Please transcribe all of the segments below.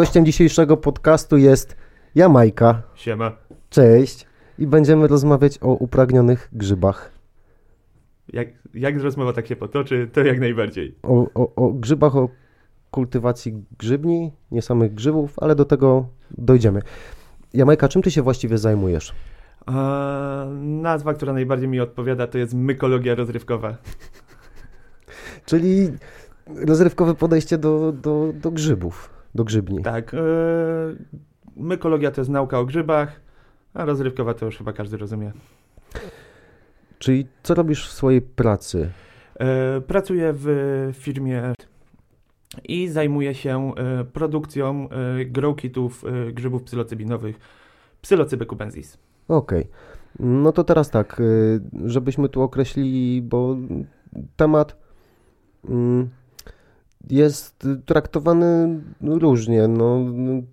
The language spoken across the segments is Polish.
Gościem dzisiejszego podcastu jest Jamajka. Siema. Cześć. I będziemy rozmawiać o upragnionych grzybach. Jak rozmowa tak się potoczy, to jak najbardziej. O grzybach, o kultywacji grzybni, nie samych grzybów, ale do tego dojdziemy. Jamajka, czym ty się właściwie zajmujesz? Nazwa, która najbardziej mi odpowiada, to jest mykologia rozrywkowa. Czyli rozrywkowe podejście do grzybów, do grzybni. Tak. Mykologia to jest nauka o grzybach, a rozrywkowa to już chyba każdy rozumie. Czyli co robisz w swojej pracy? Pracuję w firmie i zajmuję się produkcją growkitów grzybów psylocybinowych, Psilocybe cubensis. Okej. No to teraz tak, żebyśmy tu określili, bo temat jest traktowany różnie. No,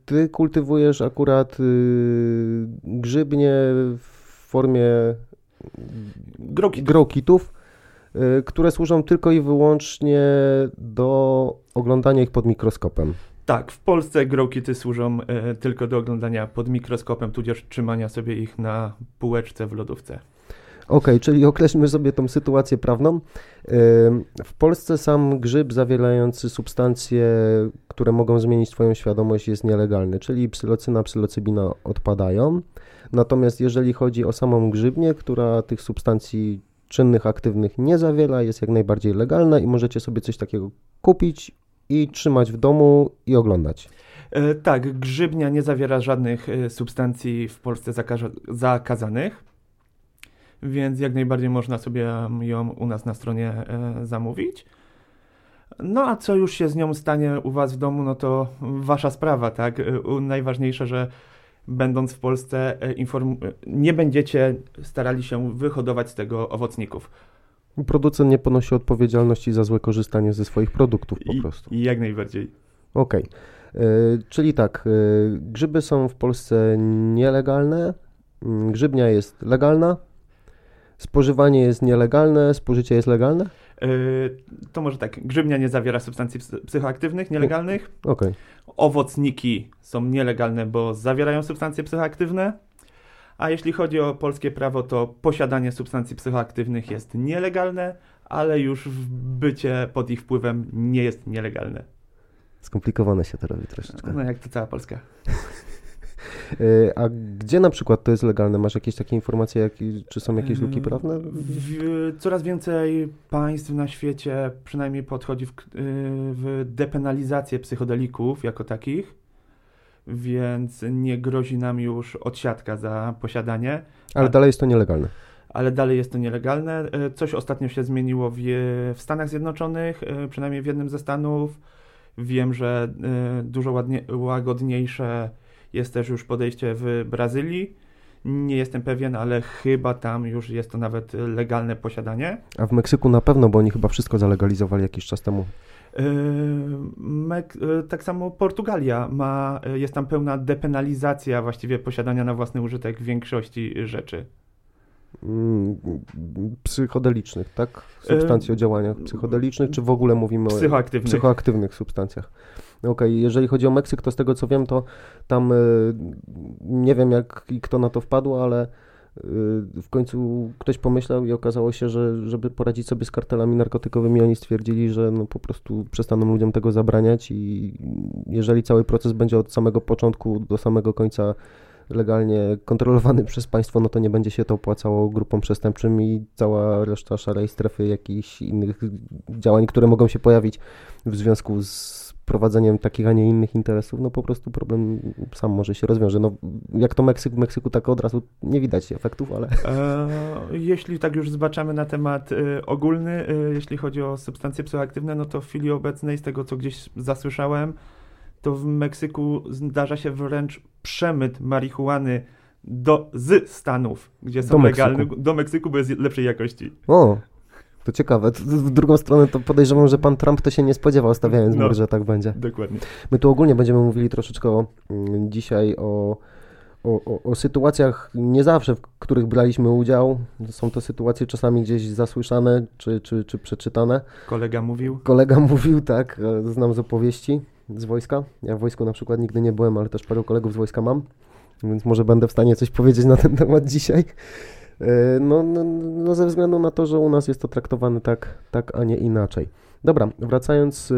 ty kultywujesz akurat grzybnie w formie growkitów, które służą tylko i wyłącznie do oglądania ich pod mikroskopem. Tak, w Polsce growkity służą tylko do oglądania pod mikroskopem, tudzież trzymania sobie ich na półeczce w lodówce. Okej, czyli określmy sobie tą sytuację prawną. W Polsce sam grzyb zawierający substancje, które mogą zmienić twoją świadomość, jest nielegalny, czyli psylocyna, psylocybina odpadają. Natomiast jeżeli chodzi o samą grzybnię, która tych substancji czynnych, aktywnych nie zawiera, jest jak najbardziej legalna i możecie sobie coś takiego kupić i trzymać w domu i oglądać. Tak, grzybnia nie zawiera żadnych substancji w Polsce zakazanych, więc jak najbardziej można sobie ją u nas na stronie zamówić. No a co już się z nią stanie u was w domu, no to wasza sprawa, tak? Najważniejsze, że będąc w Polsce nie będziecie starali się wyhodować z tego owocników. Producent nie ponosi odpowiedzialności za złe korzystanie ze swoich produktów po prostu. I jak najbardziej. Okej. Czyli tak, grzyby są w Polsce nielegalne, grzybnia jest legalna, spożywanie jest nielegalne, spożycie jest legalne? To może tak, grzybnia nie zawiera substancji psychoaktywnych, nielegalnych. Okej. Owocniki są nielegalne, bo zawierają substancje psychoaktywne. A jeśli chodzi o polskie prawo, to posiadanie substancji psychoaktywnych jest nielegalne, ale już bycie pod ich wpływem nie jest nielegalne. Skomplikowane się to robi troszeczkę. No jak to cała Polska. A gdzie na przykład to jest legalne? Masz jakieś takie informacje, czy są jakieś luki prawne? Coraz więcej państw na świecie przynajmniej podchodzi w depenalizację psychodelików jako takich. Więc nie grozi nam już odsiadka za posiadanie. Ale dalej jest to nielegalne. Coś ostatnio się zmieniło w Stanach Zjednoczonych, przynajmniej w jednym ze Stanów. Wiem, że dużo łagodniejsze jest też już podejście w Brazylii. Nie jestem pewien, ale chyba tam już jest to nawet legalne posiadanie. A w Meksyku na pewno, bo oni chyba wszystko zalegalizowali jakiś czas temu. Tak samo Portugalia jest tam pełna depenalizacja właściwie posiadania na własny użytek większości rzeczy. Psychodelicznych, tak? Substancji o działaniach psychodelicznych, czy w ogóle mówimy o psychoaktywnych substancjach? Okej, jeżeli chodzi o Meksyk, to z tego co wiem, to tam nie wiem jak i kto na to wpadł, ale w końcu ktoś pomyślał i okazało się, że żeby poradzić sobie z kartelami narkotykowymi, oni stwierdzili, że no po prostu przestaną ludziom tego zabraniać i jeżeli cały proces będzie od samego początku do samego końca legalnie kontrolowany przez państwo, no to nie będzie się to opłacało grupom przestępczym i cała reszta szarej strefy jakichś innych działań, które mogą się pojawić w związku z prowadzeniem takich, a nie innych interesów, no po prostu problem sam może się rozwiąże. No, jak to Meksyk w Meksyku, tak od razu nie widać efektów, ale... Jeśli tak już zbaczamy na temat ogólny, jeśli chodzi o substancje psychoaktywne, no to w chwili obecnej, z tego co gdzieś zasłyszałem, to w Meksyku zdarza się wręcz przemyt marihuany z Stanów, gdzie są legalne, do Meksyku, bo jest lepszej jakości. O, to ciekawe. W drugą stronę to podejrzewam, że pan Trump to się nie spodziewał, stawiając mur, że tak będzie. Dokładnie. My tu ogólnie będziemy mówili troszeczkę dzisiaj o sytuacjach nie zawsze, w których braliśmy udział. Są to sytuacje czasami gdzieś zasłyszane czy przeczytane. Kolega mówił. Tak, znam z opowieści. z wojska. Ja w wojsku na przykład nigdy nie byłem, ale też paru kolegów z wojska mam, więc może będę w stanie coś powiedzieć na ten temat dzisiaj. No ze względu na to, że u nas jest to traktowane tak, a nie inaczej. Dobra, wracając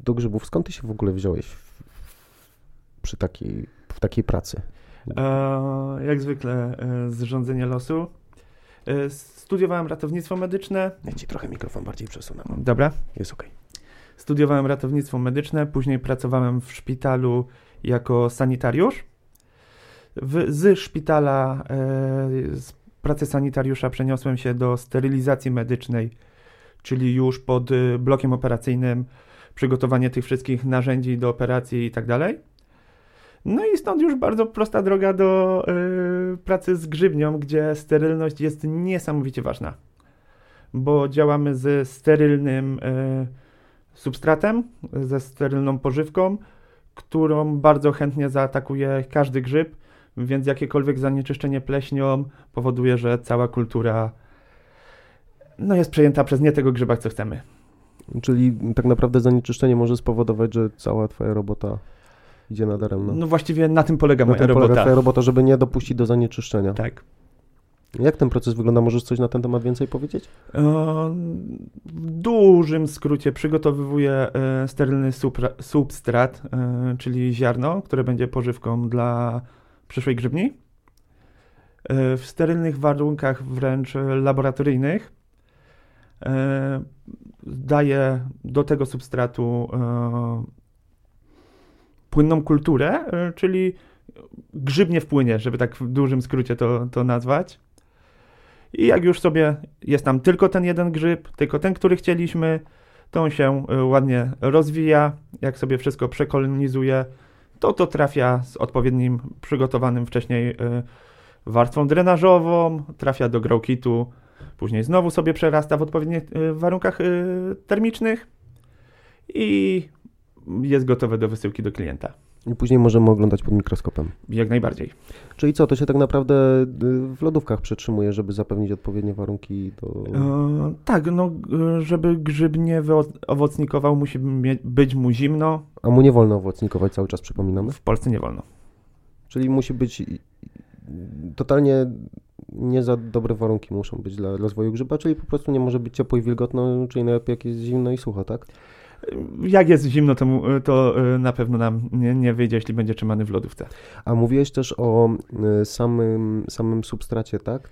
do grzybów, skąd ty się w ogóle wziąłeś w takiej pracy? Jak zwykle zrządzenie losu. Studiowałem ratownictwo medyczne. Ja ci trochę mikrofon bardziej przesunę. Dobra. Jest okej. Studiowałem ratownictwo medyczne, później pracowałem w szpitalu jako sanitariusz. Z szpitala, z pracy sanitariusza przeniosłem się do sterylizacji medycznej, czyli już pod blokiem operacyjnym, przygotowanie tych wszystkich narzędzi do operacji i tak dalej. No i stąd już bardzo prosta droga do pracy z grzybnią, gdzie sterylność jest niesamowicie ważna, bo działamy ze sterylnym substratem, ze sterylną pożywką, którą bardzo chętnie zaatakuje każdy grzyb, więc jakiekolwiek zanieczyszczenie pleśnią powoduje, że cała kultura jest przejęta przez nie tego grzyba, co chcemy. Czyli tak naprawdę zanieczyszczenie może spowodować, że cała twoja robota idzie na daremno. No właściwie na tym polega moja robota. Polega twoja robota, żeby nie dopuścić do zanieczyszczenia. Tak. Jak ten proces wygląda? Możesz coś na ten temat więcej powiedzieć? W dużym skrócie przygotowuję sterylny substrat, czyli ziarno, które będzie pożywką dla przyszłej grzybni. W sterylnych warunkach wręcz laboratoryjnych daję do tego substratu płynną kulturę, czyli grzybnie wpłynie, żeby tak w dużym skrócie to nazwać. I jak już sobie jest tam tylko ten jeden grzyb, tylko ten, który chcieliśmy, to on się ładnie rozwija. Jak sobie wszystko przekolonizuje, to trafia z odpowiednim przygotowanym wcześniej warstwą drenażową, trafia do growkitu, później znowu sobie przerasta w odpowiednich warunkach termicznych i jest gotowe do wysyłki do klienta. I później możemy oglądać pod mikroskopem. Jak najbardziej. Czyli co, to się tak naprawdę w lodówkach przetrzymuje, żeby zapewnić odpowiednie warunki do... tak, żeby grzyb nie owocnikował, musi być mu zimno. A mu nie wolno owocnikować cały czas, przypominamy? W Polsce nie wolno. Czyli musi być totalnie... nie za dobre warunki muszą być dla rozwoju grzyba, czyli po prostu nie może być ciepło i wilgotno, czyli najlepiej jak jest zimno i sucho, tak? Jak jest zimno, to na pewno nam nie wyjdzie, jeśli będzie trzymany w lodówce. A mówiłeś też o samym substracie, tak?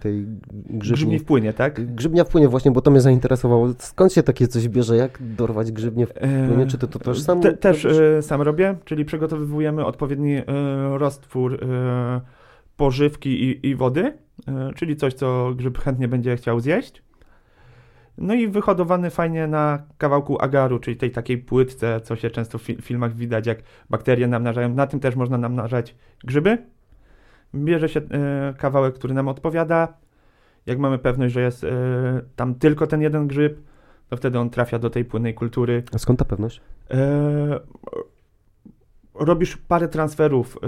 Tej grzybni wpłynie, tak? Grzybnia wpłynie właśnie, bo to mnie zainteresowało. Skąd się takie coś bierze? Jak dorwać grzybnię wpłynie? Czy to też sam? Też sam robię, czyli przygotowujemy odpowiedni roztwór pożywki i wody, czyli coś, co grzyb chętnie będzie chciał zjeść. No i wyhodowany fajnie na kawałku agaru, czyli tej takiej płytce, co się często w filmach widać, jak bakterie namnażają. Na tym też można namnażać grzyby. Bierze się kawałek, który nam odpowiada. Jak mamy pewność, że jest tam tylko ten jeden grzyb, to wtedy on trafia do tej płynnej kultury. A skąd ta pewność? Robisz parę transferów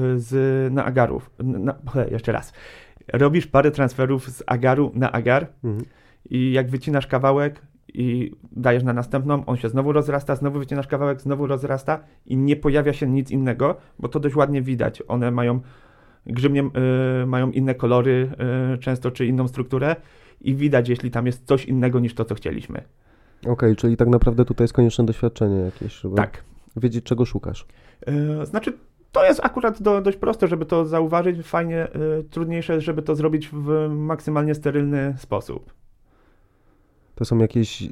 Robisz parę transferów z agaru na agar i jak wycinasz kawałek i dajesz na następną, on się znowu rozrasta, znowu wycinasz kawałek, znowu rozrasta i nie pojawia się nic innego, bo to dość ładnie widać. One mają, grzybnie mają inne kolory często, czy inną strukturę i widać, jeśli tam jest coś innego niż to, co chcieliśmy. Okej, czyli tak naprawdę tutaj jest konieczne doświadczenie jakieś, żeby... Tak. Wiedzieć, czego szukasz. Znaczy, to jest akurat dość proste, żeby to zauważyć. Fajnie, trudniejsze jest, żeby to zrobić w maksymalnie sterylny sposób. To są jakieś,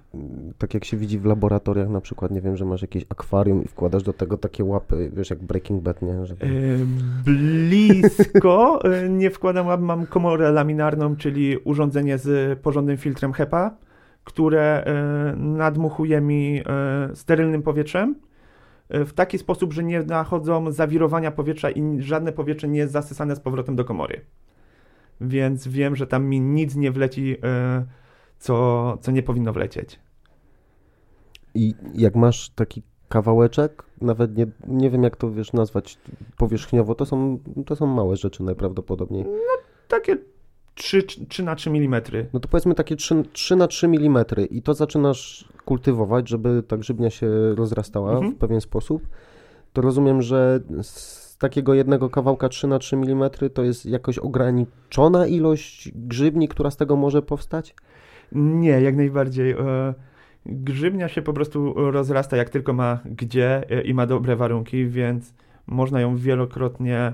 tak jak się widzi w laboratoriach na przykład, nie wiem, że masz jakieś akwarium i wkładasz do tego takie łapy, wiesz, jak Breaking Bad, nie? Żeby... Blisko nie wkładam łap, mam komorę laminarną, czyli urządzenie z porządnym filtrem HEPA, które nadmuchuje mi sterylnym powietrzem, w taki sposób, że nie nachodzą zawirowania powietrza i żadne powietrze nie jest zasysane z powrotem do komory. Więc wiem, że tam mi nic nie wleci, co nie powinno wlecieć. I jak masz taki kawałeczek, nawet nie wiem jak to wiesz nazwać powierzchniowo, to są małe rzeczy najprawdopodobniej. No takie 3x3 mm. No to powiedzmy takie 3x3 mm i to zaczynasz kultywować, żeby ta grzybnia się rozrastała w pewien sposób. To rozumiem, że z takiego jednego kawałka 3x3 mm to jest jakoś ograniczona ilość grzybni, która z tego może powstać? Nie, jak najbardziej. Grzybnia się po prostu rozrasta, jak tylko ma gdzie i ma dobre warunki, więc można ją wielokrotnie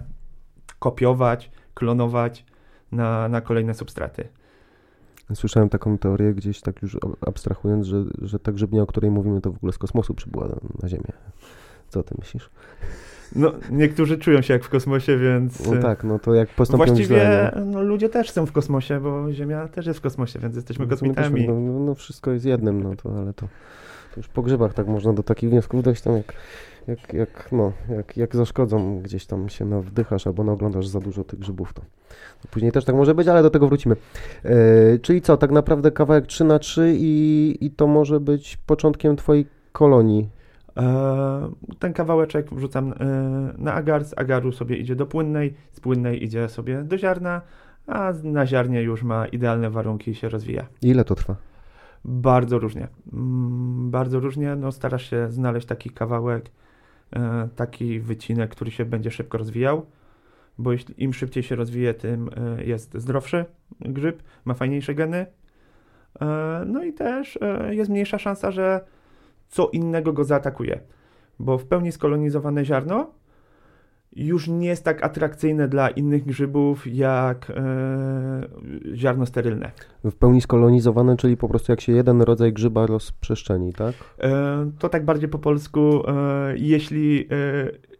kopiować, klonować na kolejne substraty. Słyszałem taką teorię gdzieś, tak już abstrahując, że ta grzybnia, o której mówimy, to w ogóle z kosmosu przybyła na Ziemię. Co o tym myślisz? No, niektórzy czują się jak w kosmosie, więc... No tak, no to jak postąpią właściwie źle, no, ludzie też są w kosmosie, bo Ziemia też jest w kosmosie, więc jesteśmy kosmitami. No wszystko jest jednym, no to, ale to już po grzybach tak można do takich wniosków dojść, tam jak zaszkodzą, gdzieś tam się nawdychasz albo naoglądasz za dużo tych grzybów, to później też tak może być, ale do tego wrócimy. Czyli co, tak naprawdę kawałek 3x3 i to może być początkiem twojej kolonii. Ten kawałeczek wrzucam na agar, z agaru sobie idzie do płynnej, z płynnej idzie sobie do ziarna, a na ziarnie już ma idealne warunki i się rozwija. Ile to trwa? Bardzo różnie. Bardzo różnie. No, starasz się znaleźć taki kawałek, taki wycinek, który się będzie szybko rozwijał, bo im szybciej się rozwija, tym jest zdrowszy grzyb, ma fajniejsze geny. No i też jest mniejsza szansa, że co innego go zaatakuje, bo w pełni skolonizowane ziarno już nie jest tak atrakcyjne dla innych grzybów jak ziarno sterylne. W pełni skolonizowane, czyli po prostu jak się jeden rodzaj grzyba rozprzestrzeni, tak? To tak bardziej po polsku, jeśli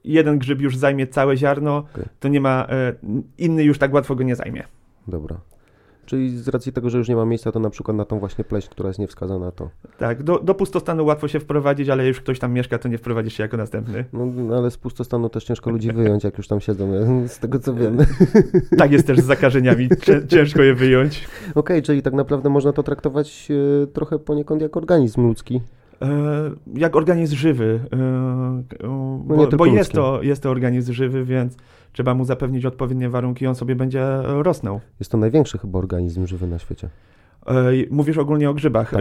jeden grzyb już zajmie całe ziarno, okay, to nie ma, inny już tak łatwo go nie zajmie. Dobra. Czyli z racji tego, że już nie ma miejsca, to na przykład na tą właśnie pleść, która jest niewskazana, to... Tak, do pustostanu łatwo się wprowadzić, ale już ktoś tam mieszka, to nie wprowadzisz się jako następny. No, ale z pustostanu też ciężko ludzi wyjąć, jak już tam siedzą, z tego co wiem. Tak jest też z zakażeniami, ciężko je wyjąć. Okej, czyli tak naprawdę można to traktować trochę poniekąd jak organizm ludzki. Jak organizm żywy, bo jest to organizm żywy, więc trzeba mu zapewnić odpowiednie warunki i on sobie będzie rosnął. Jest to największy chyba organizm żywy na świecie. Mówisz ogólnie o grzybach.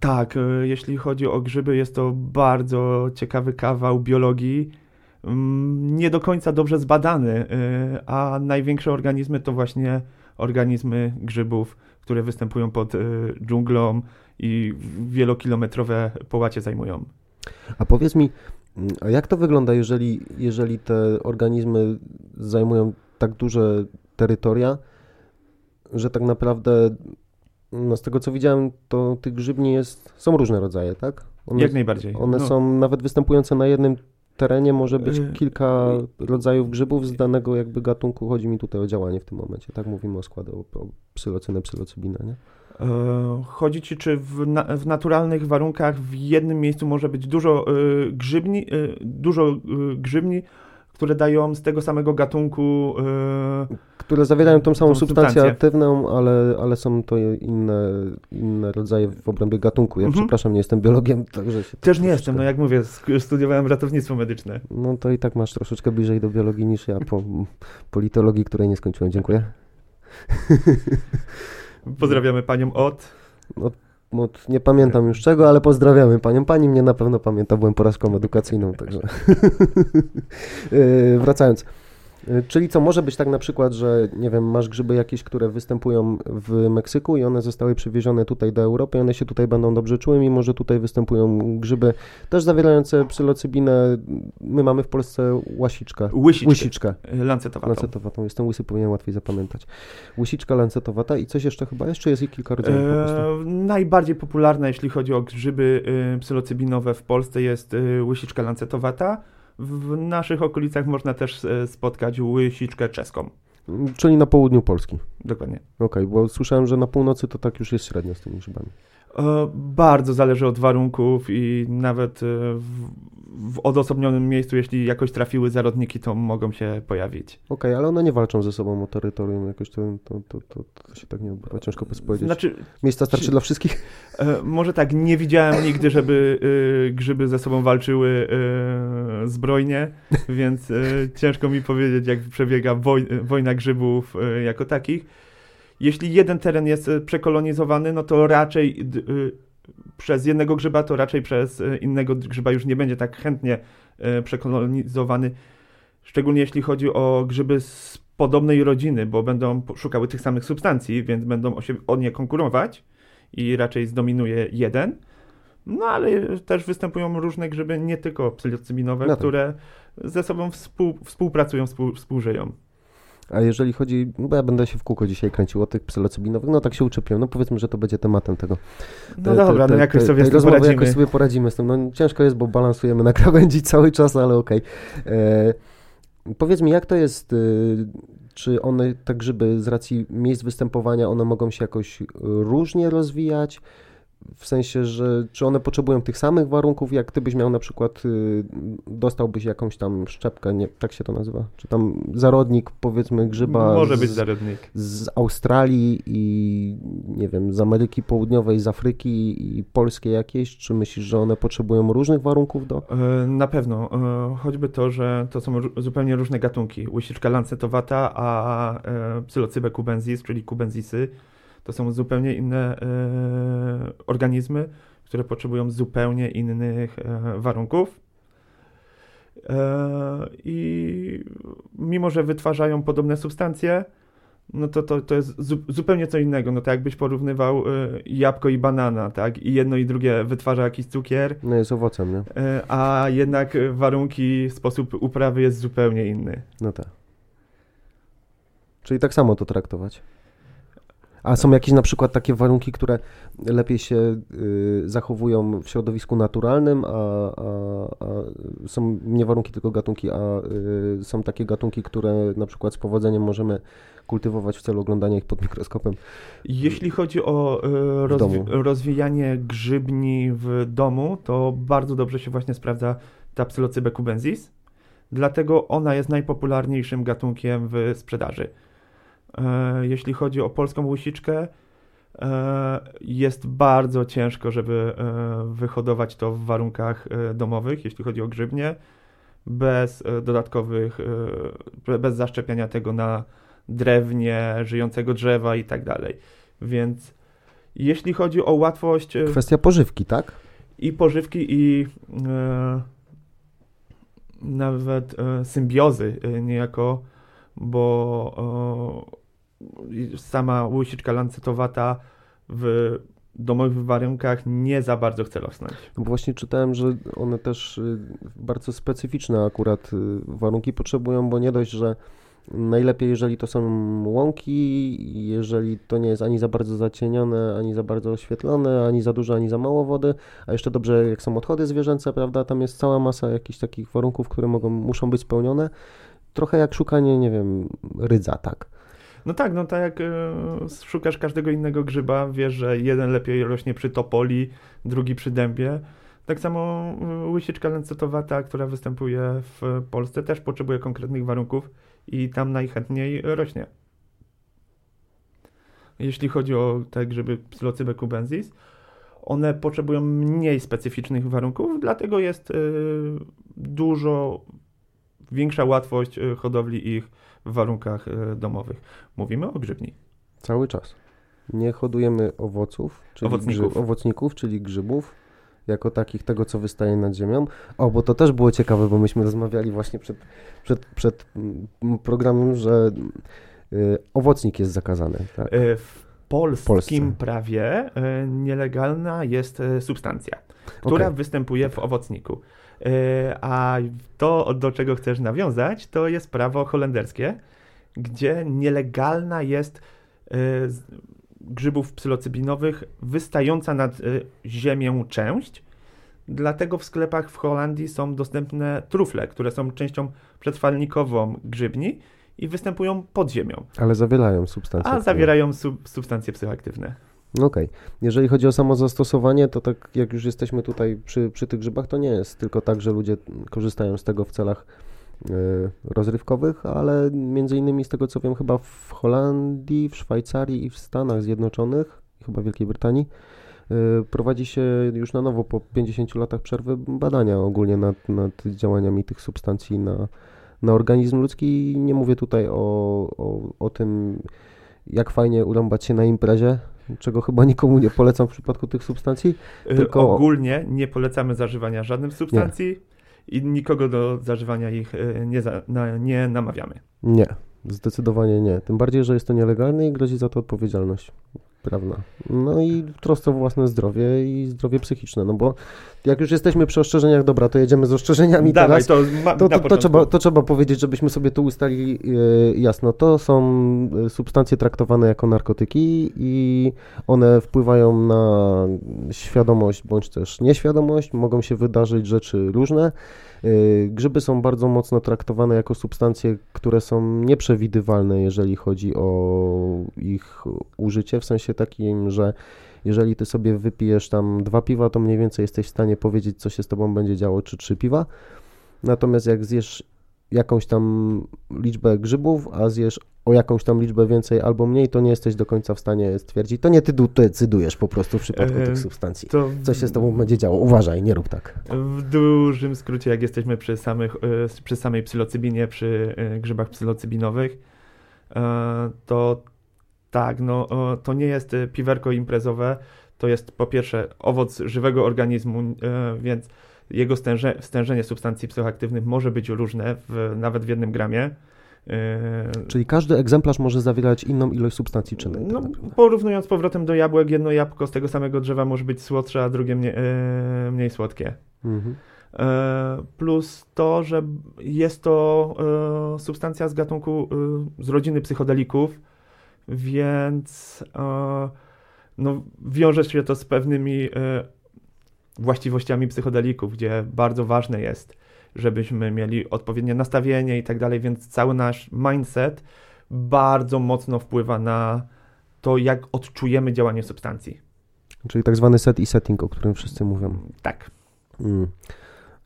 Tak, jeśli chodzi o grzyby, jest to bardzo ciekawy kawał biologii, nie do końca dobrze zbadany, a największe organizmy to właśnie organizmy grzybów, które występują pod dżunglą i wielokilometrowe połacie zajmują. A powiedz mi, a jak to wygląda, jeżeli te organizmy zajmują tak duże terytoria, że tak naprawdę, no z tego co widziałem, to tych grzybni są różne rodzaje, tak? Jak najbardziej. One są nawet występujące na jednym terenie, może być kilka rodzajów grzybów z danego jakby gatunku. Chodzi mi tutaj o działanie w tym momencie, tak? Mówimy o składzie, o psylocynę, psylocybinę, nie? Chodzi ci, czy w naturalnych warunkach w jednym miejscu może być dużo grzybni, które dają z tego samego gatunku... Które zawierają tą samą substancję aktywną, ale są to inne rodzaje w obrębie gatunku. Ja przepraszam, nie jestem biologiem, także... Też nie jestem, jak mówię, studiowałem ratownictwo medyczne. No to i tak masz troszeczkę bliżej do biologii niż ja po politologii, której nie skończyłem. Dziękuję. Pozdrawiamy panią od nie pamiętam już czego, ale pozdrawiamy panią. Pani mnie na pewno pamięta, byłem porażką edukacyjną, także wracając. Czyli co, może być tak na przykład, że nie wiem, masz grzyby jakieś, które występują w Meksyku i one zostały przywiezione tutaj do Europy i one się tutaj będą dobrze czuły, mimo że tutaj występują grzyby też zawierające psylocybinę. My mamy w Polsce łysiczkę. Lancetowatą. Jestem łysy, powinienem łatwiej zapamiętać. Łysiczka lancetowata i coś jeszcze chyba? Jeszcze jest ich kilka rodzajów po prostu. Najbardziej popularne, jeśli chodzi o grzyby psylocybinowe w Polsce, jest łysiczka lancetowata. W naszych okolicach można też spotkać łysiczkę czeską. Czyli na południu Polski. Dokładnie. Okej, bo słyszałem, że na północy to tak już jest średnio z tymi grzybami. Bardzo zależy od warunków i nawet w odosobnionym miejscu, jeśli jakoś trafiły zarodniki, to mogą się pojawić. Okej, ale one nie walczą ze sobą o terytorium, jakoś to się tak nie obywa, ciężko powiedzieć. Znaczy, miejsca starczy dla wszystkich? Może tak, nie widziałem nigdy, żeby grzyby ze sobą walczyły zbrojnie, więc ciężko mi powiedzieć, jak przebiega wojna grzybów jako takich. jeśli jeden teren jest przekolonizowany, no to raczej przez jednego grzyba, to raczej przez innego grzyba już nie będzie tak chętnie przekolonizowany, szczególnie jeśli chodzi o grzyby z podobnej rodziny, bo będą szukały tych samych substancji, więc będą o nie konkurować i raczej zdominuje jeden. No ale też występują różne grzyby, nie tylko psylocybinowe, no tak, które ze sobą współpracują, współżyją. A jeżeli chodzi, bo ja będę się w kółko dzisiaj kręcił o tych psylocybinowych, no tak się uczepiłem, no powiedzmy, że to będzie tematem tego. Jakoś sobie poradzimy z tym. No ciężko jest, bo balansujemy na krawędzi cały czas, ale okej. Powiedz mi, jak to jest, czy one, te grzyby, z racji miejsc występowania, one mogą się jakoś różnie rozwijać? W sensie, że czy one potrzebują tych samych warunków, jak ty byś miał na przykład, dostałbyś jakąś tam szczepkę, nie, tak się to nazywa, czy tam zarodnik, powiedzmy, grzyba może być zarodnik z Australii i nie wiem, z Ameryki Południowej, z Afryki i polskie jakieś, czy myślisz, że one potrzebują różnych warunków do? Na pewno, choćby to, że to są zupełnie różne gatunki. Łysiczka lancetowata, a Psilocybe cubensis, czyli kubenzisy, to są zupełnie inne organizmy, które potrzebują zupełnie innych warunków. I mimo że wytwarzają podobne substancje, no to jest zupełnie co innego. No tak jakbyś porównywał jabłko i banana, tak? I jedno i drugie wytwarza jakiś cukier. No jest owocem, nie? A jednak warunki, sposób uprawy jest zupełnie inny. No tak. Czyli tak samo to traktować. A są jakieś na przykład takie warunki, które lepiej się zachowują w środowisku naturalnym, a są nie warunki, tylko gatunki, a są takie gatunki, które na przykład z powodzeniem możemy kultywować w celu oglądania ich pod mikroskopem? Jeśli chodzi o rozwijanie grzybni w domu, to bardzo dobrze się właśnie sprawdza ta Psilocybe cubensis, dlatego ona jest najpopularniejszym gatunkiem w sprzedaży. Jeśli chodzi o polską łysiczkę, jest bardzo ciężko, żeby wyhodować to w warunkach domowych, jeśli chodzi o grzybnie, bez dodatkowych, bez zaszczepiania tego na drewnie, żyjącego drzewa i tak dalej. Więc jeśli chodzi o łatwość... Kwestia pożywki, tak? I pożywki, i nawet symbiozy niejako, bo sama łysiczka lancetowata w domowych warunkach nie za bardzo chce rosnąć. No właśnie czytałem, że one też bardzo specyficzne akurat warunki potrzebują, bo nie dość, że najlepiej, jeżeli to są łąki, jeżeli to nie jest ani za bardzo zacienione, ani za bardzo oświetlone, ani za dużo, ani za mało wody, a jeszcze dobrze, jak są odchody zwierzęce, prawda, tam jest cała masa jakichś takich warunków, które muszą być spełnione. Trochę jak szukanie, nie wiem, rydza, tak? No tak, no tak jak szukasz każdego innego grzyba, wiesz, że jeden lepiej rośnie przy topoli, drugi przy dębie. Tak samo łysiczka lancetowata, która występuje w Polsce, też potrzebuje konkretnych warunków i tam najchętniej rośnie. Jeśli chodzi o te grzyby Psilocybe cubensis, one potrzebują mniej specyficznych warunków, dlatego jest dużo... większa łatwość hodowli ich w warunkach domowych. Mówimy o grzybni. Cały czas. Nie hodujemy owoców, czyli owocników, czyli grzybów, jako takich, tego, co wystaje nad ziemią. O, bo to też było ciekawe, bo myśmy rozmawiali właśnie przed programem, że owocnik jest zakazany. Tak? W polskim prawie nielegalna jest substancja, która występuje w owocniku. A to, do czego chcesz nawiązać, to jest prawo holenderskie, gdzie nielegalna jest grzybów psylocybinowych wystająca nad ziemię część. Dlatego w sklepach w Holandii są dostępne trufle, które są częścią przetrwalnikową grzybni i występują pod ziemią. Ale zawierają substancje. Zawierają substancje psychoaktywne. Okej. Jeżeli chodzi o samo zastosowanie, to tak jak już jesteśmy tutaj przy tych grzybach, to nie jest tylko tak, że ludzie korzystają z tego w celach rozrywkowych, ale między innymi z tego, co wiem, chyba w Holandii, w Szwajcarii i w Stanach Zjednoczonych, chyba Wielkiej Brytanii, prowadzi się już na nowo po 50 latach przerwy badania ogólnie nad działaniami tych substancji na organizm ludzki. Nie mówię tutaj o tym, jak fajnie urąbać się na imprezie, czego chyba nikomu nie polecam w przypadku tych substancji. Tylko... Ogólnie nie polecamy zażywania żadnych substancji i nikogo do zażywania ich nie namawiamy. Nie, zdecydowanie nie. Tym bardziej, że jest to nielegalne i grozi za to odpowiedzialność prawna. No i w trosce o własne zdrowie i zdrowie psychiczne, no bo jak już jesteśmy przy ostrzeżeniach, dobra, to jedziemy z ostrzeżeniami. Dawaj, teraz, to trzeba powiedzieć, żebyśmy sobie tu ustali jasno. To są substancje traktowane jako narkotyki i one wpływają na świadomość bądź też nieświadomość, mogą się wydarzyć rzeczy różne. Grzyby są bardzo mocno traktowane jako substancje, które są nieprzewidywalne, jeżeli chodzi o ich użycie, w sensie takim, że jeżeli ty sobie wypijesz tam 2 piwa, to mniej więcej jesteś w stanie powiedzieć, co się z tobą będzie działo, czy 3 piwa. Natomiast jak zjesz jakąś tam liczbę grzybów, a zjesz o jakąś tam liczbę więcej albo mniej, to nie jesteś do końca w stanie stwierdzić. To nie ty decydujesz po prostu w przypadku tych substancji. Co się z tobą będzie działo? Uważaj, nie rób tak. W dużym skrócie, jak jesteśmy przy samej psylocybinie, przy grzybach psylocybinowych, to tak, no to nie jest piwerko imprezowe, to jest po pierwsze owoc żywego organizmu, więc jego stężenie substancji psychoaktywnych może być różne, nawet w 1 gramie. Czyli każdy egzemplarz może zawierać inną ilość substancji czynnej. No, porównując z powrotem do jabłek, jedno jabłko z tego samego drzewa może być słodsze, a drugie mniej słodkie. Mhm. Plus to, że jest to substancja z gatunku, z rodziny psychodelików, więc no, wiąże się to z pewnymi właściwościami psychodelików, gdzie bardzo ważne jest, żebyśmy mieli odpowiednie nastawienie i tak dalej, więc cały nasz mindset bardzo mocno wpływa na to, jak odczujemy działanie substancji. Czyli tak zwany set i setting, o którym wszyscy mówią. Tak.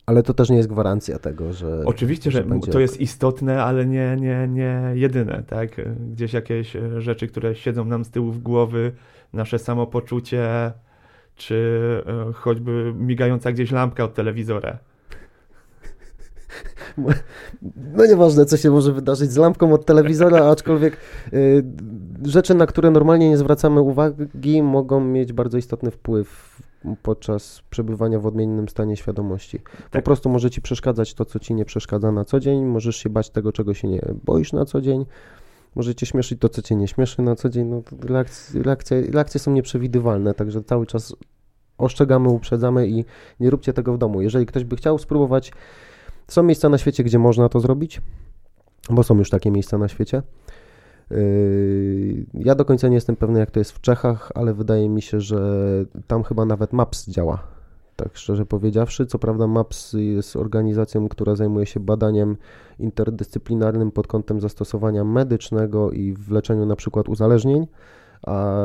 Ale to też nie jest gwarancja tego, że... Oczywiście, że będzie... to jest istotne, ale nie jedyne, tak? Gdzieś jakieś rzeczy, które siedzą nam z tyłu w głowy, nasze samopoczucie, czy choćby migająca gdzieś lampka od telewizora. No nieważne, co się może wydarzyć z lampką od telewizora, aczkolwiek rzeczy, na które normalnie nie zwracamy uwagi, mogą mieć bardzo istotny wpływ podczas przebywania w odmiennym stanie świadomości. Tak. Po prostu może ci przeszkadzać to, co ci nie przeszkadza na co dzień, możesz się bać tego, czego się nie boisz na co dzień, może cię śmieszyć to, co cię nie śmieszy na co dzień. No, reakcje są nieprzewidywalne, także cały czas ostrzegamy, uprzedzamy i nie róbcie tego w domu. Jeżeli ktoś by chciał spróbować, są miejsca na świecie, gdzie można to zrobić, bo są już takie miejsca na świecie. Ja do końca nie jestem pewny, jak to jest w Czechach, ale wydaje mi się, że tam chyba nawet MAPS działa, tak szczerze powiedziawszy. Co prawda MAPS jest organizacją, która zajmuje się badaniem interdyscyplinarnym pod kątem zastosowania medycznego i w leczeniu na przykład uzależnień, a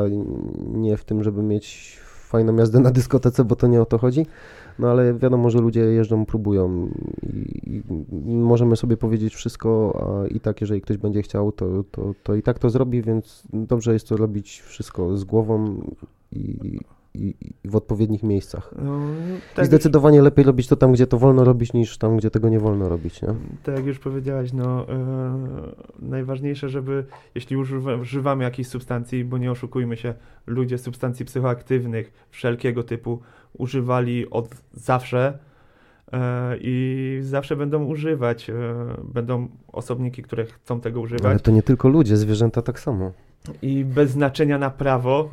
nie w tym, żeby mieć fajną jazdę na dyskotece, bo to nie o to chodzi. No ale wiadomo, że ludzie jeżdżą, próbują i możemy sobie powiedzieć wszystko, a i tak jeżeli ktoś będzie chciał, to i tak to zrobi, więc dobrze jest to robić wszystko z głową i w odpowiednich miejscach. No, tak. I zdecydowanie już... lepiej robić to tam, gdzie to wolno robić, niż tam, gdzie tego nie wolno robić. Nie? Tak jak już powiedziałaś, no najważniejsze, żeby, jeśli już używamy jakiejś substancji, bo nie oszukujmy się, ludzie substancji psychoaktywnych wszelkiego typu używali od zawsze i zawsze będą używać. Będą osobniki, które chcą tego używać. Ale to nie tylko ludzie, zwierzęta tak samo. I bez znaczenia na prawo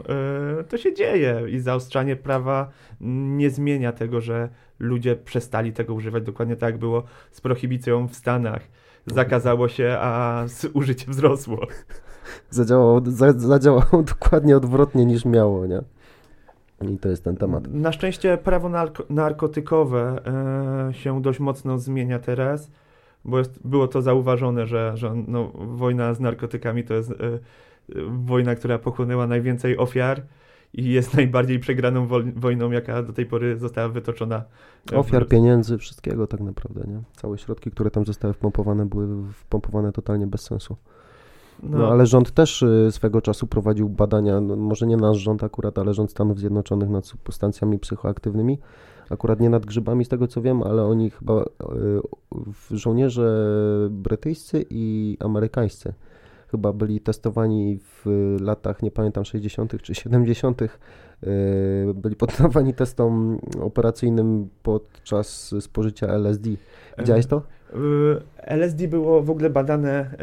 to się dzieje i zaostrzanie prawa nie zmienia tego, że ludzie przestali tego używać. Dokładnie tak było z prohibicją w Stanach. Zakazało się, a użycie wzrosło. Zadziałało dokładnie odwrotnie niż miało, nie? I to jest ten temat. Na szczęście prawo narkotykowe się dość mocno zmienia teraz, bo było to zauważone, że no, wojna z narkotykami to jest wojna, która pochłonęła najwięcej ofiar i jest najbardziej przegraną wojną, jaka do tej pory została wytoczona. Ofiar, pieniędzy, wszystkiego tak naprawdę, nie? Całe środki, które tam zostały wpompowane, były wpompowane totalnie bez sensu. No ale rząd też swego czasu prowadził badania, no, może nie nasz rząd akurat, ale rząd Stanów Zjednoczonych nad substancjami psychoaktywnymi, akurat nie nad grzybami z tego co wiem, ale oni chyba żołnierze brytyjscy i amerykańscy chyba byli testowani w latach, nie pamiętam, 60. czy 70. Byli poddawani testom operacyjnym podczas spożycia LSD. Widziałeś to? LSD było w ogóle badane,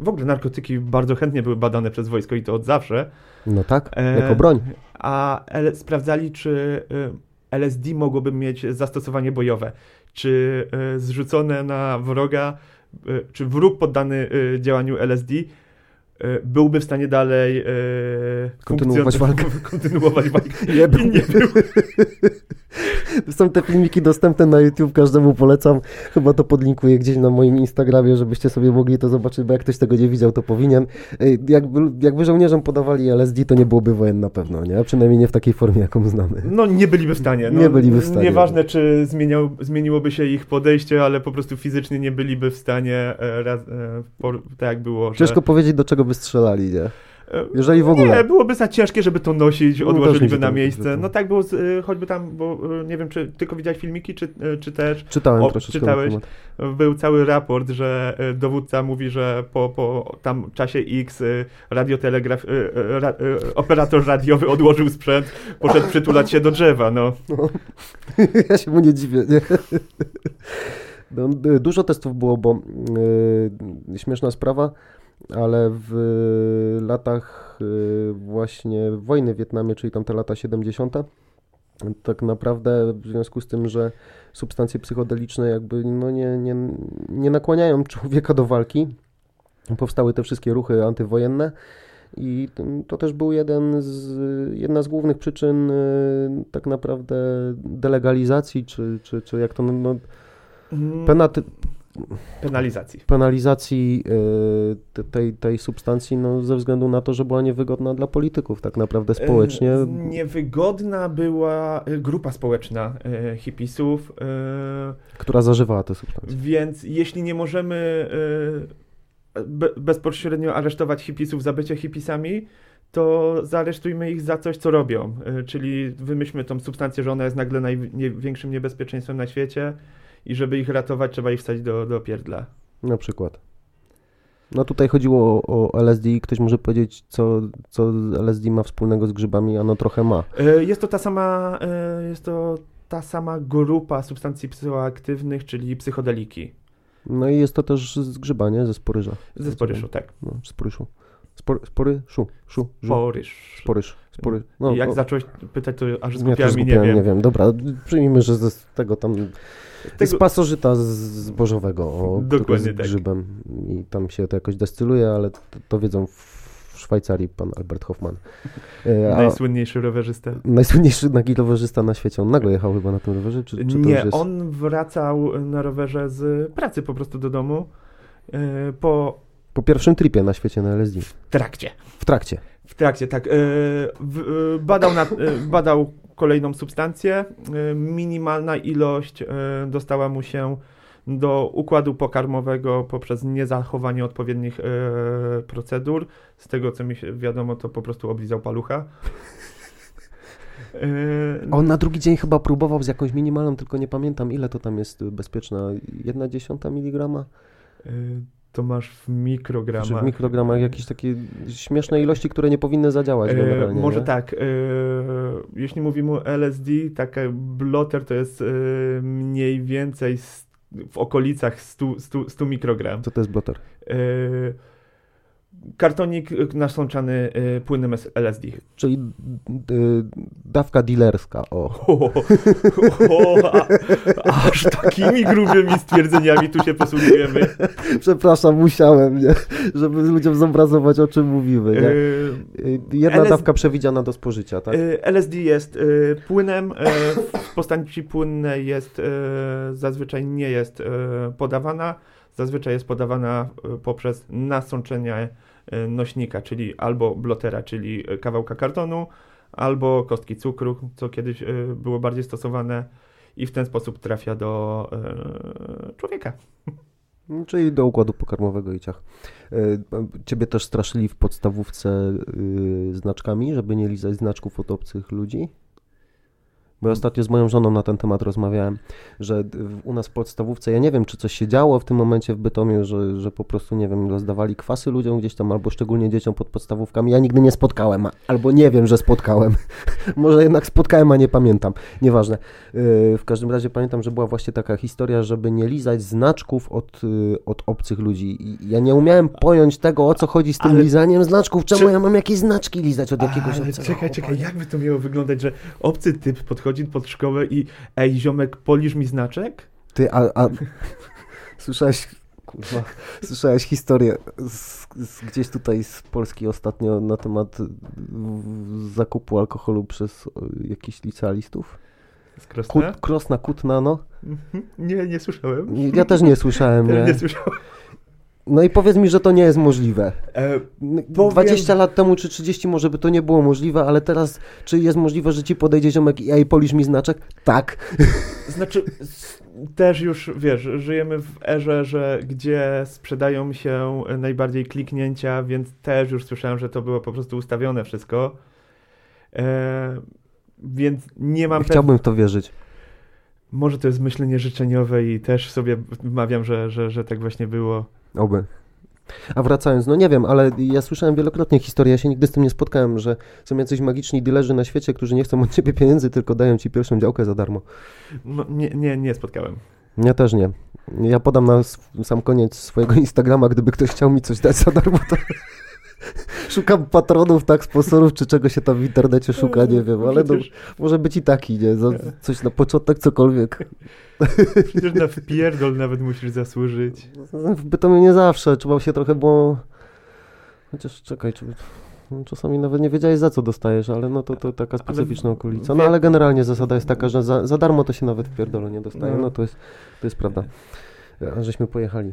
w ogóle narkotyki bardzo chętnie były badane przez wojsko i to od zawsze. No tak, jako broń. A sprawdzali, czy LSD mogłoby mieć zastosowanie bojowe. Czy zrzucone na wroga, czy wróg poddany działaniu LSD byłby w stanie dalej kontynuować walkę. Nie był. Są te filmiki dostępne na YouTube, każdemu polecam. Chyba to podlinkuję gdzieś na moim Instagramie, żebyście sobie mogli to zobaczyć, bo jak ktoś tego nie widział, to powinien. Jakby żołnierzom podawali LSD, to nie byłoby wojen na pewno, nie? Przynajmniej nie w takiej formie, jaką znamy. No nie byliby w stanie. No, nie byliby w stanie. Nieważne, czy zmieniłoby się ich podejście, ale po prostu fizycznie nie byliby w stanie, tak jak było. Ciężko powiedzieć, do czego by strzelali, nie? Jeżeli w ogóle. Nie, byłoby za ciężkie, żeby to nosić, odłożyliby na miejsce. No tak było choćby tam, bo nie wiem, czy tylko widziałeś filmiki, czy też... Czytałeś. Był cały raport, że dowódca mówi, że po tam czasie X operator radiowy odłożył sprzęt, poszedł przytulać się do drzewa, no. Ja się mu nie dziwię, nie? No, dużo testów było, bo śmieszna sprawa, ale w latach właśnie wojny w Wietnamie, czyli tamte lata 70., tak naprawdę w związku z tym, że substancje psychodeliczne jakby nie nakłaniają człowieka do walki, powstały te wszystkie ruchy antywojenne i to też był jedna z głównych przyczyn tak naprawdę delegalizacji, czy jak to... Penalizacji tej substancji ze względu na to, że była niewygodna dla polityków tak naprawdę społecznie. Niewygodna była grupa społeczna hipisów. Która zażywała te substancje. Więc jeśli nie możemy bezpośrednio aresztować hipisów za bycie hipisami, to zaaresztujmy ich za coś, co robią. Czyli wymyślmy tą substancję, że ona jest nagle największym niebezpieczeństwem na świecie. I żeby ich ratować, trzeba ich wsadzić do pierdla. Na przykład. No tutaj chodziło o LSD i ktoś może powiedzieć, co LSD ma wspólnego z grzybami, a no trochę ma. Jest to ta sama grupa substancji psychoaktywnych, czyli psychodeliki. No i jest to też z grzyba, nie? Ze sporyża. Ze sporyszu, tak. No, sporyszu. Sporyż. No, jak zacząłeś pytać, to aż zgubiłem i nie wiem. Dobra, przyjmijmy, że z tego tam... Z pasożyta zbożowego, z grzybem. Tak. I tam się to jakoś destyluje, ale to wiedzą w Szwajcarii pan Albert Hofmann. Najsłynniejszy rowerzysta. Najsłynniejszy nagi rowerzysta na świecie. On nagle jechał chyba na tym rowerze? Czy nie, to jest... on wracał na rowerze z pracy po prostu do domu po pierwszym tripie na świecie na LSD. W trakcie, tak. Badał kolejną substancję. Minimalna ilość dostała mu się do układu pokarmowego poprzez niezachowanie odpowiednich procedur. Z tego, co mi się wiadomo, to po prostu oblizał palucha. On na drugi dzień chyba próbował z jakąś minimalną, tylko nie pamiętam, ile to tam jest bezpieczna. 1/10 miligrama? To masz w mikrogramach. Znaczy w mikrogramach jakieś takie śmieszne ilości, które nie powinny zadziałać generalnie. Może nie? Tak. Jeśli mówimy o LSD, taki blotter to jest mniej więcej w okolicach 100 mikrogram. Co to jest blotter? Kartonik nasączany płynem LSD. Czyli dawka dealerska. Aż takimi grubymi stwierdzeniami tu się posługujemy. Przepraszam, musiałem, nie? Żeby ludziom zobrazować, o czym mówimy. Nie? Jedna dawka przewidziana do spożycia, tak? LSD jest płynem. W postaci płynnej zazwyczaj nie jest podawana. Zazwyczaj jest podawana poprzez nasączenie nośnika, czyli albo blotera, czyli kawałka kartonu, albo kostki cukru, co kiedyś było bardziej stosowane i w ten sposób trafia do człowieka. Czyli do układu pokarmowego i ciach. Ciebie też straszyli w podstawówce znaczkami, żeby nie lizać znaczków od obcych ludzi? Bo ja ostatnio z moją żoną na ten temat rozmawiałem, że u nas w podstawówce, ja nie wiem, czy coś się działo w tym momencie w Bytomiu, że po prostu, nie wiem, rozdawali kwasy ludziom gdzieś tam, albo szczególnie dzieciom pod podstawówkami. Ja nigdy nie spotkałem, albo nie wiem, że spotkałem. Może jednak spotkałem, a nie pamiętam. Nieważne. W każdym razie pamiętam, że była właśnie taka historia, żeby nie lizać znaczków od obcych ludzi. I ja nie umiałem pojąć tego, o co chodzi z tym lizaniem znaczków. Czemu ja mam jakieś znaczki lizać od jakiegoś obcego? Czekaj, jakby to miało wyglądać, że obcy typ podchodzi pod szkołę i ej, ziomek, polisz mi znaczek? Ty, słyszałeś historię z gdzieś tutaj z Polski ostatnio na temat zakupu alkoholu przez jakichś licealistów? Z Krosna? Krosna, Kutna, no. Nie słyszałem. Ja też nie słyszałem. No i powiedz mi, że to nie jest możliwe. 20 lat temu czy 30 może by to nie było możliwe, ale teraz czy jest możliwe, że ci podejdzie ziomek i polisz mi znaczek? Tak. Znaczy też już, wiesz, żyjemy w erze, że gdzie sprzedają się najbardziej kliknięcia, więc też już słyszałem, że to było po prostu ustawione wszystko. Więc nie mam... Chciałbym w to wierzyć. Może to jest myślenie życzeniowe i też sobie mawiam, że tak właśnie było. Oby. A wracając, no nie wiem, ale ja słyszałem wielokrotnie historię, ja się nigdy z tym nie spotkałem, że są jacyś magiczni dilerzy na świecie, którzy nie chcą od ciebie pieniędzy, tylko dają ci pierwszą działkę za darmo. No, nie spotkałem. Ja też nie. Ja podam na sam koniec swojego Instagrama, gdyby ktoś chciał mi coś dać za darmo, to... Szukam patronów, tak, sponsorów, czy czego się tam w internecie szuka, nie wiem, ale przecież... no, może być i taki, nie? Coś na początek, cokolwiek. Przecież na wpierdol nawet musisz zasłużyć. W Bytomiu nie zawsze, trzeba się trochę, bo... Chociaż czekaj, czasami nawet nie wiedziałeś, za co dostajesz, ale no to taka specyficzna okolica. No ale generalnie zasada jest taka, że za darmo to się nawet wpierdol nie dostaje, no to jest prawda. A żeśmy pojechali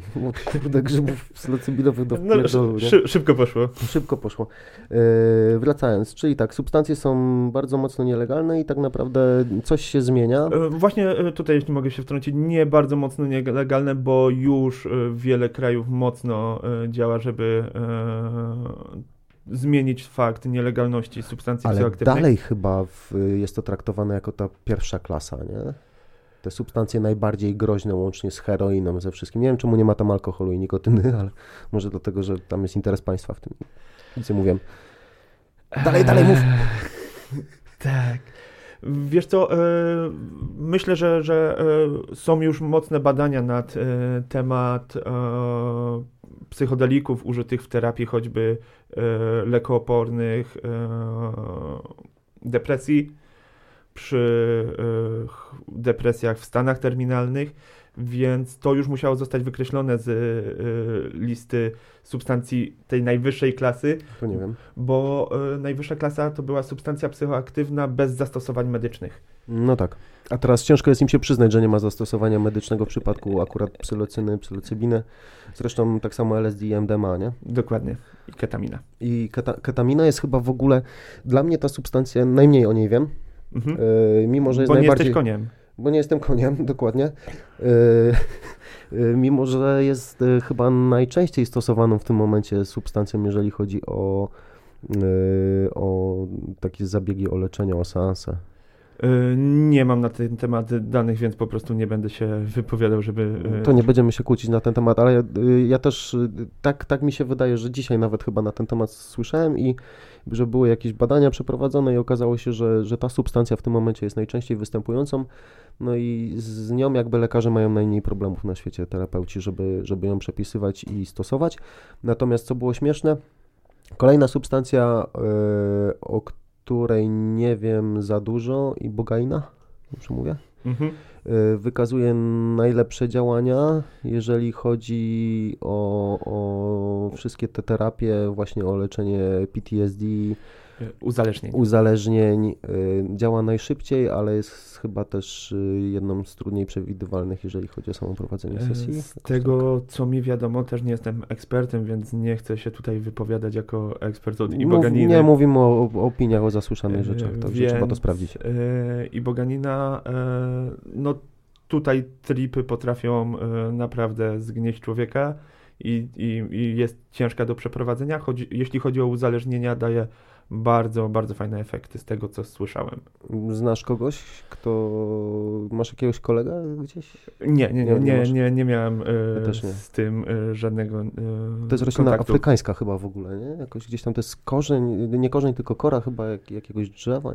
od grzybów psylocybinowych do pierdolu, nie? Szybko poszło. Szybko poszło. Wracając, czyli tak, substancje są bardzo mocno nielegalne i tak naprawdę coś się zmienia. Właśnie tutaj, jeśli mogę się wtrącić, nie bardzo mocno nielegalne, bo już wiele krajów mocno działa, żeby zmienić fakt nielegalności substancji psychoaktywnych. Ale dalej chyba jest to traktowane jako ta pierwsza klasa, nie? Te substancje najbardziej groźne, łącznie z heroiną, ze wszystkim. Nie wiem, czemu nie ma tam alkoholu i nikotyny, ale może dlatego, że tam jest interes państwa w tym. Nic nie mówię. Dalej mów. Tak. Wiesz co, myślę, że są już mocne badania nad temat psychodelików użytych w terapii choćby lekoopornych, depresji, przy depresjach w stanach terminalnych, więc to już musiało zostać wykreślone z listy substancji tej najwyższej klasy, to nie wiem. Bo najwyższa klasa to była substancja psychoaktywna bez zastosowań medycznych. No tak. A teraz ciężko jest im się przyznać, że nie ma zastosowania medycznego w przypadku akurat psylocyny, psylocybiny. Zresztą tak samo LSD i MDMA, nie? Dokładnie. I ketamina. I ketamina jest chyba w ogóle, dla mnie ta substancja, najmniej o niej wiem. Mhm. Mimo, że jest najbardziej... Bo nie jesteś koniem. Bo nie jestem koniem, dokładnie. Mimo, że jest chyba najczęściej stosowaną w tym momencie substancją, jeżeli chodzi o takie zabiegi, o leczenie, o seanse. Nie mam na ten temat danych, więc po prostu nie będę się wypowiadał, żeby... To nie będziemy się kłócić na ten temat, ale ja też, tak mi się wydaje, że dzisiaj nawet chyba na ten temat słyszałem i że były jakieś badania przeprowadzone i okazało się, że ta substancja w tym momencie jest najczęściej występującą, no i z nią jakby lekarze mają najmniej problemów na świecie, terapeuci, żeby ją przepisywać i stosować. Natomiast co było śmieszne, kolejna substancja, o której nie wiem za dużo, ibogaina, dobrze mówię, wykazuje najlepsze działania, jeżeli chodzi o wszystkie te terapie, właśnie o leczenie PTSD, uzależnień. Działa najszybciej, ale jest chyba też jedną z trudniej przewidywalnych, jeżeli chodzi o samo prowadzenie sesji. Z tego, co mi wiadomo, też nie jestem ekspertem, więc nie chcę się tutaj wypowiadać jako ekspert od iboganiny. Nie mówimy o opiniach, o zasłyszanych rzeczach, także trzeba to sprawdzić. Iboganina, no tutaj tripy potrafią naprawdę zgnieść człowieka i jest ciężka do przeprowadzenia. Jeśli chodzi o uzależnienia, daje bardzo, bardzo fajne efekty z tego, co słyszałem. Znasz kogoś, kto... Masz jakiegoś kolegę gdzieś? Nie miałem z tym żadnego kontaktu. To jest roślina afrykańska chyba w ogóle, nie? Jakoś gdzieś tam to jest korzeń, nie korzeń, tylko kora chyba jakiegoś drzewa.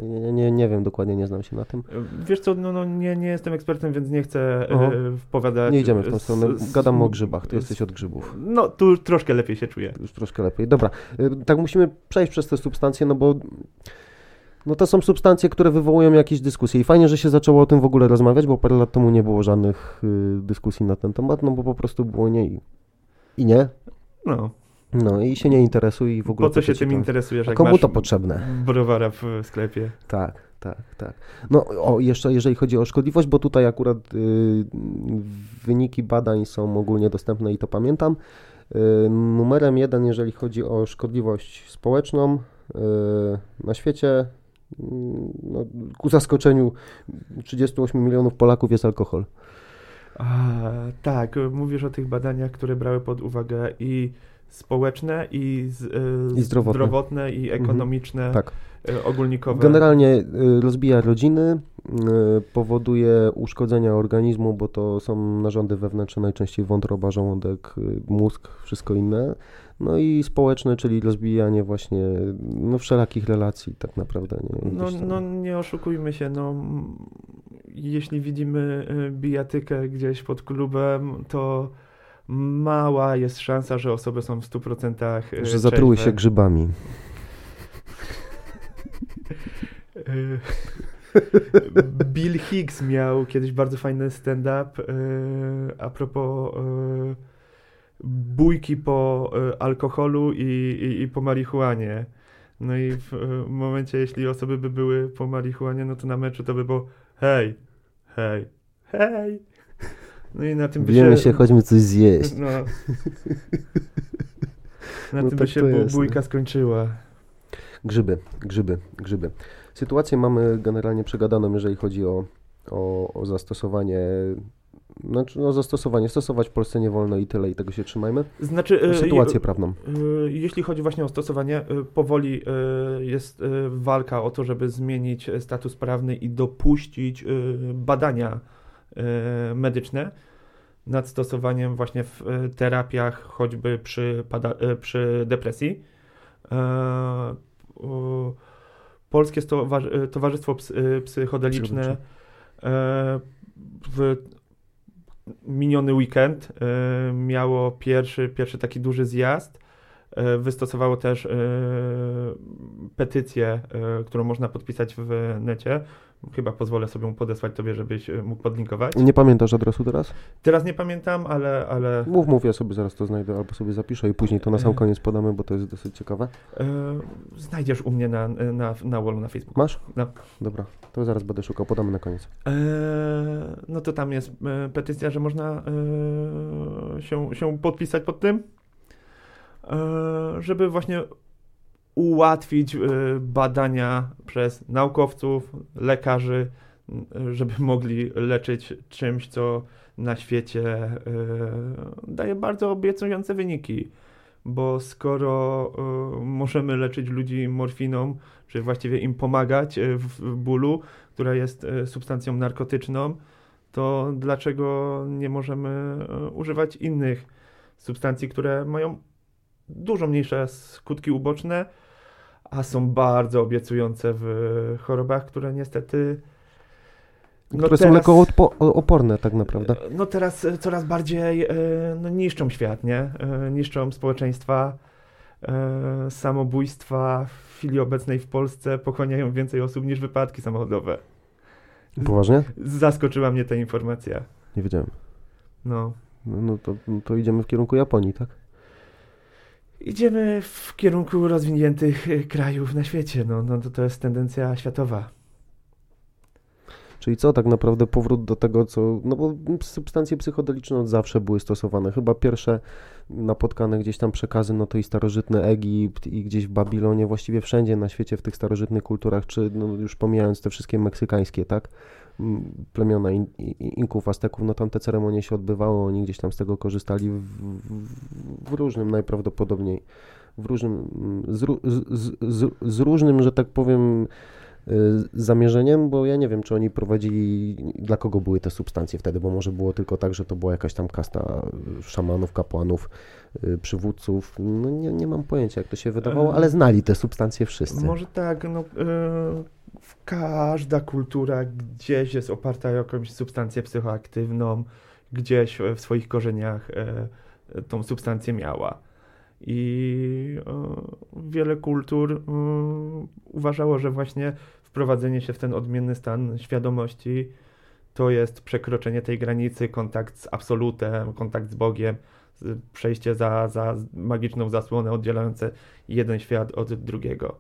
Nie wiem dokładnie, nie znam się na tym. Wiesz co, nie jestem ekspertem, więc nie chcę wpowiadać... Nie idziemy w tą stronę, gadam o grzybach, ty jesteś od grzybów. No, tu troszkę lepiej się czuję. Już troszkę lepiej, dobra. Tak musimy przejść przez te substancje, no bo... No to są substancje, które wywołują jakieś dyskusje i fajnie, że się zaczęło o tym w ogóle rozmawiać, bo parę lat temu nie było żadnych dyskusji na ten temat, no bo po prostu było nie i nie. No i się nie interesuje i w ogóle... Po co się tym interesujesz, jak komu to potrzebne? Browara w sklepie. Tak. No o, jeszcze jeżeli chodzi o szkodliwość, bo tutaj akurat wyniki badań są ogólnie dostępne i to pamiętam. Numerem 1, jeżeli chodzi o szkodliwość społeczną na świecie, no, ku zaskoczeniu 38 milionów Polaków jest alkohol. Tak, mówisz o tych badaniach, które brały pod uwagę i społeczne, i zdrowotne, i ekonomiczne, tak. Ogólnikowe. Generalnie rozbija rodziny, powoduje uszkodzenia organizmu, bo to są narządy wewnętrzne, najczęściej wątroba, żołądek, mózg, wszystko inne. No i społeczne, czyli rozbijanie właśnie wszelakich relacji tak naprawdę. Nie? Nie oszukujmy się, jeśli widzimy bijatykę gdzieś pod klubem, to mała jest szansa, że osoby są w 100% że zatruły się grzybami. Bill Hicks miał kiedyś bardzo fajny stand-up a propos bójki po alkoholu i po marihuanie. No i w momencie, jeśli osoby by były po marihuanie, no to na meczu to by było hej, hej, hej. No i na tym by się... chodźmy coś zjeść. No. Na tym tak by się bójka skończyła. Grzyby. Sytuację mamy generalnie przegadaną, jeżeli chodzi o zastosowanie... Stosować w Polsce nie wolno i tyle, i tego się trzymajmy. Znaczy, sytuację prawną. Jeśli chodzi właśnie o stosowanie, powoli jest walka o to, żeby zmienić status prawny i dopuścić badania medyczne nad stosowaniem właśnie w terapiach, choćby przy depresji. Polskie Towarzystwo Psychodeliczne w miniony weekend miało pierwszy taki duży zjazd. Wystosowało też petycję, którą można podpisać w necie. Chyba pozwolę sobie podesłać tobie, żebyś mógł podlinkować. Nie pamiętasz adresu teraz? Teraz nie pamiętam, ale... Mów, ja sobie zaraz to znajdę albo sobie zapiszę i później to na sam koniec podamy, bo to jest dosyć ciekawe. Znajdziesz u mnie na wallu na Facebooku. Masz? No. Dobra, to zaraz będę szukał, podamy na koniec. No to tam jest petycja, że można się podpisać pod tym, żeby właśnie ułatwić badania przez naukowców, lekarzy, żeby mogli leczyć czymś, co na świecie daje bardzo obiecujące wyniki. Bo skoro możemy leczyć ludzi morfiną, czy właściwie im pomagać w bólu, która jest substancją narkotyczną, to dlaczego nie możemy używać innych substancji, które mają dużo mniejsze skutki uboczne, a są bardzo obiecujące w chorobach, które niestety... Które są lekko odporne tak naprawdę. No teraz coraz bardziej niszczą świat, nie? Niszczą społeczeństwa, samobójstwa w chwili obecnej w Polsce pochłaniają więcej osób niż wypadki samochodowe. Poważnie? Zaskoczyła mnie ta informacja. Nie wiedziałem. No to idziemy w kierunku Japonii, tak? Idziemy w kierunku rozwiniętych krajów na świecie. To jest tendencja światowa. Czyli co tak naprawdę powrót do tego, co... No bo substancje psychodeliczne od zawsze były stosowane. Chyba pierwsze napotkane gdzieś tam przekazy, to i starożytny Egipt i gdzieś w Babilonie, właściwie wszędzie na świecie w tych starożytnych kulturach, czy już pomijając te wszystkie meksykańskie, tak? Plemiona Inków, Azteków, tam te ceremonie się odbywały, oni gdzieś tam z tego korzystali w różnym najprawdopodobniej w różnym, z różnym, że tak powiem, zamierzeniem, bo ja nie wiem, czy oni prowadzili, dla kogo były te substancje wtedy, bo może było tylko tak, że to była jakaś tam kasta szamanów, kapłanów, przywódców, no nie mam pojęcia, jak to się wydawało, ale znali te substancje wszyscy. Może tak, no każda kultura gdzieś jest oparta o jakąś substancję psychoaktywną, gdzieś w swoich korzeniach tą substancję miała. I wiele kultur uważało, że właśnie wprowadzenie się w ten odmienny stan świadomości to jest przekroczenie tej granicy, kontakt z absolutem, kontakt z Bogiem, przejście za magiczną zasłonę oddzielające jeden świat od drugiego.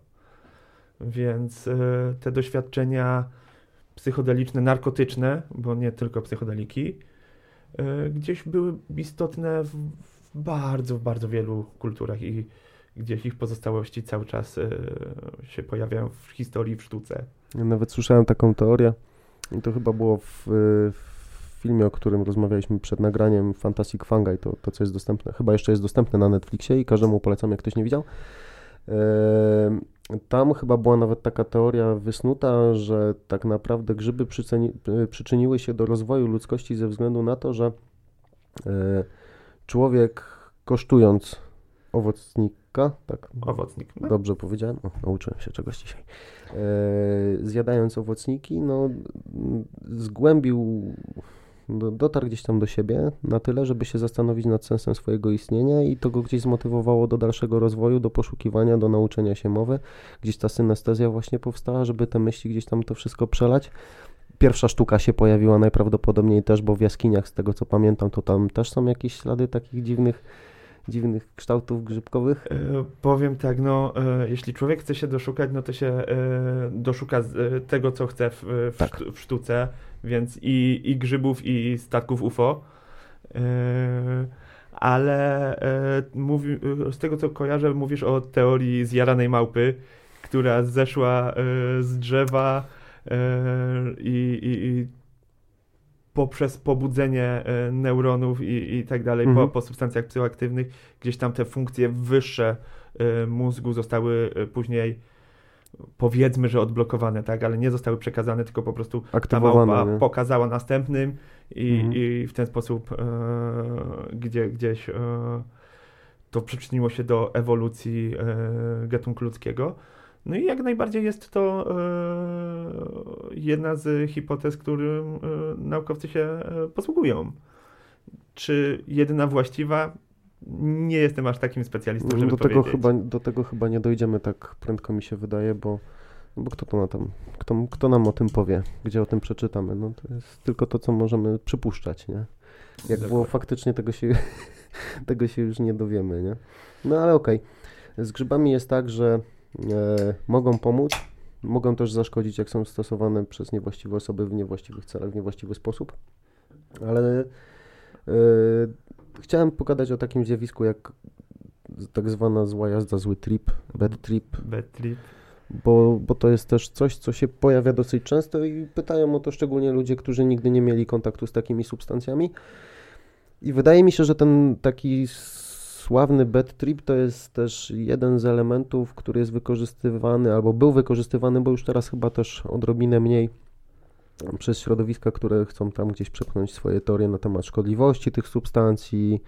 Więc te doświadczenia psychodeliczne, narkotyczne, bo nie tylko psychodeliki, gdzieś były istotne w bardzo wielu kulturach i gdzieś ich pozostałości cały czas się pojawiają w historii, w sztuce. Ja nawet słyszałem taką teorię i to chyba było w filmie, o którym rozmawialiśmy przed nagraniem, Fantastic Fungi, to co jest dostępne, chyba jeszcze jest dostępne na Netflixie i każdemu polecam, jak ktoś nie widział. Tam chyba była nawet taka teoria wysnuta, że tak naprawdę grzyby przyczyniły się do rozwoju ludzkości ze względu na to, że człowiek, kosztując owocnika, tak? Owocnik. No. Dobrze powiedziałem? Nauczyłem się czegoś dzisiaj. Zjadając owocniki, no zgłębił, dotarł gdzieś tam do siebie na tyle, żeby się zastanowić nad sensem swojego istnienia i to go gdzieś zmotywowało do dalszego rozwoju, do poszukiwania, do nauczenia się mowy. Gdzieś ta synestezja właśnie powstała, żeby te myśli gdzieś tam to wszystko przelać. Pierwsza sztuka się pojawiła najprawdopodobniej też, bo w jaskiniach, z tego co pamiętam, to tam też są jakieś ślady takich dziwnych kształtów grzybkowych. Powiem tak, no jeśli człowiek chce się doszukać, no to się doszuka tego, co chce w sztuce, więc i grzybów, i statków UFO. Ale z tego, co kojarzę, mówisz o teorii zjaranej małpy, która zeszła z drzewa i poprzez pobudzenie neuronów i tak dalej, po substancjach psychoaktywnych, gdzieś tam te funkcje wyższe mózgu zostały później, powiedzmy, że odblokowane, tak, ale nie zostały przekazane, tylko po prostu aktywowane, ta małpa pokazała następnym i w ten sposób gdzieś to przyczyniło się do ewolucji gatunku ludzkiego. No i jak najbardziej jest to jedna z hipotez, którym naukowcy się posługują. Czy jedyna właściwa? Nie jestem aż takim specjalistą, żeby powiedzieć. Do tego chyba nie dojdziemy tak prędko, mi się wydaje, bo kto nam o tym powie, gdzie o tym przeczytamy? No to jest tylko to, co możemy przypuszczać, nie? Jak Dokładnie. Było faktycznie, tego się już nie dowiemy, nie? No ale okej. Z grzybami jest tak, że mogą pomóc, mogą też zaszkodzić, jak są stosowane przez niewłaściwe osoby w niewłaściwych celach, w niewłaściwy sposób, ale chciałem pogadać o takim zjawisku jak tak zwana zła jazda, zły trip, bad trip. Bo to jest też coś, co się pojawia dosyć często i pytają o to szczególnie ludzie, którzy nigdy nie mieli kontaktu z takimi substancjami i wydaje mi się, że ten taki sławny bad trip to jest też jeden z elementów, który jest wykorzystywany albo był wykorzystywany, bo już teraz chyba też odrobinę mniej, przez środowiska, które chcą tam gdzieś przepchnąć swoje teorie na temat szkodliwości tych substancji,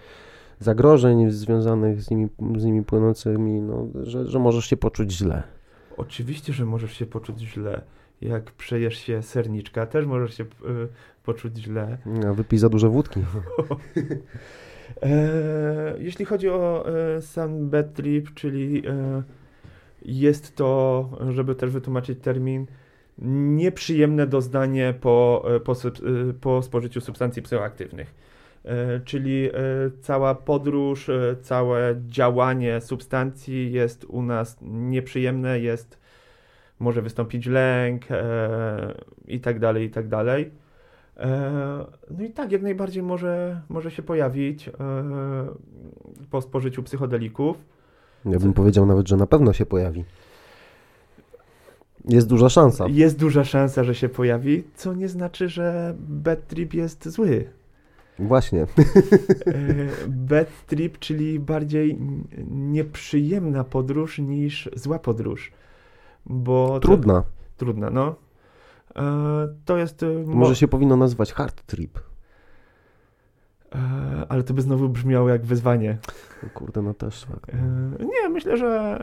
zagrożeń związanych z nimi płynącymi, no, że możesz się poczuć źle. Oczywiście, że możesz się poczuć źle. Jak przejesz się serniczka, też możesz się poczuć źle. A wypij za dużo wódki. Jeśli chodzi o sam bad trip, czyli jest to, żeby też wytłumaczyć termin, nieprzyjemne doznanie po spożyciu substancji psychoaktywnych. Czyli cała podróż, całe działanie substancji jest u nas nieprzyjemne, może wystąpić lęk i tak dalej, i tak dalej. No i tak, jak najbardziej może się pojawić po spożyciu psychodelików. Ja bym powiedział nawet, że na pewno się pojawi. Jest duża szansa. Jest duża szansa, że się pojawi, co nie znaczy, że bad trip jest zły. Właśnie. Bad trip, czyli bardziej nieprzyjemna podróż niż zła podróż. Bo trudna. Trudna, no. To jest... Może się powinno nazwać hard trip. Ale to by znowu brzmiało jak wyzwanie. No kurde, no też tak. Nie, myślę, że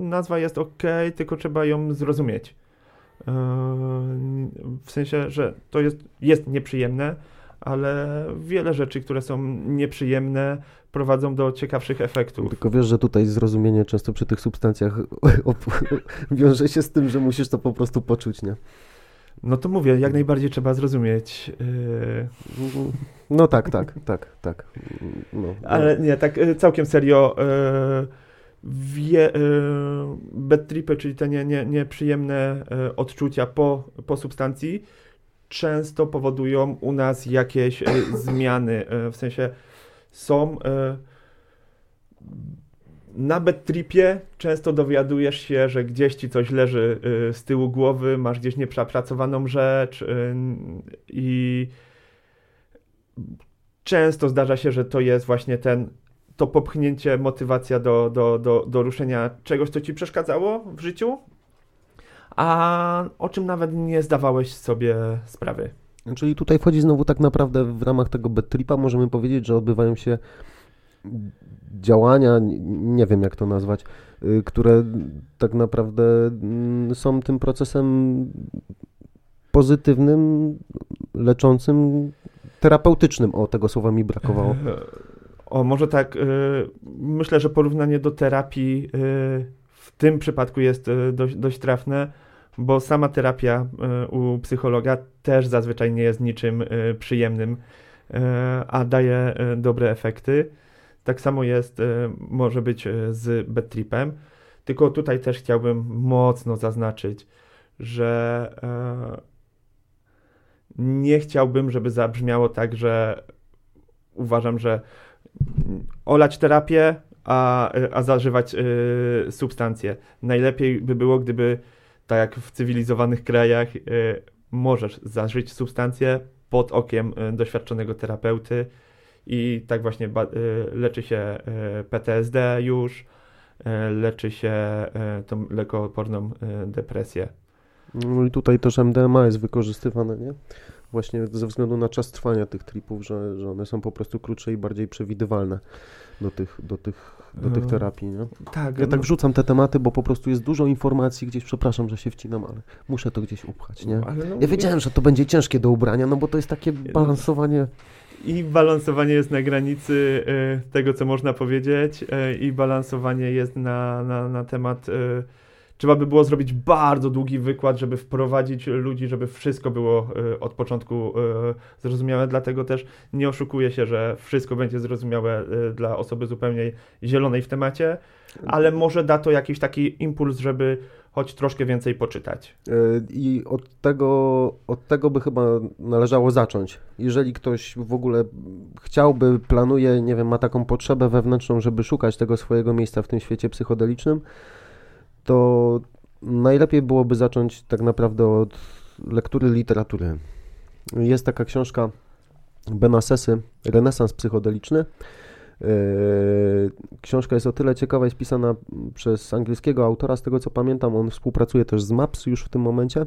nazwa jest okej, tylko trzeba ją zrozumieć. W sensie, że to jest nieprzyjemne, ale wiele rzeczy, które są nieprzyjemne, prowadzą do ciekawszych efektów. Tylko wiesz, że tutaj zrozumienie często przy tych substancjach wiąże się z tym, że musisz to po prostu poczuć, nie? No to mówię, jak najbardziej trzeba zrozumieć. No tak. No. Ale nie, tak całkiem serio. Bad tripy, czyli te nieprzyjemne odczucia po substancji, często powodują u nas jakieś zmiany. W sensie są... Na bad tripie często dowiadujesz się, że gdzieś ci coś leży z tyłu głowy, masz gdzieś nieprzepracowaną rzecz i często zdarza się, że to jest właśnie to popchnięcie, motywacja do ruszenia czegoś, co ci przeszkadzało w życiu, a o czym nawet nie zdawałeś sobie sprawy. Czyli tutaj wchodzi znowu tak naprawdę w ramach tego bad tripa, możemy powiedzieć, że odbywają się działania, nie wiem jak to nazwać, które tak naprawdę są tym procesem pozytywnym, leczącym, terapeutycznym. O, tego słowa mi brakowało. O, może tak, myślę, że porównanie do terapii w tym przypadku jest dość trafne, bo sama terapia u psychologa też zazwyczaj nie jest niczym przyjemnym, a daje dobre efekty. Tak samo jest, może być z bad tripem, tylko tutaj też chciałbym mocno zaznaczyć, że nie chciałbym, żeby zabrzmiało tak, że uważam, że olać terapię, a zażywać substancje. Najlepiej by było, gdyby, tak jak w cywilizowanych krajach, możesz zażyć substancję pod okiem doświadczonego terapeuty. I tak właśnie leczy się PTSD już, leczy się tą lekooporną depresję. No i tutaj też MDMA jest wykorzystywane, nie? Właśnie ze względu na czas trwania tych tripów, że one są po prostu krótsze i bardziej przewidywalne do tych terapii, nie? Tak, ja tak wrzucam te tematy, bo po prostu jest dużo informacji gdzieś, przepraszam, że się wcinam, ale muszę to gdzieś upchać, nie? Ja wiedziałem, że to będzie ciężkie do ubrania, no bo to jest takie balansowanie... I balansowanie jest na granicy tego, co można powiedzieć, i balansowanie jest na temat... Trzeba by było zrobić bardzo długi wykład, żeby wprowadzić ludzi, żeby wszystko było od początku zrozumiałe, dlatego też nie oszukuję się, że wszystko będzie zrozumiałe dla osoby zupełnie zielonej w temacie, ale może da to jakiś taki impuls, żeby choć troszkę więcej poczytać. I od tego by chyba należało zacząć. Jeżeli ktoś w ogóle chciałby, planuje, nie wiem, ma taką potrzebę wewnętrzną, żeby szukać tego swojego miejsca w tym świecie psychodelicznym, to najlepiej byłoby zacząć tak naprawdę od lektury literatury. Jest taka książka Bena Sessy, Renesans psychodeliczny. Książka jest o tyle ciekawa, jest pisana przez angielskiego autora, z tego co pamiętam, on współpracuje też z MAPS już w tym momencie.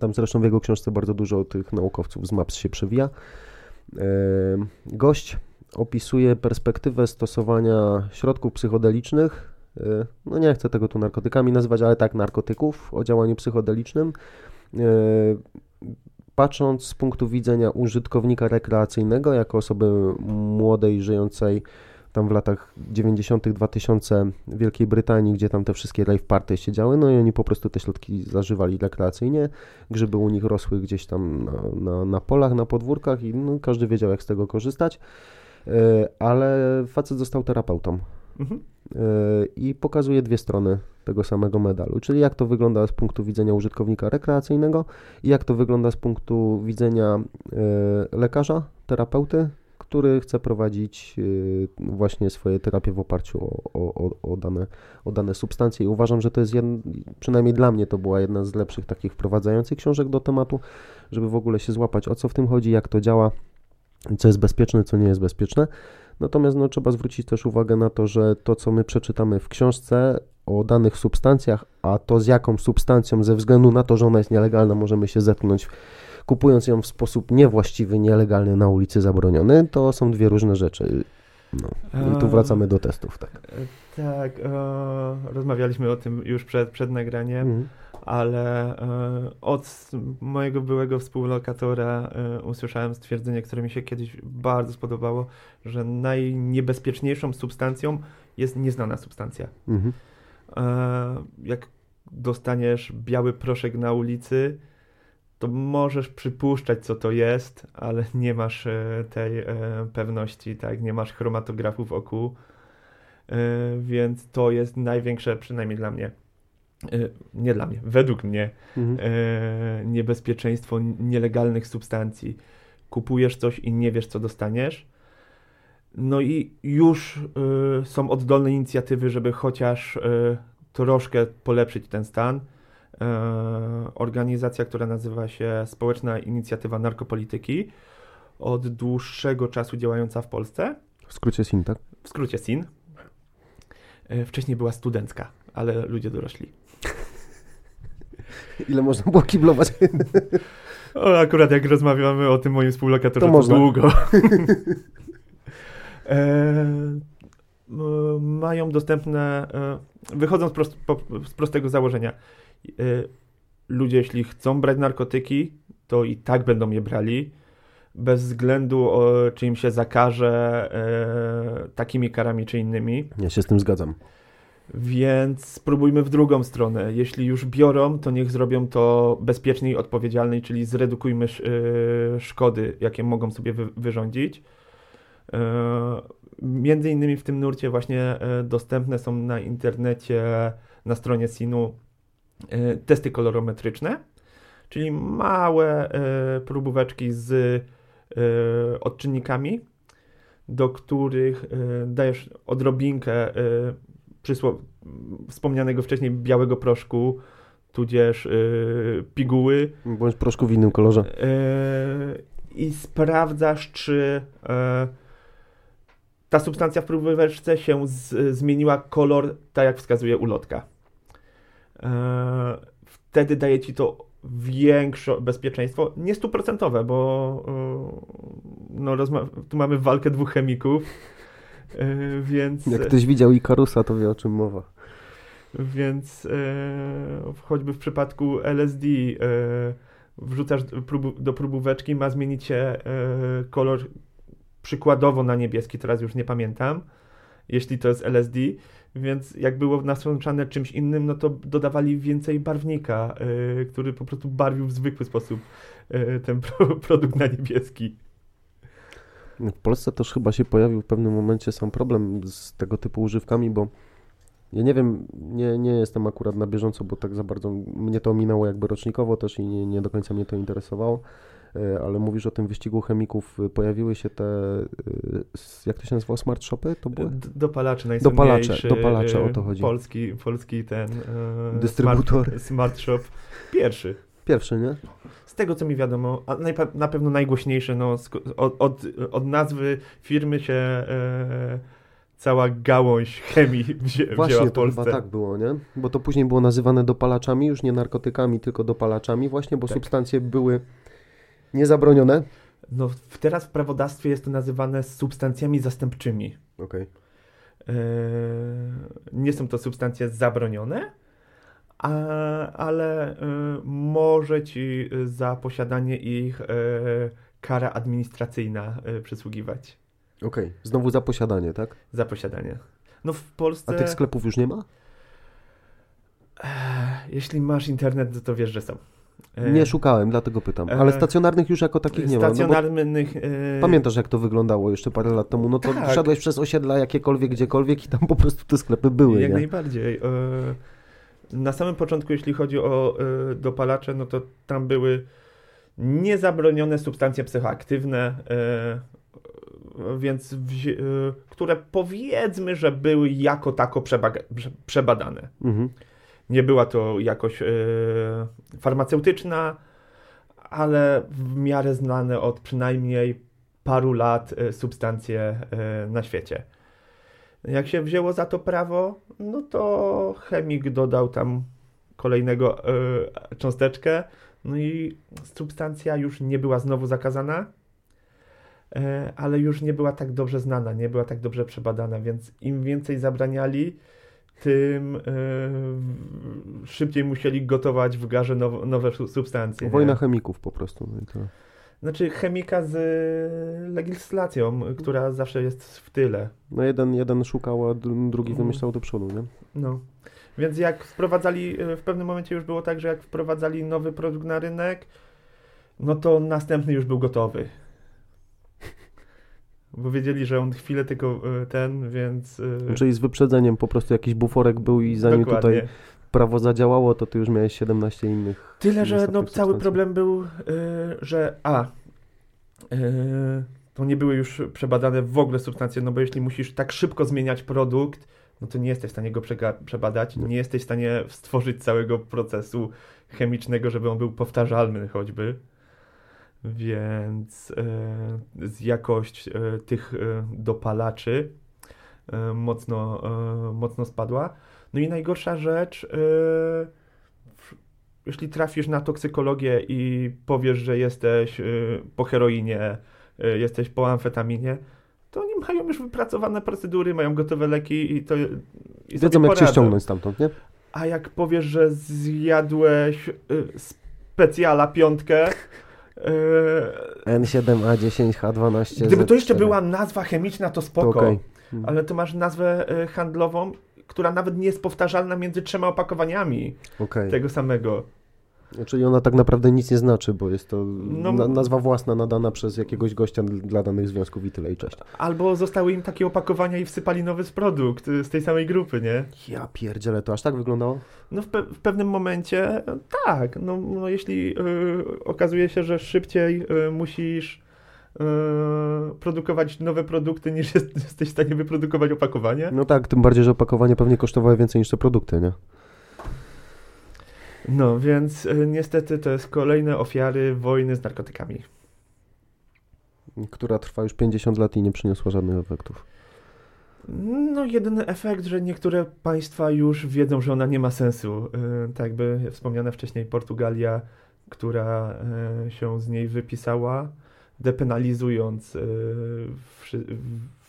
Tam zresztą w jego książce bardzo dużo tych naukowców z MAPS się przewija. Gość opisuje perspektywę stosowania środków psychodelicznych, no nie chcę tego tu narkotykami nazywać, ale tak, narkotyków o działaniu psychodelicznym, patrząc z punktu widzenia użytkownika rekreacyjnego, jako osoby młodej, żyjącej tam w latach 90., 2000 w Wielkiej Brytanii, gdzie tam te wszystkie rave party się działy, no i oni po prostu te środki zażywali rekreacyjnie, grzyby u nich rosły gdzieś tam na polach, na podwórkach i no, każdy wiedział, jak z tego korzystać, ale facet został terapeutą. Mhm. I pokazuje dwie strony tego samego medalu, czyli jak to wygląda z punktu widzenia użytkownika rekreacyjnego i jak to wygląda z punktu widzenia lekarza, terapeuty, który chce prowadzić właśnie swoje terapie w oparciu o dane substancje. I uważam, że to jest, przynajmniej dla mnie to była jedna z lepszych takich wprowadzających książek do tematu, żeby w ogóle się złapać, o co w tym chodzi, jak to działa, co jest bezpieczne, co nie jest bezpieczne. Natomiast no, trzeba zwrócić też uwagę na to, że to, co my przeczytamy w książce o danych substancjach, a to z jaką substancją, ze względu na to, że ona jest nielegalna, możemy się zetknąć, kupując ją w sposób niewłaściwy, nielegalny, na ulicy zabroniony, to są dwie różne rzeczy. No. I tu wracamy do testów. Rozmawialiśmy o tym już przed nagraniem, ale od mojego byłego współlokatora usłyszałem stwierdzenie, które mi się kiedyś bardzo spodobało, że najniebezpieczniejszą substancją jest nieznana substancja. Jak dostaniesz biały proszek na ulicy, to możesz przypuszczać, co to jest, ale nie masz tej pewności, tak? Nie masz chromatografów wokół, więc to jest największe, przynajmniej dla mnie, według mnie, niebezpieczeństwo nielegalnych substancji. Kupujesz coś i nie wiesz, co dostaniesz. No i już są oddolne inicjatywy, żeby chociaż troszkę polepszyć ten stan. Organizacja, która nazywa się Społeczna Inicjatywa Narkopolityki, od dłuższego czasu działająca w Polsce. W skrócie SIN, tak? W skrócie SIN. Wcześniej była studencka, ale ludzie dorośli. Ile można było kiblować? O, akurat jak rozmawiamy o tym moim współlokatorze, to długo. Mają dostępne, wychodząc z prostego założenia, ludzie, jeśli chcą brać narkotyki, to i tak będą je brali, bez względu, czy im się zakaże takimi karami, czy innymi. Ja się z tym zgadzam. Więc spróbujmy w drugą stronę. Jeśli już biorą, to niech zrobią to bezpieczniej i odpowiedzialniej, czyli zredukujmy szkody, jakie mogą sobie wyrządzić. Między innymi w tym nurcie właśnie dostępne są na internecie, na stronie SIN-u, testy kolorometryczne, czyli małe próbóweczki z odczynnikami, do których dajesz odrobinkę wspomnianego wcześniej białego proszku, tudzież piguły. Bądź proszku w innym kolorze. I sprawdzasz, czy ta substancja w próbóweczce się zmieniła kolor, tak jak wskazuje ulotka. Wtedy daje ci to większe bezpieczeństwo, nie 100%, bo no, tu mamy walkę dwóch chemików, więc... Jak ktoś widział Ikarusa, to wie, o czym mowa. Więc choćby w przypadku LSD wrzucasz do próbóweczki, ma zmienić się kolor przykładowo na niebieski, teraz już nie pamiętam, jeśli to jest LSD. Więc jak było nasączane czymś innym, no to dodawali więcej barwnika, który po prostu barwił w zwykły sposób ten produkt na niebieski. W Polsce też chyba się pojawił w pewnym momencie sam problem z tego typu używkami, bo ja nie wiem, nie jestem akurat na bieżąco, bo tak za bardzo mnie to ominęło jakby rocznikowo też i nie do końca mnie to interesowało, ale mówisz o tym wyścigu chemików, pojawiły się te, jak to się nazywało, smart shopy? To były? Dopalacze najsłynniejszy. Dopalacze, o to chodzi. Polski ten dystrybutor. Smart shop. Pierwszy, nie? Z tego, co mi wiadomo, a na pewno najgłośniejszy, no, od nazwy firmy się cała gałąź chemii wzięła w Polsce. Właśnie, chyba tak było, nie? Bo to później było nazywane dopalaczami, już nie narkotykami, tylko dopalaczami właśnie, bo tak. Substancje były niezabronione? No teraz w prawodawstwie jest to nazywane substancjami zastępczymi. Okej. Nie są to substancje zabronione, ale może ci za posiadanie ich kara administracyjna przysługiwać. Okej. Znowu za posiadanie, tak? Za posiadanie. No w Polsce... A tych sklepów już nie ma? Jeśli masz internet, to wiesz, że są. Nie szukałem, dlatego pytam. Ale stacjonarnych już jako takich nie ma. Stacjonarnych... No pamiętasz, jak to wyglądało jeszcze parę lat temu? No to tak. Szedłeś przez osiedla jakiekolwiek, gdziekolwiek i tam po prostu te sklepy były. Jak nie? Najbardziej. Na samym początku, jeśli chodzi o dopalacze, no to tam były niezabronione substancje psychoaktywne, więc które powiedzmy, że były jako tako przebadane. Mhm. Nie była to jakoś farmaceutyczna, ale w miarę znane od przynajmniej paru lat substancje na świecie. Jak się wzięło za to prawo, no to chemik dodał tam kolejnego cząsteczkę, no i substancja już nie była znowu zakazana, ale już nie była tak dobrze znana, nie była tak dobrze przebadana, więc im więcej zabraniali, tym szybciej musieli gotować w garze nowe substancje. Wojna chemików po prostu. No i to... Znaczy chemika z legislacją, która zawsze jest w tyle. No jeden szukał, a drugi wymyślał do przodu, nie? No. Więc jak wprowadzali, w pewnym momencie już było tak, że jak wprowadzali nowy produkt na rynek, no to następny już był gotowy. Bo wiedzieli, że on chwilę tylko ten, więc... Czyli z wyprzedzeniem po prostu jakiś buforek był i zanim dokładnie. Tutaj prawo zadziałało, to ty już miałeś 17 innych... Tyle, że no, cały problem był, że to nie były już przebadane w ogóle substancje, no bo jeśli musisz tak szybko zmieniać produkt, no to nie jesteś w stanie go przebadać, nie jesteś w stanie stworzyć całego procesu chemicznego, żeby on był powtarzalny choćby. Więc jakość tych dopalaczy mocno spadła. No i najgorsza rzecz, jeśli trafisz na toksykologię i powiesz, że jesteś po heroinie, jesteś po amfetaminie, to oni mają już wypracowane procedury, mają gotowe leki i to... I wiedzą, jak cię ściągnąć stamtąd, nie? A jak powiesz, że zjadłeś specjala 5... N7A10H12. Gdyby to jeszcze była nazwa chemiczna, to spoko, to okay. Ale to masz nazwę handlową, która nawet nie jest powtarzalna między 3 opakowaniami tego samego. Czyli ona tak naprawdę nic nie znaczy, bo jest to nazwa własna nadana przez jakiegoś gościa dla danych związków i tyle i cześć. Albo zostały im takie opakowania i wsypali nowy produkt z tej samej grupy, nie? Ja pierdzielę, to aż tak wyglądało? No w pewnym momencie tak, no jeśli okazuje się, że szybciej musisz produkować nowe produkty niż jesteś w stanie wyprodukować opakowanie. No tak, tym bardziej, że opakowanie pewnie kosztowało więcej niż te produkty, nie? No, więc niestety to jest kolejne ofiary wojny z narkotykami. Która trwa już 50 lat i nie przyniosła żadnych efektów. No, jedyny efekt, że niektóre państwa już wiedzą, że ona nie ma sensu. Tak by wspomniana wcześniej Portugalia, która się z niej wypisała, depenalizując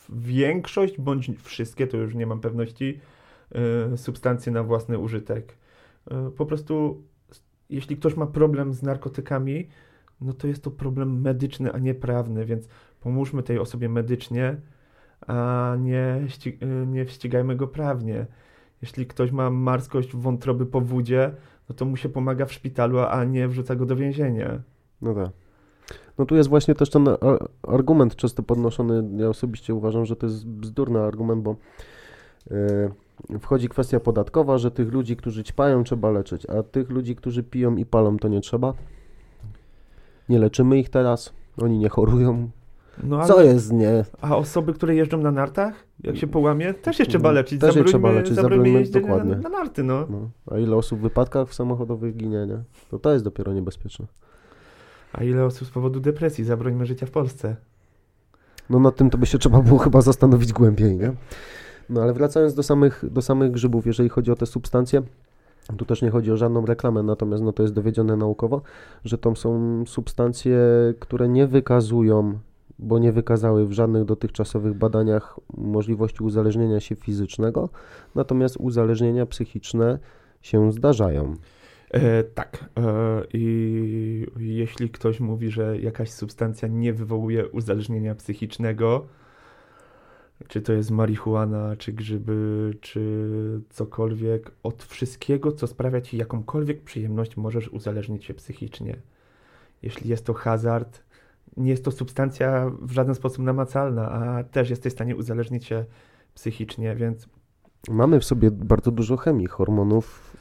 większość, bądź wszystkie, to już nie mam pewności, substancje na własny użytek. Po prostu, jeśli ktoś ma problem z narkotykami, no to jest to problem medyczny, a nie prawny, więc pomóżmy tej osobie medycznie, a nie ścigajmy go prawnie. Jeśli ktoś ma marskość wątroby po wódzie, no to mu się pomaga w szpitalu, a nie wrzuca go do więzienia. No tak. No tu jest właśnie też ten argument często podnoszony, ja osobiście uważam, że to jest bzdurny argument, bo... wchodzi kwestia podatkowa, że tych ludzi, którzy ćpają, trzeba leczyć, a tych ludzi, którzy piją i palą, to nie trzeba. Nie leczymy ich teraz, oni nie chorują. No, ale... Co jest nie? A osoby, które jeżdżą na nartach, jak się połamie, też je trzeba leczyć. Też zabronimy jeździć na narty, no. A ile osób w wypadkach samochodowych ginie, nie? To jest dopiero niebezpieczne. A ile osób z powodu depresji? Zabrońmy życia w Polsce. No nad tym to by się trzeba było chyba zastanowić głębiej, nie? No ale wracając do samych grzybów, jeżeli chodzi o te substancje, tu też nie chodzi o żadną reklamę, natomiast no to jest dowiedzione naukowo, że to są substancje, które nie wykazują, bo nie wykazały w żadnych dotychczasowych badaniach możliwości uzależnienia się fizycznego, natomiast uzależnienia psychiczne się zdarzają. Tak. I jeśli ktoś mówi, że jakaś substancja nie wywołuje uzależnienia psychicznego, czy to jest marihuana, czy grzyby, czy cokolwiek, od wszystkiego, co sprawia ci jakąkolwiek przyjemność, możesz uzależnić się psychicznie. Jeśli jest to hazard, nie jest to substancja w żaden sposób namacalna, a też jesteś w stanie uzależnić się psychicznie, więc... Mamy w sobie bardzo dużo chemii, hormonów,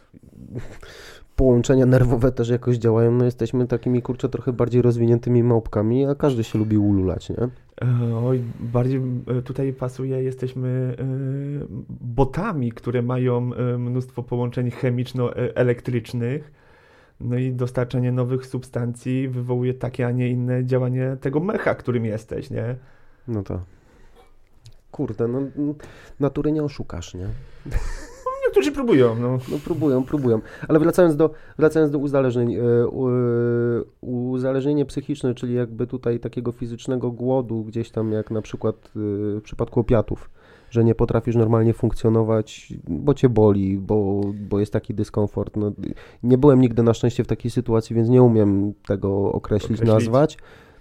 połączenia nerwowe też jakoś działają, no jesteśmy takimi, trochę bardziej rozwiniętymi małpkami, a każdy się lubi ululać, nie? Oj, bardziej tutaj pasuje, jesteśmy botami, które mają mnóstwo połączeń chemiczno-elektrycznych, No i dostarczanie nowych substancji wywołuje takie, a nie inne działanie tego mecha, którym jesteś, nie? No to... Kurde, no natury nie oszukasz, nie? Niektórzy próbują, no. No próbują. Ale wracając do uzależnień. Uzależnienie psychiczne, czyli jakby tutaj takiego fizycznego głodu gdzieś tam, jak na przykład w przypadku opiatów, że nie potrafisz normalnie funkcjonować, bo cię boli, bo jest taki dyskomfort. No, nie byłem nigdy na szczęście w takiej sytuacji, więc nie umiem tego określić, nazwać.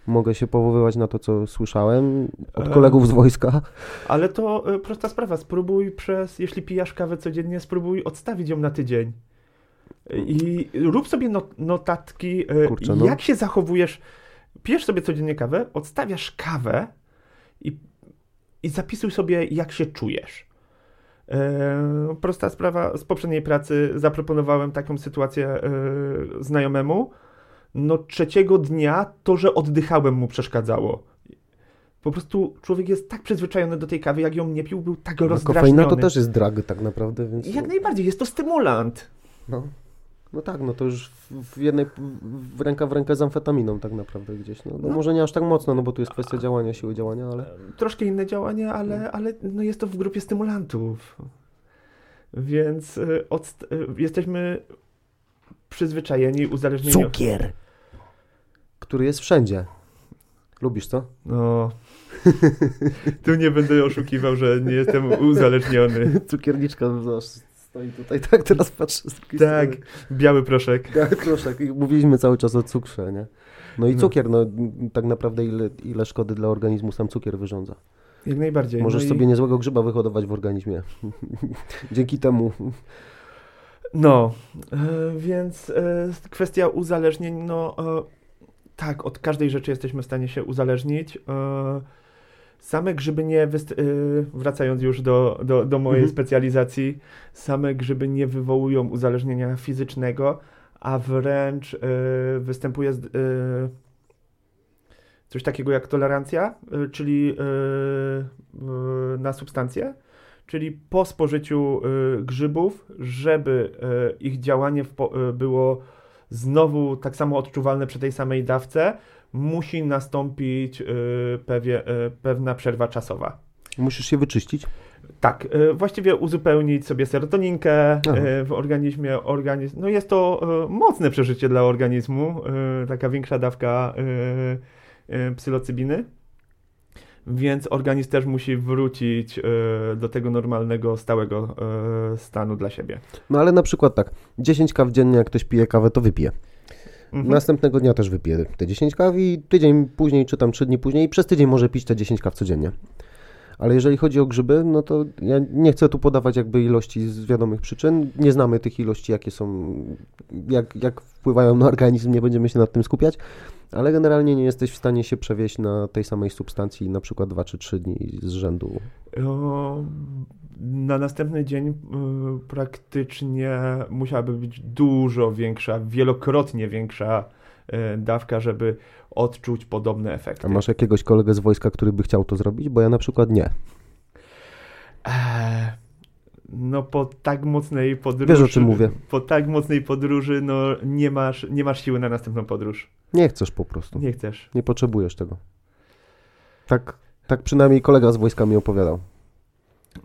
Mogę się powoływać na to, co słyszałem od kolegów z wojska. Ale to prosta sprawa. Jeśli pijasz kawę codziennie, spróbuj odstawić ją na tydzień. I rób sobie notatki, jak się zachowujesz. Pijesz sobie codziennie kawę, odstawiasz kawę i zapisuj sobie, jak się czujesz. Prosta sprawa. Z poprzedniej pracy zaproponowałem taką sytuację znajomemu. No trzeciego dnia to, że oddychałem, mu przeszkadzało. Po prostu człowiek jest tak przyzwyczajony do tej kawy, jak ją nie pił, był tak rozdrażniony. Kofeina to też jest drag tak naprawdę, więc... Jak najbardziej, jest to stymulant. No tak, no to już w rękę z amfetaminą tak naprawdę gdzieś. No. Może nie aż tak mocno, no bo tu jest kwestia działania, siły działania, ale... Troszkę inne działanie, ale no jest to w grupie stymulantów. Więc jesteśmy przyzwyczajeni, uzależnieni... Cukier! Który jest wszędzie. Lubisz to? No. Tu nie będę oszukiwał, że nie jestem uzależniony. Cukierniczka stoi tutaj, tak teraz patrzę. Tak, biały proszek. Biały proszek. I mówiliśmy cały czas o cukrze, nie? No i cukier, no tak naprawdę ile szkody dla organizmu sam cukier wyrządza. Jak najbardziej. Możesz sobie niezłego grzyba wyhodować w organizmie. Dzięki temu... No, więc kwestia uzależnień, no tak, od każdej rzeczy jesteśmy w stanie się uzależnić. Same grzyby nie, wracając już do mojej specjalizacji, same grzyby nie wywołują uzależnienia fizycznego, a wręcz występuje coś takiego jak tolerancja, czyli na substancje. Czyli po spożyciu grzybów, żeby ich działanie było znowu tak samo odczuwalne przy tej samej dawce, musi nastąpić pewna przerwa czasowa. Musisz się wyczyścić? Tak, właściwie uzupełnić sobie serotoninkę w organizmie. No jest to mocne przeżycie dla organizmu, taka większa dawka psylocybiny. Więc organizm też musi wrócić do tego normalnego, stałego stanu dla siebie. No ale na przykład tak, 10 kaw dziennie, jak ktoś pije kawę, to wypije. Następnego dnia też wypije te 10 kaw i tydzień później, czy tam 3 dni później, przez tydzień może pić te 10 kaw codziennie. Ale jeżeli chodzi o grzyby, no to ja nie chcę tu podawać jakby ilości z wiadomych przyczyn. Nie znamy tych ilości, jakie są, jak wpływają na organizm, nie będziemy się nad tym skupiać. Ale generalnie nie jesteś w stanie się przewieźć na tej samej substancji na przykład 2 czy 3 dni z rzędu. Na następny dzień praktycznie musiałaby być dużo większa, wielokrotnie większa dawka, żeby odczuć podobne efekty. A masz jakiegoś kolegę z wojska, który by chciał to zrobić? Bo ja na przykład nie. No po tak mocnej podróży... Wiesz, o czym mówię. Po tak mocnej podróży, no nie masz siły na następną podróż. Nie chcesz po prostu. Nie chcesz. Nie potrzebujesz tego. Tak przynajmniej kolega z wojska mi opowiadał.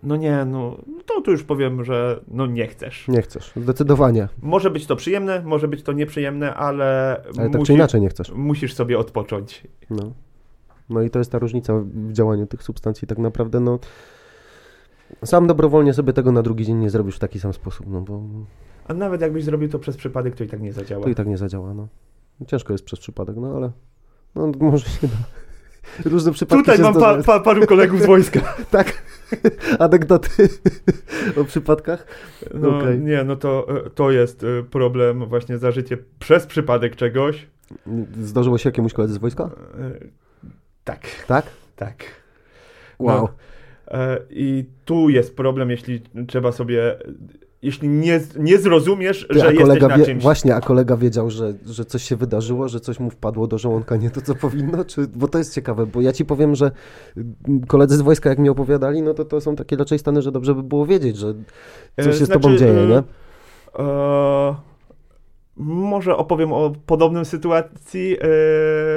No nie, no to tu już powiem, że no nie chcesz. Nie chcesz, zdecydowanie. Może być to przyjemne, może być to nieprzyjemne, ale tak czy inaczej nie chcesz. Musisz sobie odpocząć. No i to jest ta różnica w działaniu tych substancji. Tak naprawdę, no sam dobrowolnie sobie tego na drugi dzień nie zrobisz w taki sam sposób, no bo... A nawet jakbyś zrobił to przez przypadek, to i tak nie zadziała. To i tak nie zadziała, no. Ciężko jest przez przypadek, no ale no może się da. Różne przypadki. Tutaj mam paru kolegów z wojska. Tak, anegdoty o przypadkach. No okay. Nie, no to jest problem właśnie za życie przez przypadek czegoś. Zdarzyło się jakiemuś koledze z wojska? Tak. Tak? Tak. Wow. No, i tu jest problem, jeśli nie zrozumiesz, że jesteś na czymś... Właśnie, a kolega wiedział, że coś się wydarzyło, że coś mu wpadło do żołądka, nie to, co powinno? Bo to jest ciekawe, bo ja ci powiem, że koledzy z wojska, jak mi opowiadali, no to są takie raczej stany, że dobrze by było wiedzieć, że coś się z tobą dzieje, nie? Może opowiem o podobnym sytuacji,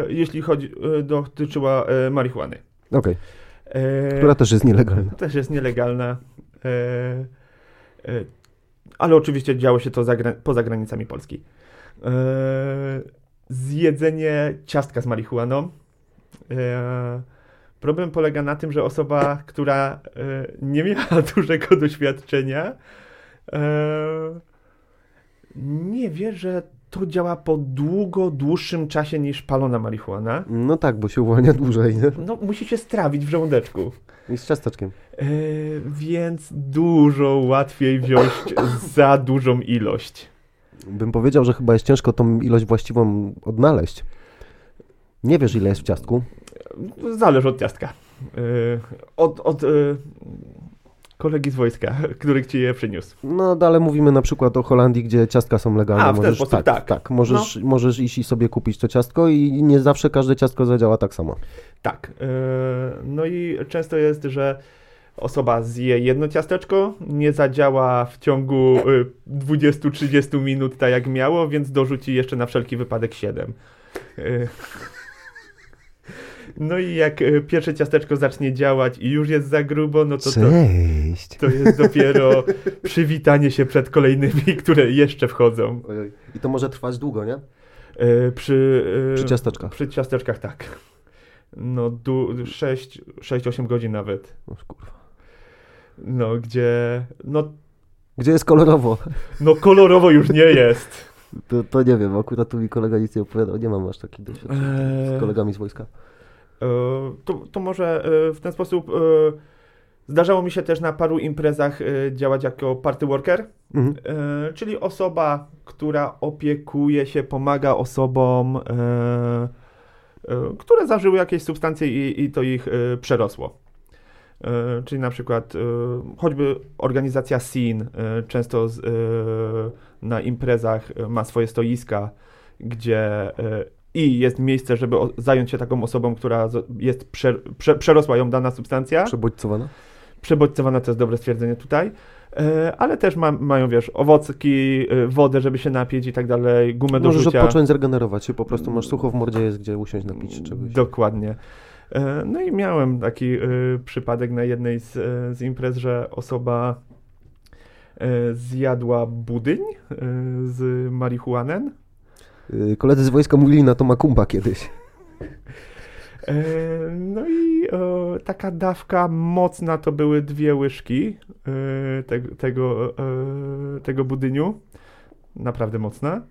jeśli chodzi, dotyczyła marihuany. Okej. Która też jest nielegalna. Też jest nielegalna. Ale oczywiście działo się to poza granicami Polski. Zjedzenie ciastka z marihuaną. Problem polega na tym, że osoba, która nie miała dużego doświadczenia, nie wie, że to działa po dłuższym czasie niż palona marihuana. No tak, bo się uwalnia dłużej. Nie? No musi się strawić w żołądeczku. I z ciasteczkiem. Więc dużo łatwiej wziąć za dużą ilość. Bym powiedział, że chyba jest ciężko tą ilość właściwą odnaleźć. Nie wiesz, ile jest w ciastku? Zależy od ciastka. Od kolegi z wojska, których ci je przyniósł. No, ale mówimy na przykład o Holandii, gdzie ciastka są legalne. A, w ten sposób, tak. Możesz iść i sobie kupić to ciastko i nie zawsze każde ciastko zadziała tak samo. Tak. No i często jest, że osoba zje jedno ciasteczko, nie zadziała w ciągu 20-30 minut tak jak miało, więc dorzuci jeszcze na wszelki wypadek 7. No i jak pierwsze ciasteczko zacznie działać i już jest za grubo, no to jest dopiero przywitanie się przed kolejnymi, które jeszcze wchodzą. Ojej. I to może trwać długo, nie? Przy ciasteczkach. Przy ciasteczkach, tak. No 6-8 godzin nawet. No kurwa. No gdzie... Gdzie jest kolorowo? No kolorowo już nie jest. To nie wiem, akurat tu mi kolega nic nie opowiadał, nie mam aż takich doświadczeń z kolegami z wojska. To może w ten sposób zdarzało mi się też na paru imprezach działać jako party worker, czyli osoba, która opiekuje się, pomaga osobom, które zażyły jakieś substancje i to ich przerosło. Czyli na przykład choćby organizacja SIN często na imprezach ma swoje stoiska, gdzie i jest miejsce, żeby zająć się taką osobą, która jest przerosła ją dana substancja. Przebodźcowana. Przebodźcowana to jest dobre stwierdzenie tutaj. Ale też mają, wiesz, owocki, wodę, żeby się napić i tak dalej, gumę do rzucia. Możesz odpocząć, zregenerować się, po prostu masz sucho w mordzie, jest gdzie usiąść, napić czegoś. Dokładnie. No i miałem taki przypadek na jednej z imprez, że osoba zjadła budyń z marihuanem. Koledzy z wojska mówili na to makumba kiedyś. No i taka dawka mocna to były 2 łyżki tego budyniu. Naprawdę mocna.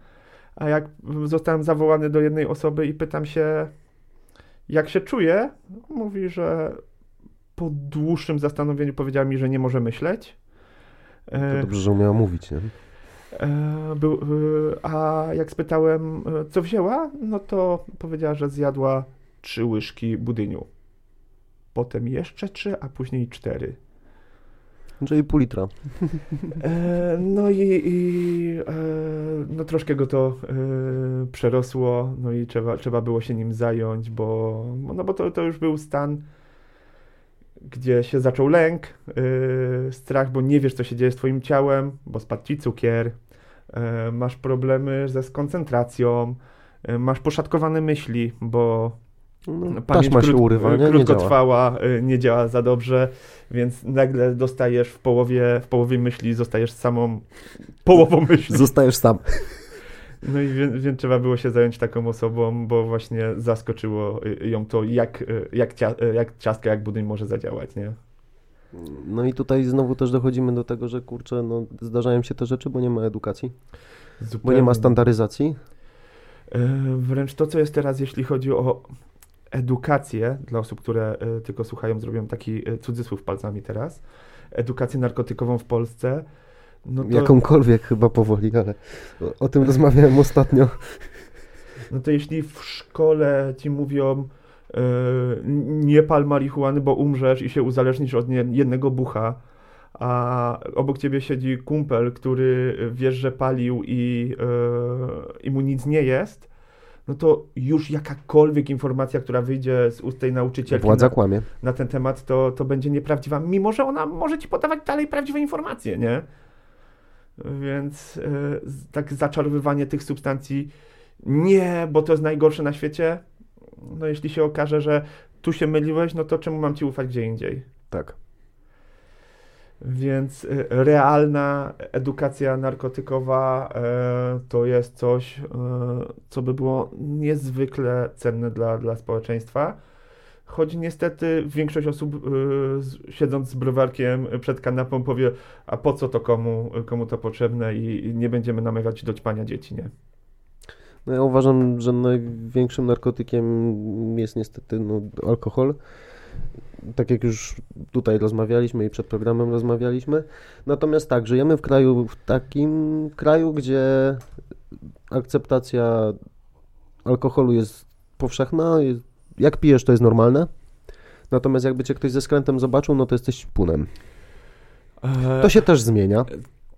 A jak zostałem zawołany do jednej osoby i pytam się, jak się czuje, mówi, że po dłuższym zastanowieniu powiedziała mi, że nie może myśleć. To dobrze, że umiała mówić, nie? A jak spytałem, co wzięła, no to powiedziała, że zjadła 3 łyżki budyniu. Potem jeszcze 3, a później 4. Czyli pół litra. No i troszkę go to przerosło, no i trzeba było się nim zająć, bo to już był stan, gdzie się zaczął lęk, strach, bo nie wiesz, co się dzieje z twoim ciałem, bo spadł ci cukier, masz problemy ze skoncentracją, masz poszatkowane myśli, bo pamięć krótkotrwała, nie działa za dobrze, więc nagle dostajesz w połowie myśli, zostajesz samą połową myśli. Zostajesz sam. No i więc trzeba było się zająć taką osobą, bo właśnie zaskoczyło ją to, jak ciastka, jak budyń może zadziałać, nie? No i tutaj znowu też dochodzimy do tego, że kurczę, no zdarzają się te rzeczy, bo nie ma edukacji, Bo nie ma standaryzacji. Wręcz to, co jest teraz, jeśli chodzi o edukację, dla osób, które tylko słuchają, zrobiłem taki cudzysłów palcami teraz, edukację narkotykową w Polsce. No to... Jakąkolwiek chyba powoli, ale o tym rozmawiałem ostatnio. No to jeśli w szkole ci mówią, nie pal marihuany, bo umrzesz i się uzależnisz od jednego bucha, a obok ciebie siedzi kumpel, który wiesz, że palił i mu nic nie jest, no to już jakakolwiek informacja, która wyjdzie z ust tej nauczycielki na ten temat, to będzie nieprawdziwa, mimo że ona może ci podawać dalej prawdziwe informacje, nie? Więc tak zaczarowywanie tych substancji nie, bo to jest najgorsze na świecie. No jeśli się okaże, że tu się myliłeś, no to czemu mam ci ufać gdzie indziej? Tak. Więc realna edukacja narkotykowa to jest coś, co by było niezwykle cenne dla społeczeństwa. Choć niestety większość osób siedząc z browarkiem przed kanapą powie, a po co to komu to potrzebne i nie będziemy namawiać do ćpania dzieci, nie? No ja uważam, że największym narkotykiem jest niestety alkohol. Tak jak już tutaj rozmawialiśmy i przed programem rozmawialiśmy. Natomiast tak, żyjemy w takim kraju, gdzie akceptacja alkoholu jest powszechna. Jak pijesz, to jest normalne. Natomiast jakby cię ktoś ze skrętem zobaczył, no to jesteś punem. To się też zmienia.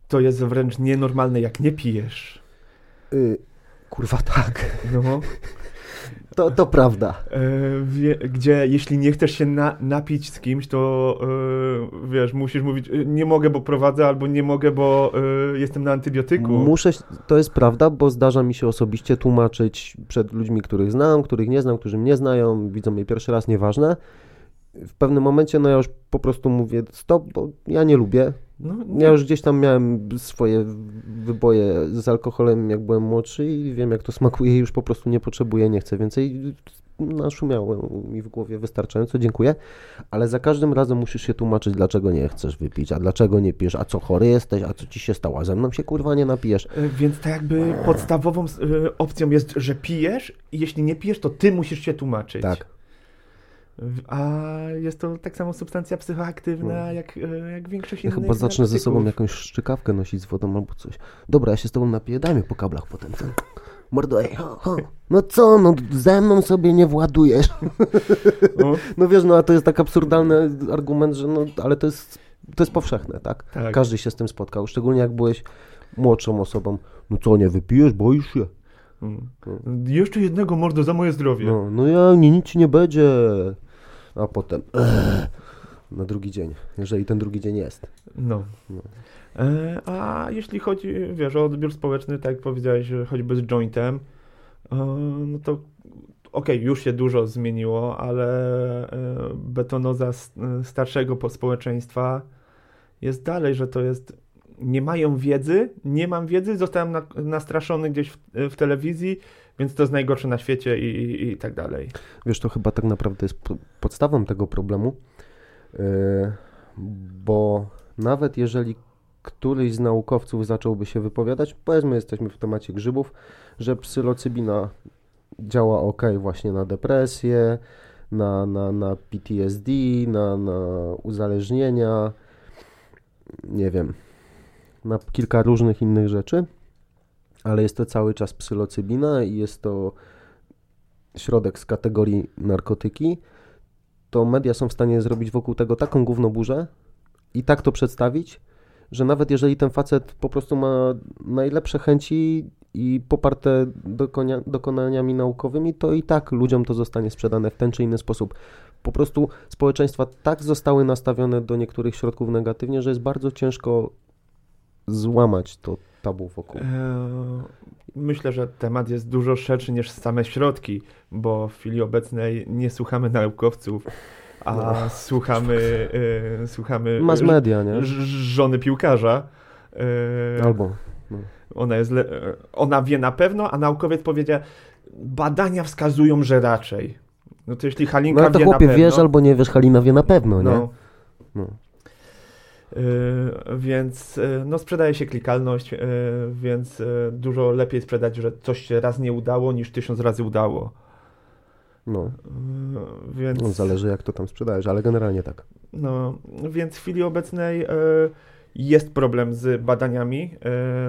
To jest wręcz nienormalne, jak nie pijesz. Kurwa tak. No. To prawda. Gdzie jeśli nie chcesz się napić z kimś, to wiesz, musisz mówić, nie mogę, bo prowadzę, albo nie mogę, bo jestem na antybiotyku. To jest prawda, bo zdarza mi się osobiście tłumaczyć przed ludźmi, których znam, których nie znam, którzy mnie znają, widzą mnie pierwszy raz, nieważne. W pewnym momencie, ja już po prostu mówię stop, bo ja nie lubię. Ja już gdzieś tam miałem swoje wyboje z alkoholem, jak byłem młodszy i wiem, jak to smakuje i już po prostu nie potrzebuję, nie chcę więcej. Naszumiało mi w głowie wystarczająco, dziękuję, ale za każdym razem musisz się tłumaczyć, dlaczego nie chcesz wypić, a dlaczego nie pijesz, a co chory jesteś, a co ci się stało, a ze mną się kurwa nie napijesz. Więc tak jakby podstawową opcją jest, że pijesz i jeśli nie pijesz, to ty musisz się tłumaczyć. Tak. A jest to tak samo substancja psychoaktywna, jak większość innych. Ja chyba zacznę ze sobą jakąś szczykawkę nosić z wodą albo coś. Dobra, ja się z tobą napiję, daj mi po kablach potem. Mordo, ej, ho. No co, ze mną sobie nie władujesz. Wiesz, a to jest tak absurdalny argument, że ale to jest powszechne, tak? Każdy się z tym spotkał, szczególnie jak byłeś młodszą osobą. No co, nie wypijesz, boisz się? Jeszcze jednego, mordo, za moje zdrowie. Ja, nic ci nie będzie. A potem na drugi dzień, jeżeli ten drugi dzień jest. A jeśli chodzi, o odbiór społeczny, tak jak powiedziałeś, choćby z jointem, to okej, już się dużo zmieniło, ale betonoza starszego społeczeństwa jest dalej, że to jest nie mają wiedzy, nie mam wiedzy, zostałem nastraszony gdzieś w telewizji, więc to jest najgorsze na świecie i tak dalej. Wiesz, to chyba tak naprawdę jest podstawą tego problemu, bo nawet jeżeli któryś z naukowców zacząłby się wypowiadać, powiedzmy, jesteśmy w temacie grzybów, że psylocybina działa właśnie na depresję, na PTSD, na uzależnienia, nie wiem, na kilka różnych innych rzeczy, ale jest to cały czas psylocybina i jest to środek z kategorii narkotyki, to media są w stanie zrobić wokół tego taką gównoburzę i tak to przedstawić, że nawet jeżeli ten facet po prostu ma najlepsze chęci i poparte dokonaniami naukowymi, to i tak ludziom to zostanie sprzedane w ten czy inny sposób. Po prostu społeczeństwa tak zostały nastawione do niektórych środków negatywnie, że jest bardzo ciężko złamać to tabu wokół. Myślę, że temat jest dużo szerszy niż same środki, bo w chwili obecnej nie słuchamy naukowców, a słuchamy mass media, nie? Żony piłkarza. Albo. Ona jest ona wie na pewno, a naukowiec powiedział, badania wskazują, że raczej. To jeśli Halinka wie na pewno... No to chłopie, wiesz albo nie wiesz, Halina wie na pewno, nie? Więc sprzedaje się klikalność, więc dużo lepiej sprzedać, że coś się raz nie udało, niż 1000 razy udało. Więc... zależy jak to tam sprzedajesz, ale generalnie tak. Więc w chwili obecnej jest problem z badaniami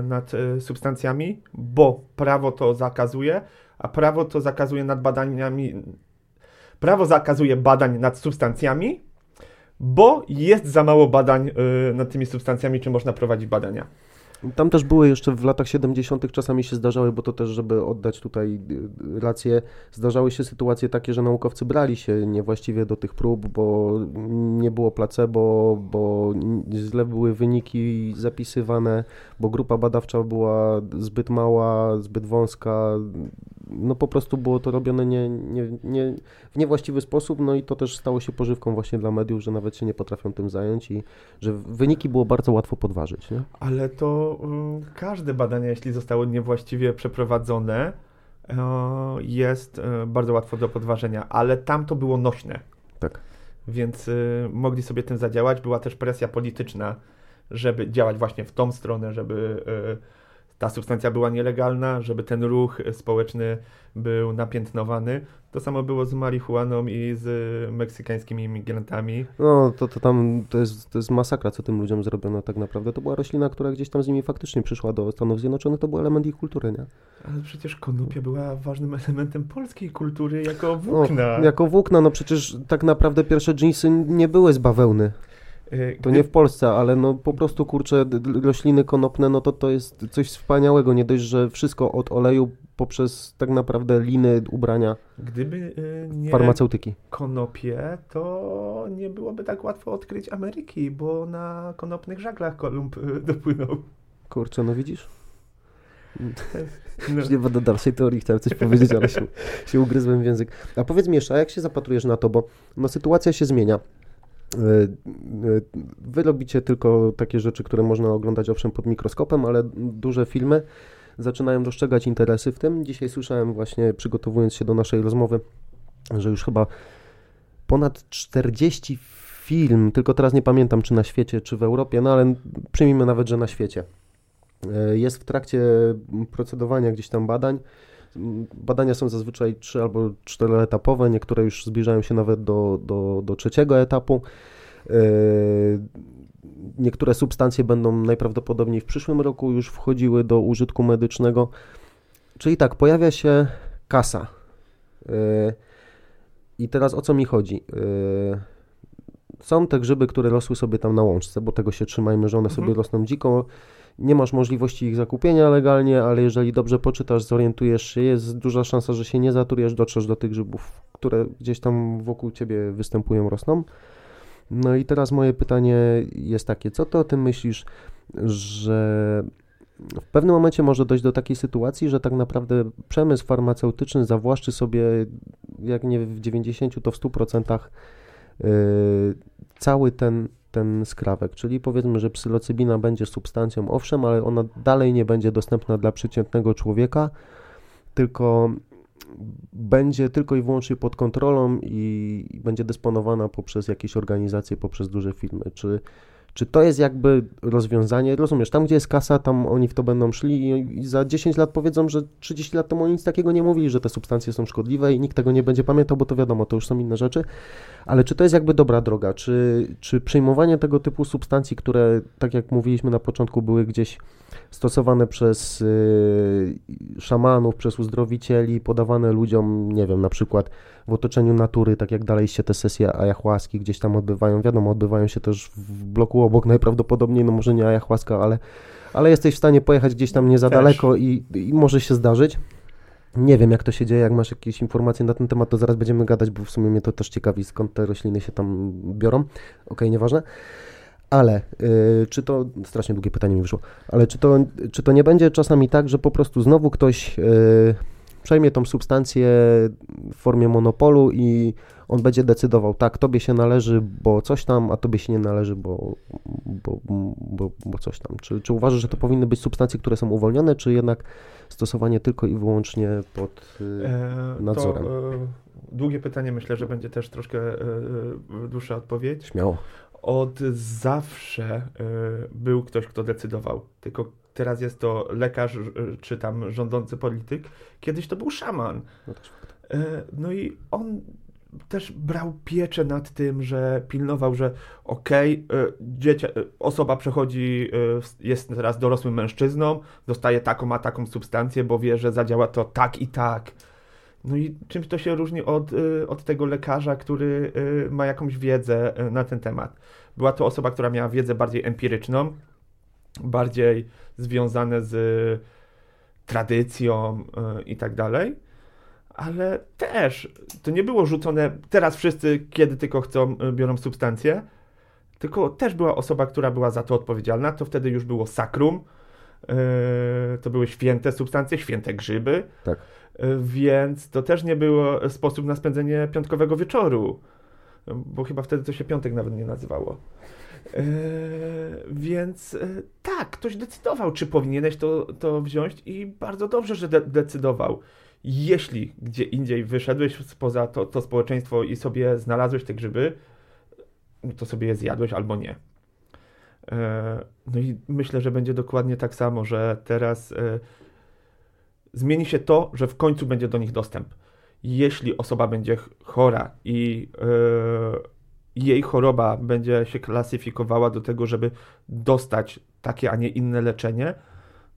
nad substancjami, bo prawo to zakazuje, a prawo to zakazuje nad badaniami... Prawo zakazuje badań nad substancjami, bo jest za mało badań nad tymi substancjami, czy można prowadzić badania. Tam też były jeszcze w latach 70. czasami się zdarzały, bo to też, żeby oddać tutaj rację, zdarzały się sytuacje takie, że naukowcy brali się niewłaściwie do tych prób, bo nie było placebo, bo źle były wyniki zapisywane, bo grupa badawcza była zbyt mała, zbyt wąska. No po prostu było to robione w niewłaściwy sposób, no i to też stało się pożywką właśnie dla mediów, że nawet się nie potrafią tym zająć i że wyniki było bardzo łatwo podważyć. Nie? Ale to każde badanie, jeśli zostało niewłaściwie przeprowadzone, jest bardzo łatwo do podważenia, ale tam to było nośne. Tak. Więc mogli sobie tym zadziałać. Była też presja polityczna, żeby działać właśnie w tą stronę, żeby ta substancja była nielegalna, żeby ten ruch społeczny był napiętnowany. To samo było z marihuaną i z meksykańskimi imigrantami. No, to tam to jest masakra, co tym ludziom zrobiono tak naprawdę. To była roślina, która gdzieś tam z nimi faktycznie przyszła do Stanów Zjednoczonych, to był element ich kultury, nie? Ale przecież konopia była ważnym elementem polskiej kultury jako włókna. No, jako włókna, no przecież tak naprawdę pierwsze dżinsy nie były z bawełny. To nie w Polsce, ale no po prostu, kurczę, rośliny konopne, no to jest coś wspaniałego, nie dość, że wszystko od oleju poprzez tak naprawdę liny, ubrania, gdyby nie farmaceutyki. Konopie, to nie byłoby tak łatwo odkryć Ameryki, bo na konopnych żaglach Kolumb dopłynął. Kurczę, no widzisz? No. Już nie będę dalszej teorii chciałem coś powiedzieć, ale się ugryzłem w język. A powiedz mi jeszcze, a jak się zapatrujesz na to, bo no, sytuacja się zmienia. Wy robicie tylko takie rzeczy, które można oglądać owszem pod mikroskopem, ale duże filmy zaczynają dostrzegać interesy w tym. Dzisiaj słyszałem właśnie, przygotowując się do naszej rozmowy, że już chyba ponad 40 film, tylko teraz nie pamiętam czy na świecie, czy w Europie, no ale przyjmijmy nawet, że na świecie. Jest w trakcie procedowania gdzieś tam badań. Badania są zazwyczaj 3 albo 4-etapowe, niektóre już zbliżają się nawet do 3. etapu. Niektóre substancje będą najprawdopodobniej w przyszłym roku już wchodziły do użytku medycznego. Czyli tak, pojawia się kasa. I teraz o co mi chodzi? Są te grzyby, które rosły sobie tam na łączce, bo tego się trzymajmy, że one sobie rosną dziko. Nie masz możliwości ich zakupienia legalnie, ale jeżeli dobrze poczytasz, zorientujesz się, jest duża szansa, że się nie zaturujesz, dotrzesz do tych grzybów, które gdzieś tam wokół ciebie występują, rosną. No i teraz moje pytanie jest takie, co ty o tym myślisz, że w pewnym momencie może dojść do takiej sytuacji, że tak naprawdę przemysł farmaceutyczny zawłaszczy sobie, jak nie w 90, to w 100% cały ten skrawek, czyli powiedzmy, że psylocybina będzie substancją, owszem, ale ona dalej nie będzie dostępna dla przeciętnego człowieka, tylko będzie tylko i wyłącznie pod kontrolą i będzie dysponowana poprzez jakieś organizacje, poprzez duże firmy. Czy to jest jakby rozwiązanie? Rozumiesz, tam gdzie jest kasa, tam oni w to będą szli i za 10 lat powiedzą, że 30 lat temu oni nic takiego nie mówili, że te substancje są szkodliwe i nikt tego nie będzie pamiętał, bo to wiadomo, to już są inne rzeczy. Ale czy to jest jakby dobra droga? Czy przyjmowanie tego typu substancji, które tak jak mówiliśmy na początku, były gdzieś stosowane przez szamanów, przez uzdrowicieli, podawane ludziom, nie wiem, na przykład w otoczeniu natury, tak jak dalej się te sesje ayahuaski gdzieś tam odbywają, wiadomo, odbywają się też w bloku obok najprawdopodobniej, no może nie ayahuaska, ale jesteś w stanie pojechać gdzieś tam nie za daleko i może się zdarzyć. Nie wiem, jak to się dzieje, jak masz jakieś informacje na ten temat, to zaraz będziemy gadać, bo w sumie mnie to też ciekawi, skąd te rośliny się tam biorą. Okej, nieważne. Ale czy to, strasznie długie pytanie mi wyszło, ale czy to nie będzie czasami tak, że po prostu znowu ktoś przejmie tą substancję w formie monopolu i on będzie decydował, tak, tobie się należy, bo coś tam, a tobie się nie należy, bo coś tam. Czy uważasz, że to powinny być substancje, które są uwolnione, czy jednak stosowanie tylko i wyłącznie pod nadzorem? To, długie pytanie, myślę, że będzie też troszkę dłuższa odpowiedź. Śmiało. Od zawsze był ktoś, kto decydował, tylko teraz jest to lekarz czy tam rządzący polityk. Kiedyś to był szaman. No i on też brał pieczę nad tym, że pilnował, że osoba przechodzi, jest teraz dorosłym mężczyzną, dostaje taką a taką substancję, bo wie, że zadziała to tak i tak. No i czymś to się różni od tego lekarza, który ma jakąś wiedzę na ten temat. Była to osoba, która miała wiedzę bardziej empiryczną, bardziej związane z tradycją i tak dalej, ale też to nie było rzucone teraz wszyscy, kiedy tylko chcą, biorą substancje, tylko też była osoba, która była za to odpowiedzialna, to wtedy już było sakrum, to były święte substancje, święte grzyby, tak. Więc to też nie było sposób na spędzenie piątkowego wieczoru, bo chyba wtedy to się piątek nawet nie nazywało. Więc tak, ktoś decydował, czy powinieneś to wziąć i bardzo dobrze, że decydował. Jeśli gdzie indziej wyszedłeś spoza to społeczeństwo i sobie znalazłeś te grzyby, to sobie je zjadłeś albo nie. No i myślę, że będzie dokładnie tak samo, że teraz zmieni się to, że w końcu będzie do nich dostęp. Jeśli osoba będzie chora i jej choroba będzie się klasyfikowała do tego, żeby dostać takie, a nie inne leczenie,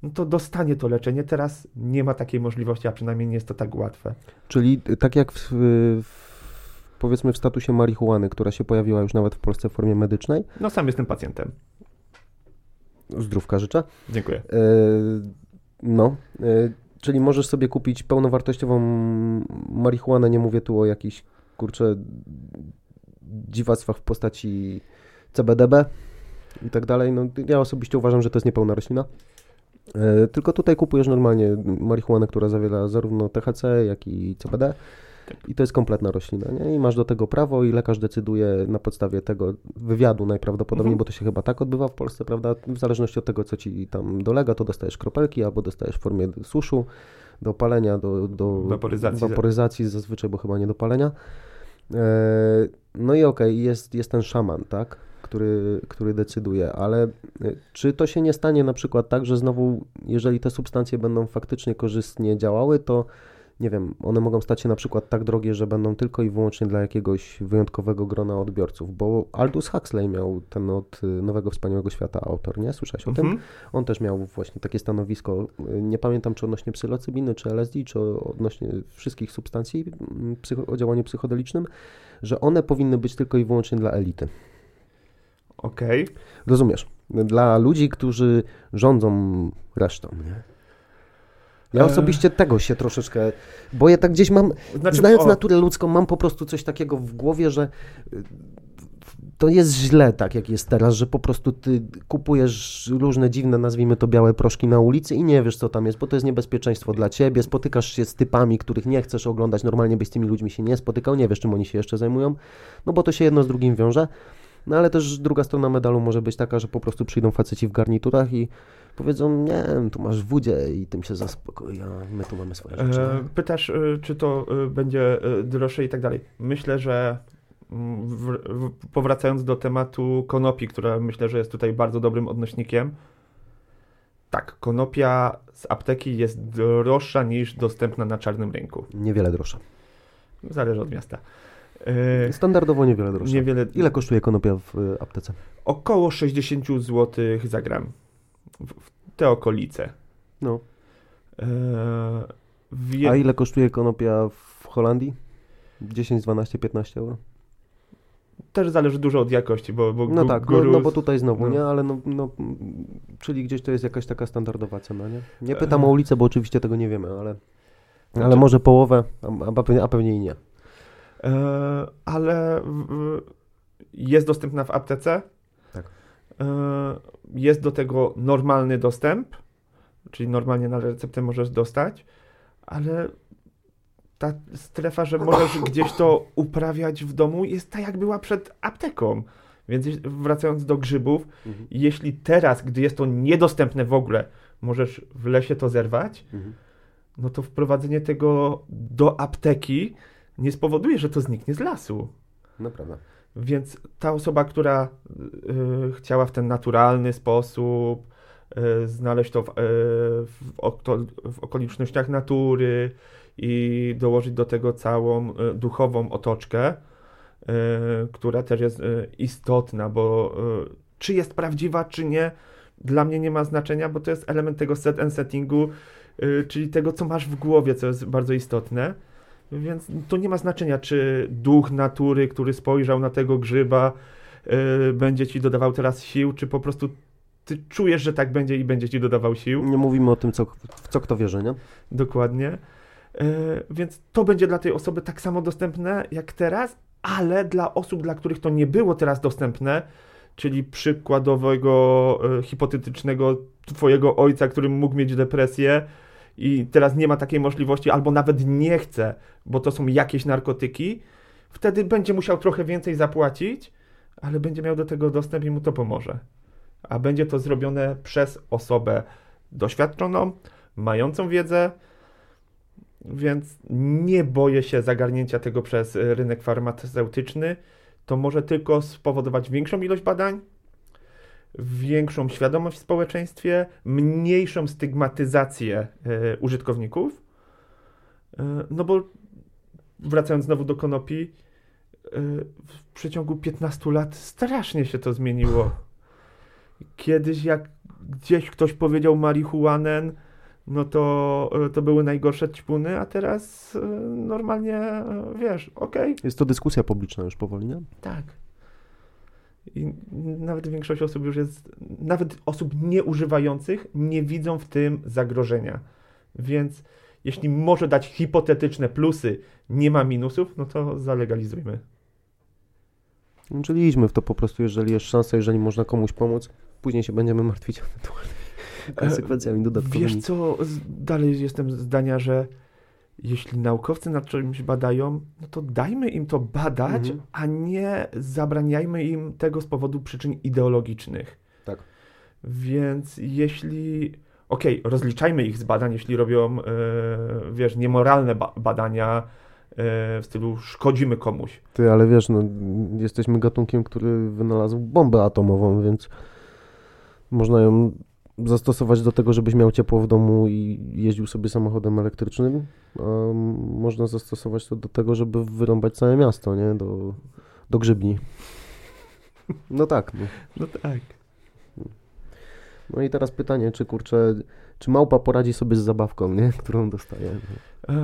no to dostanie to leczenie. Teraz nie ma takiej możliwości, a przynajmniej nie jest to tak łatwe. Czyli tak jak powiedzmy w statusie marihuany, która się pojawiła już nawet w Polsce w formie medycznej. No sam jestem pacjentem. Zdrówka życzę. Dziękuję. Czyli możesz sobie kupić pełnowartościową marihuanę, nie mówię tu o jakichś, dziwactwach w postaci CBDB i tak dalej. No, ja osobiście uważam, że to jest niepełna roślina. Tylko tutaj kupujesz normalnie marihuanę, która zawiera zarówno THC, jak i CBD. I to jest kompletna roślina, nie? I masz do tego prawo i lekarz decyduje na podstawie tego wywiadu najprawdopodobniej, bo to się chyba tak odbywa w Polsce, prawda? W zależności od tego, co ci tam dolega, to dostajesz kropelki albo dostajesz w formie suszu, do palenia, do waporyzacji zazwyczaj, bo chyba nie do palenia. No i okej, jest ten szaman, tak? Który decyduje, ale czy to się nie stanie na przykład tak, że znowu, jeżeli te substancje będą faktycznie korzystnie działały, to nie wiem, one mogą stać się na przykład tak drogie, że będą tylko i wyłącznie dla jakiegoś wyjątkowego grona odbiorców, bo Aldous Huxley miał ten od Nowego Wspaniałego Świata autor, nie? Słyszałeś o tym? On też miał właśnie takie stanowisko, nie pamiętam czy odnośnie psylocybiny, czy LSD, czy odnośnie wszystkich substancji o działaniu psychodelicznym, że one powinny być tylko i wyłącznie dla elity. Okej. Okay. Rozumiesz? Dla ludzi, którzy rządzą resztą, nie? Ja osobiście tego się troszeczkę boję, tak gdzieś mam, znaczy, znając naturę ludzką, mam po prostu coś takiego w głowie, że to jest źle tak jak jest teraz, że po prostu ty kupujesz różne dziwne, nazwijmy to białe proszki na ulicy i nie wiesz co tam jest, bo to jest niebezpieczeństwo dla ciebie, spotykasz się z typami, których nie chcesz oglądać, normalnie byś z tymi ludźmi się nie spotykał, nie wiesz czym oni się jeszcze zajmują, no bo to się jedno z drugim wiąże. No ale też druga strona medalu może być taka, że po prostu przyjdą faceci w garniturach i powiedzą, nie, tu masz wódzie i tym się zaspokoi, a my tu mamy swoje rzeczy. Pytasz, czy to będzie droższe i tak dalej. Myślę, że powracając do tematu konopi, która myślę, że jest tutaj bardzo dobrym odnośnikiem, tak, konopia z apteki jest droższa niż dostępna na czarnym rynku. Niewiele droższa. Zależy od miasta. Standardowo niewiele droższa. Ile kosztuje konopia w aptece? Około 60 zł za gram. W te okolice. No. A ile kosztuje konopia w Holandii? 10, 12, 15 euro? Też zależy dużo od jakości, bo no tak, no bo tutaj znowu, no. Nie? Ale czyli gdzieś to jest jakaś taka standardowa cena, nie? Nie pytam o ulicę, bo oczywiście tego nie wiemy, ale może połowę, a pewnie i nie. Ale jest dostępna w aptece. Tak. Jest do tego normalny dostęp, czyli normalnie na receptę możesz dostać, ale ta strefa, że możesz gdzieś to uprawiać w domu, jest tak jak była przed apteką. Więc wracając do grzybów, jeśli teraz, gdy jest to niedostępne w ogóle, możesz w lesie to zerwać, no to wprowadzenie tego do apteki nie spowoduje, że to zniknie z lasu. Naprawdę. Więc ta osoba, która chciała w ten naturalny sposób znaleźć to w okolicznościach natury i dołożyć do tego całą duchową otoczkę, która też jest istotna, bo czy jest prawdziwa, czy nie, dla mnie nie ma znaczenia, bo to jest element tego set and settingu, czyli tego, co masz w głowie, co jest bardzo istotne. Więc to nie ma znaczenia, czy duch natury, który spojrzał na tego grzyba, będzie ci dodawał teraz sił, czy po prostu ty czujesz, że tak będzie i będzie ci dodawał sił. Nie mówimy o tym, w co kto wierzy, nie? Dokładnie. Więc to będzie dla tej osoby tak samo dostępne jak teraz, ale dla osób, dla których to nie było teraz dostępne, czyli przykładowego, hipotetycznego twojego ojca, który mógł mieć depresję i teraz nie ma takiej możliwości, albo nawet nie chce, bo to są jakieś narkotyki, wtedy będzie musiał trochę więcej zapłacić, ale będzie miał do tego dostęp i mu to pomoże. A będzie to zrobione przez osobę doświadczoną, mającą wiedzę, więc nie boję się zagarnięcia tego przez rynek farmaceutyczny. To może tylko spowodować większą ilość badań, większą świadomość w społeczeństwie, mniejszą stygmatyzację użytkowników. No bo wracając znowu do konopi, w przeciągu 15 lat strasznie się to zmieniło. Kiedyś jak gdzieś ktoś powiedział marihuanen, no to były najgorsze ćpuny, a teraz normalnie, wiesz, okej. Jest to dyskusja publiczna już powoli, nie? Tak. I nawet większość osób już jest, nawet osób nieużywających nie widzą w tym zagrożenia. Więc jeśli może dać hipotetyczne plusy, nie ma minusów, no to zalegalizujmy. Czyli idźmy w to po prostu, jeżeli jest szansa, jeżeli można komuś pomóc, później się będziemy martwić ewentualnie konsekwencjami dodatkowymi. Wiesz co, dalej jestem zdania, że jeśli naukowcy nad czymś badają, no to dajmy im to badać, a nie zabraniajmy im tego z powodu przyczyn ideologicznych. Tak. Więc jeśli... Okej, rozliczajmy ich z badań, jeśli robią, wiesz, niemoralne badania w stylu szkodzimy komuś. Ty, ale wiesz, no, jesteśmy gatunkiem, który wynalazł bombę atomową, więc można ją... zastosować do tego, żebyś miał ciepło w domu i jeździł sobie samochodem elektrycznym, a można zastosować to do tego, żeby wyrąbać całe miasto, nie? Do grzybni. No tak. No tak. No i teraz pytanie, czy małpa poradzi sobie z zabawką, nie? Którą dostaje?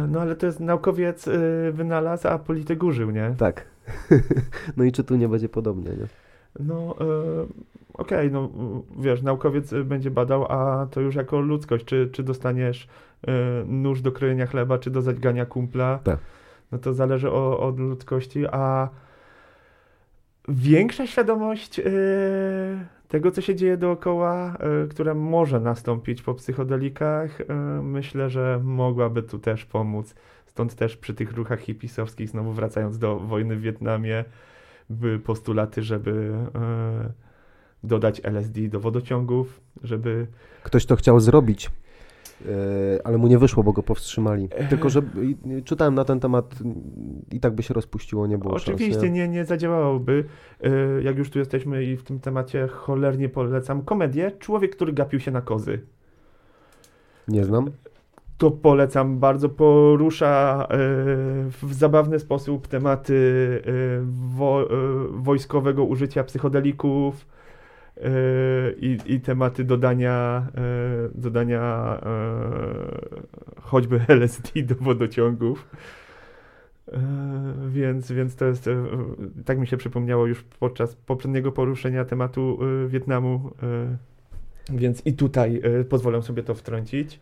No ale to jest naukowiec wynalazł, a polityk użył, nie? Tak. No i czy tu nie będzie podobnie, nie? No, okej, no wiesz, naukowiec będzie badał, a to już jako ludzkość, czy dostaniesz nóż do krojenia chleba, czy do zadźgania kumpla, tak. No to zależy od ludzkości, a większa świadomość tego, co się dzieje dookoła, która może nastąpić po psychodelikach, myślę, że mogłaby tu też pomóc, stąd też przy tych ruchach hipisowskich, znowu wracając do wojny w Wietnamie, były postulaty, żeby dodać LSD do wodociągów, żeby... Ktoś to chciał zrobić, ale mu nie wyszło, bo go powstrzymali. Tylko, że czytałem na ten temat i tak by się rozpuściło, nie było szans. Oczywiście, nie zadziałałoby. Jak już tu jesteśmy i w tym temacie cholernie polecam komedię Człowiek, który gapił się na kozy. Nie znam. To polecam bardzo, porusza w zabawny sposób tematy wojskowego użycia psychodelików i tematy dodania choćby LSD do wodociągów. Więc to jest, tak mi się przypomniało już podczas poprzedniego poruszenia tematu Wietnamu, więc i tutaj pozwolę sobie to wtrącić.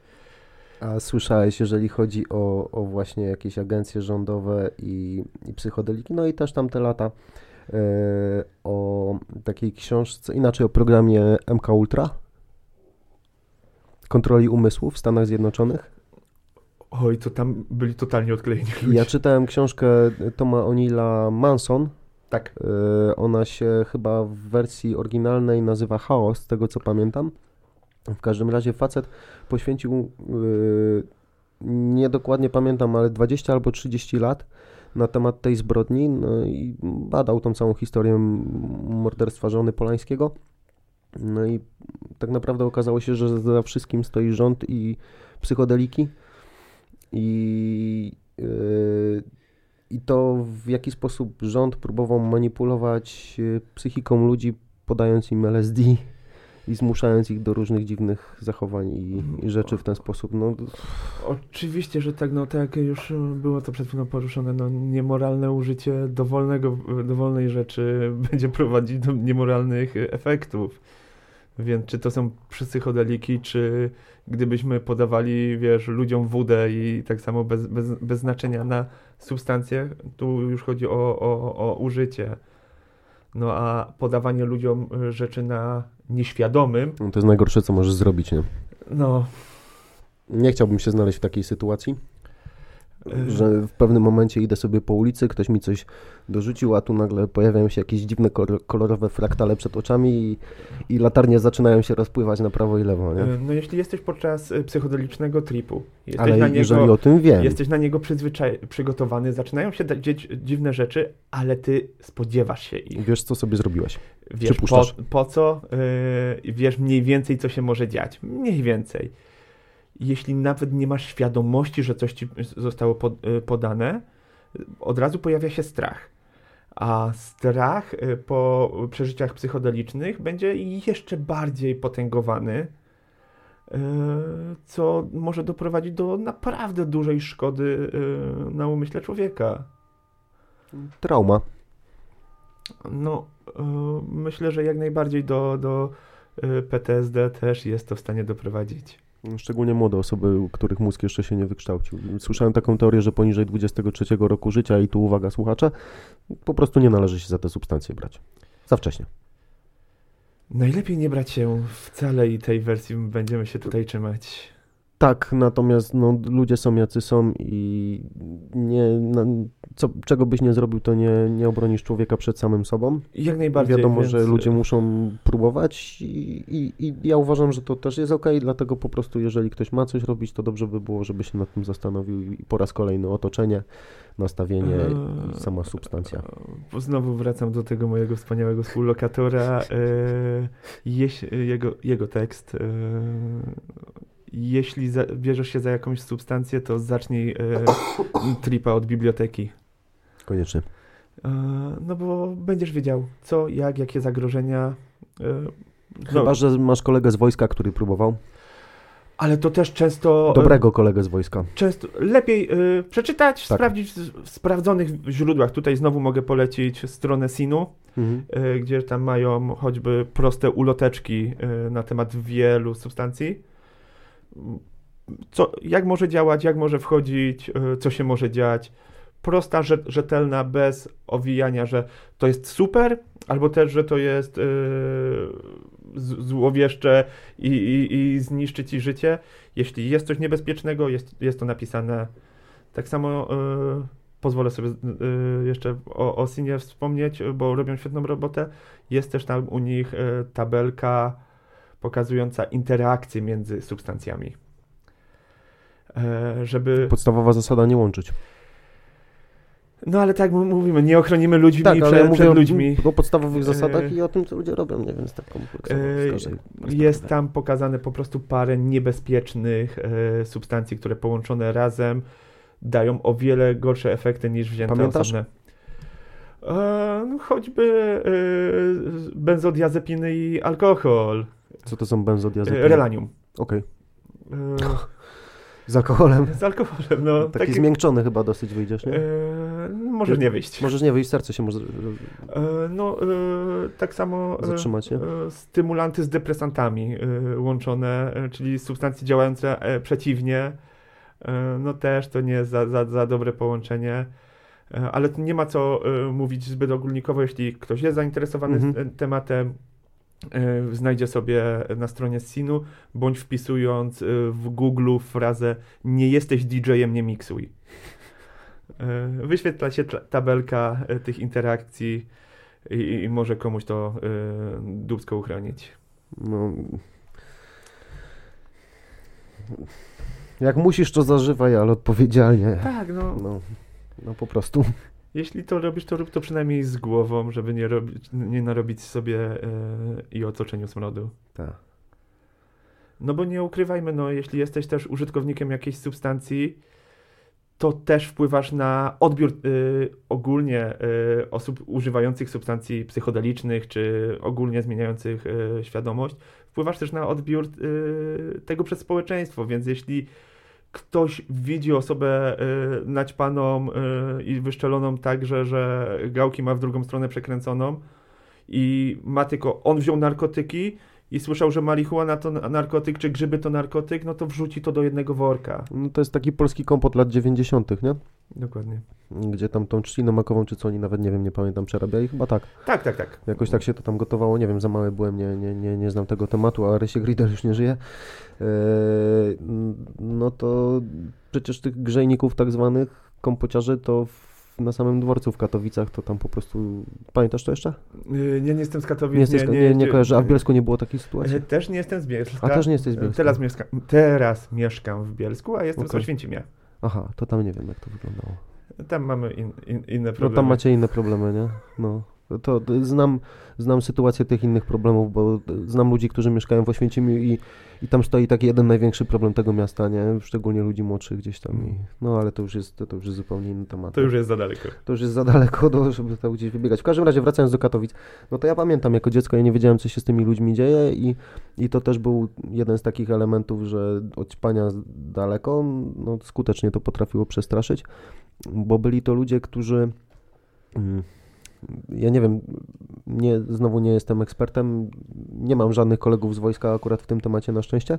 A słyszałeś, jeżeli chodzi o właśnie jakieś agencje rządowe i psychodeliki, no i też tamte lata o takiej książce, inaczej o programie MKUltra, kontroli umysłu w Stanach Zjednoczonych? Oj, to tam byli totalnie odklejeni ludzie. Ja czytałem książkę Toma O'Neilla Manson. Tak. Ona się chyba w wersji oryginalnej nazywa Chaos, z tego co pamiętam. W każdym razie facet poświęcił, niedokładnie pamiętam, ale 20 albo 30 lat na temat tej zbrodni, no i badał tą całą historię morderstwa żony Polańskiego. No i tak naprawdę okazało się, że za wszystkim stoi rząd i psychodeliki i to, w jaki sposób rząd próbował manipulować psychiką ludzi, podając im LSD. I zmuszając ich do różnych dziwnych zachowań i rzeczy w ten sposób. No. Oczywiście, że tak, no tak jak już było to przed chwilą poruszone, no niemoralne użycie dowolnej rzeczy będzie prowadzić do niemoralnych efektów. Więc czy to są psychodeliki, czy gdybyśmy podawali, wiesz, ludziom wódę i tak samo bez znaczenia na substancje, tu już chodzi o użycie. No a podawanie ludziom rzeczy na nieświadomym... No to jest najgorsze, co możesz zrobić, nie? No. Nie chciałbym się znaleźć w takiej sytuacji, że w pewnym momencie idę sobie po ulicy, ktoś mi coś dorzucił, a tu nagle pojawiają się jakieś dziwne kolorowe fraktale przed oczami i latarnie zaczynają się rozpływać na prawo i lewo, nie? No jeśli jesteś podczas psychodelicznego tripu, jesteś na niego przygotowany, zaczynają się dziać dziwne rzeczy, ale ty spodziewasz się ich. Wiesz, co sobie zrobiłeś. Wiesz po co, wiesz mniej więcej, co się może dziać. Mniej więcej. Jeśli nawet nie masz świadomości, że coś ci zostało podane, od razu pojawia się strach. A strach po przeżyciach psychodelicznych będzie jeszcze bardziej potęgowany, co może doprowadzić do naprawdę dużej szkody na umyśle człowieka. Trauma. No, myślę, że jak najbardziej do PTSD też jest to w stanie doprowadzić. Szczególnie młode osoby, u których mózg jeszcze się nie wykształcił. Słyszałem taką teorię, że poniżej 23 roku życia, i tu uwaga słuchacze, po prostu nie należy się za te substancje brać. Za wcześnie. Najlepiej nie brać się wcale i tej wersji będziemy się tutaj trzymać. Tak, natomiast no, ludzie są jacy są i czego byś nie zrobił, to nie obronisz człowieka przed samym sobą. Jak najbardziej. Wiadomo, że ludzie muszą próbować i ja uważam, że to też jest okej, dlatego po prostu jeżeli ktoś ma coś robić, to dobrze by było, żeby się nad tym zastanowił i po raz kolejny otoczenie, nastawienie i sama substancja. Znowu wracam do tego mojego wspaniałego współlokatora. Jego tekst... Jeśli bierzesz się za jakąś substancję, to zacznij tripa od biblioteki. Koniecznie. No bo będziesz wiedział co, jakie zagrożenia. Chyba, że masz kolegę z wojska, który próbował. Ale to też często... Dobrego kolegę z wojska. Często lepiej przeczytać, tak. Sprawdzić w sprawdzonych źródłach. Tutaj znowu mogę polecić stronę SIN-u, gdzie tam mają choćby proste uloteczki na temat wielu substancji. Co, jak może działać, jak może wchodzić, co się może dziać. Prosta, rzetelna, bez owijania, że to jest super, albo też, że to jest złowieszcze i zniszczy ci życie. Jeśli jest coś niebezpiecznego, jest to napisane. Tak samo pozwolę sobie jeszcze o SIN-ie wspomnieć, bo robią świetną robotę. Jest też tam u nich tabelka pokazująca interakcje między substancjami. Żeby... Podstawowa zasada nie łączyć. No ale tak mówimy, nie ochronimy ludźmi przed ludźmi. O podstawowych zasadach i o tym, co ludzie robią, nie wiem, z tak kompleksowo. Jest tam pokazane po prostu parę niebezpiecznych substancji, które połączone razem dają o wiele gorsze efekty niż wzięte osobne. Choćby benzodiazepiny i alkohol. Co to są benzodiazepiny? Relanium. Okej. Okay. Z alkoholem? Z alkoholem, no. Taki zmiękczony chyba dosyć wyjdziesz, nie? Możesz nie wyjść. Możesz nie wyjść, serce się może... tak samo... Zatrzymać się? Stymulanty z depresantami łączone, czyli substancje działające przeciwnie. No też to nie jest za dobre połączenie. Ale nie ma co mówić zbyt ogólnikowo, jeśli ktoś jest zainteresowany tematem, znajdzie sobie na stronie SIN-u, bądź wpisując w Google frazę nie jesteś DJ-em, nie miksuj. Wyświetla się tabelka tych interakcji i może komuś to dupsko uchronić. No. Jak musisz, to zażywaj, ale odpowiedzialnie. Tak, No po prostu. Jeśli to robisz, to rób to przynajmniej z głową, żeby nie narobić sobie i otoczeniu smrodu. Tak. No bo nie ukrywajmy, jeśli jesteś też użytkownikiem jakiejś substancji, to też wpływasz na odbiór ogólnie osób używających substancji psychodelicznych, czy ogólnie zmieniających świadomość. Wpływasz też na odbiór tego przez społeczeństwo, więc jeśli ktoś widzi osobę naćpaną i wyszczeloną tak, że gałki ma w drugą stronę przekręconą i ma tylko on wziął narkotyki i słyszał, że marihuana to narkotyk, czy grzyby to narkotyk, no to wrzuci to do jednego worka. No to jest taki polski kompot lat 90., nie? Dokładnie. Gdzie tam tą trzcinę makową, czy co oni nawet, nie wiem, nie pamiętam, przerabiali? Chyba tak. Tak. Jakoś tak się to tam gotowało, nie wiem, za mały byłem, nie znam tego tematu, a Rysiek Rider już nie żyje. No to przecież tych grzejników tak zwanych, kompociarzy, to na samym dworcu w Katowicach to tam po prostu... Pamiętasz to jeszcze? Nie jestem z Katowic. Nie kojarzę. A w Bielsku nie było takiej sytuacji? Też nie jestem z Bielska. A też nie jesteś z Bielska. Teraz mieszkam w Bielsku, a jestem z Oświęcimia. Aha, to tam nie wiem, jak to wyglądało. Tam mamy inne problemy. No tam macie inne problemy, nie? No. To znam sytuację tych innych problemów, bo znam ludzi, którzy mieszkają w Oświęcimiu i tam stoi taki jeden największy problem tego miasta, nie? Szczególnie ludzi młodszych gdzieś tam. No ale to już jest zupełnie inny temat. To już jest za daleko. To już jest za daleko, żeby tam gdzieś wybiegać. W każdym razie, wracając do Katowic, no to ja pamiętam jako dziecko, ja nie wiedziałem, co się z tymi ludźmi dzieje i to też był jeden z takich elementów, że odćpania daleko, no skutecznie to potrafiło przestraszyć, bo byli to ludzie, którzy... Ja nie wiem, znowu nie jestem ekspertem, nie mam żadnych kolegów z wojska akurat w tym temacie na szczęście.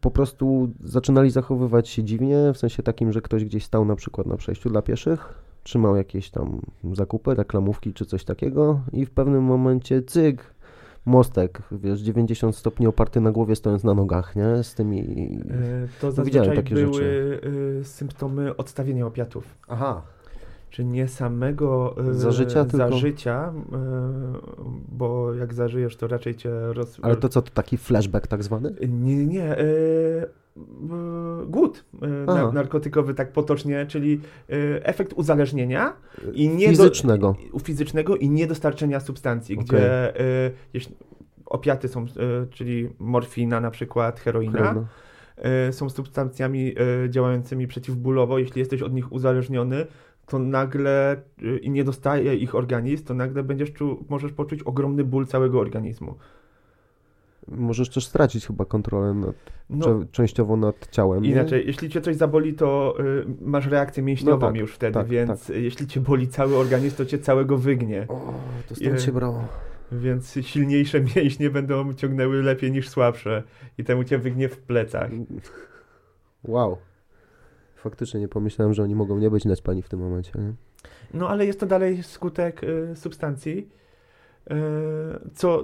Po prostu zaczynali zachowywać się dziwnie, w sensie takim, że ktoś gdzieś stał na przykład na przejściu dla pieszych, trzymał jakieś tam zakupy, reklamówki czy coś takiego i w pewnym momencie cyk, mostek, wiesz, 90 stopni oparty na głowie, stojąc na nogach, nie? Z tymi... To zazwyczaj takie były rzeczy. Symptomy odstawienia opiatów. Aha. Czy nie samego za życia, bo jak zażyjesz, to raczej cię Ale to co, to taki flashback tak zwany? Nie. Głód narkotykowy, tak potocznie, czyli efekt uzależnienia i fizycznego i niedostarczenia substancji, okay. Gdzie opiaty są, czyli morfina na przykład, heroina. Krewno. Są substancjami działającymi przeciwbólowo, jeśli jesteś od nich uzależniony, to nagle i nie dostaje ich organizm, to nagle możesz poczuć ogromny ból całego organizmu. Możesz też stracić chyba kontrolę częściowo nad ciałem. Inaczej, nie? Jeśli cię coś zaboli, to masz reakcję mięśniową już wtedy, więc jeśli cię boli cały organizm, to cię całego wygnie. O, to stąd się brało. Więc silniejsze mięśnie będą ciągnęły lepiej niż słabsze i temu cię wygnie w plecach. Wow. Faktycznie nie pomyślałem, że oni mogą nie być naćpani w tym momencie. Nie? No ale jest to dalej skutek substancji.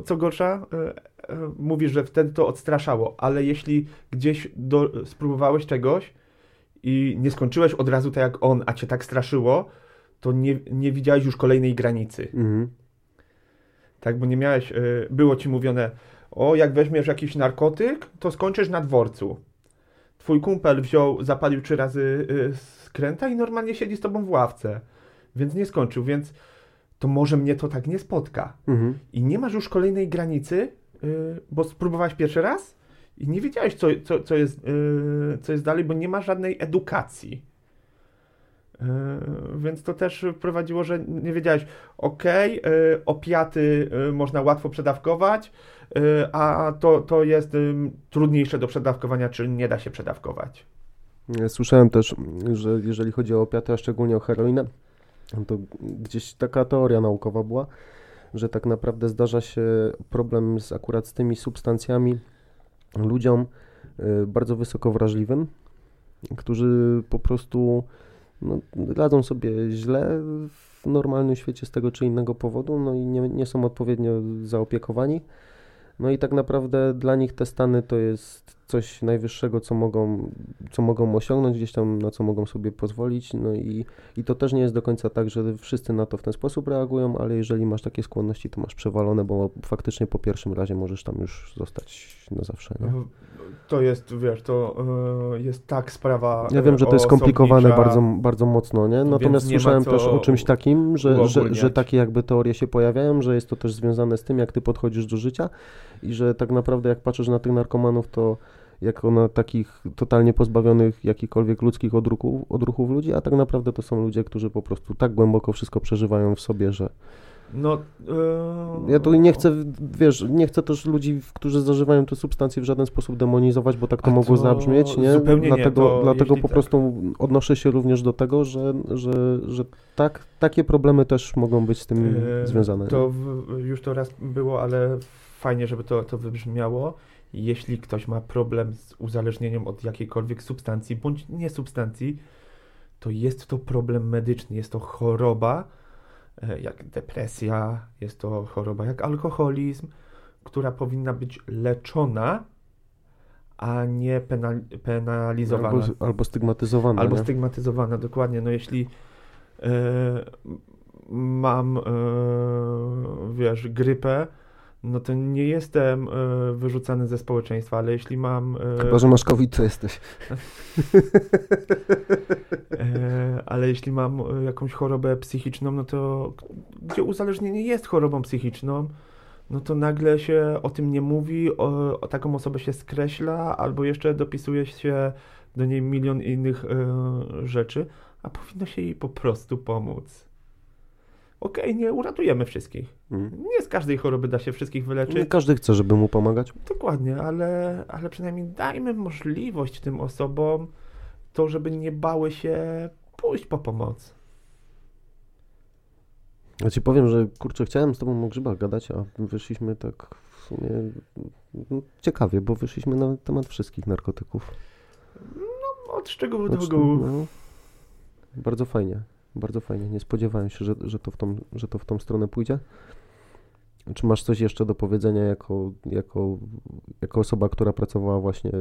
Co gorsza, mówisz, że wtedy to odstraszało, ale jeśli gdzieś spróbowałeś czegoś i nie skończyłeś od razu tak jak on, a cię tak straszyło, to nie widziałeś już kolejnej granicy. Mhm. Tak, bo nie miałeś, było ci mówione, jak weźmiesz jakiś narkotyk, to skończysz na dworcu. Twój kumpel zapalił 3 razy skręta i normalnie siedzi z tobą w ławce, więc nie skończył, więc to może mnie to tak nie spotka. Mhm. I nie masz już kolejnej granicy, bo spróbowałeś pierwszy raz i nie wiedziałeś, co jest dalej, bo nie ma żadnej edukacji. Więc to też prowadziło, że nie wiedziałeś, opiaty można łatwo przedawkować, a to jest trudniejsze do przedawkowania, czy nie da się przedawkować. Słyszałem też, że jeżeli chodzi o opiaty, a szczególnie o heroinę, to gdzieś taka teoria naukowa była, że tak naprawdę zdarza się problem akurat z tymi substancjami ludziom bardzo wysoko wrażliwym, którzy po prostu radzą sobie źle w normalnym świecie z tego czy innego powodu, i nie są odpowiednio zaopiekowani. No i tak naprawdę dla nich te stany to jest coś najwyższego, co mogą osiągnąć, gdzieś tam na co mogą sobie pozwolić. No i to też nie jest do końca tak, że wszyscy na to w ten sposób reagują, ale jeżeli masz takie skłonności, to masz przewalone, bo faktycznie po pierwszym razie możesz tam już zostać na zawsze. Nie? To jest, jest tak sprawa. Ja wiem, że to jest skomplikowane bardzo, bardzo mocno, nie? Natomiast słyszałem też o czymś takim, że takie jakby teorie się pojawiają, że jest to też związane z tym, jak ty podchodzisz do życia i że tak naprawdę jak patrzysz na tych narkomanów, to jako na takich totalnie pozbawionych jakichkolwiek ludzkich odruchów ludzi, a tak naprawdę to są ludzie, którzy po prostu tak głęboko wszystko przeżywają w sobie, że No, ja tu nie chcę, wiesz, nie chcę też ludzi, którzy zażywają te substancje w żaden sposób demonizować, bo tak to mogło zabrzmieć, nie? Zupełnie dlatego, nie. Dlatego po prostu odnoszę się również do tego, że tak, takie problemy też mogą być z tym związane. To już to raz było, ale fajnie, żeby to wybrzmiało. Jeśli ktoś ma problem z uzależnieniem od jakiejkolwiek substancji, bądź niesubstancji, to jest to problem medyczny, jest to choroba, jak depresja, jest to choroba jak alkoholizm, która powinna być leczona, a nie penalizowana. Albo stygmatyzowana. Albo nie? Stygmatyzowana, dokładnie. No jeśli mam, wiesz, grypę, no to nie jestem wyrzucany ze społeczeństwa, ale jeśli mam... Chyba, że masz COVID, to jesteś. Ale jeśli mam jakąś chorobę psychiczną, no to gdzie uzależnienie jest chorobą psychiczną, no to nagle się o tym nie mówi, o taką osobę się skreśla, albo jeszcze dopisuje się do niej milion innych rzeczy, a powinno się jej po prostu pomóc. Okej, nie uratujemy wszystkich. Nie z każdej choroby da się wszystkich wyleczyć. Nie każdy chce, żeby mu pomagać. Dokładnie, ale przynajmniej dajmy możliwość tym osobom to, żeby nie bały się pójść po pomoc. Ja ci powiem, że kurczę, chciałem z tobą o grzybach gadać, a wyszliśmy tak w sumie ciekawie, bo wyszliśmy na temat wszystkich narkotyków. No, od szczegółu do szczegółu. No, bardzo fajnie. Bardzo fajnie. Nie spodziewałem się, że to w tą stronę pójdzie. Czy masz coś jeszcze do powiedzenia jako osoba, która pracowała właśnie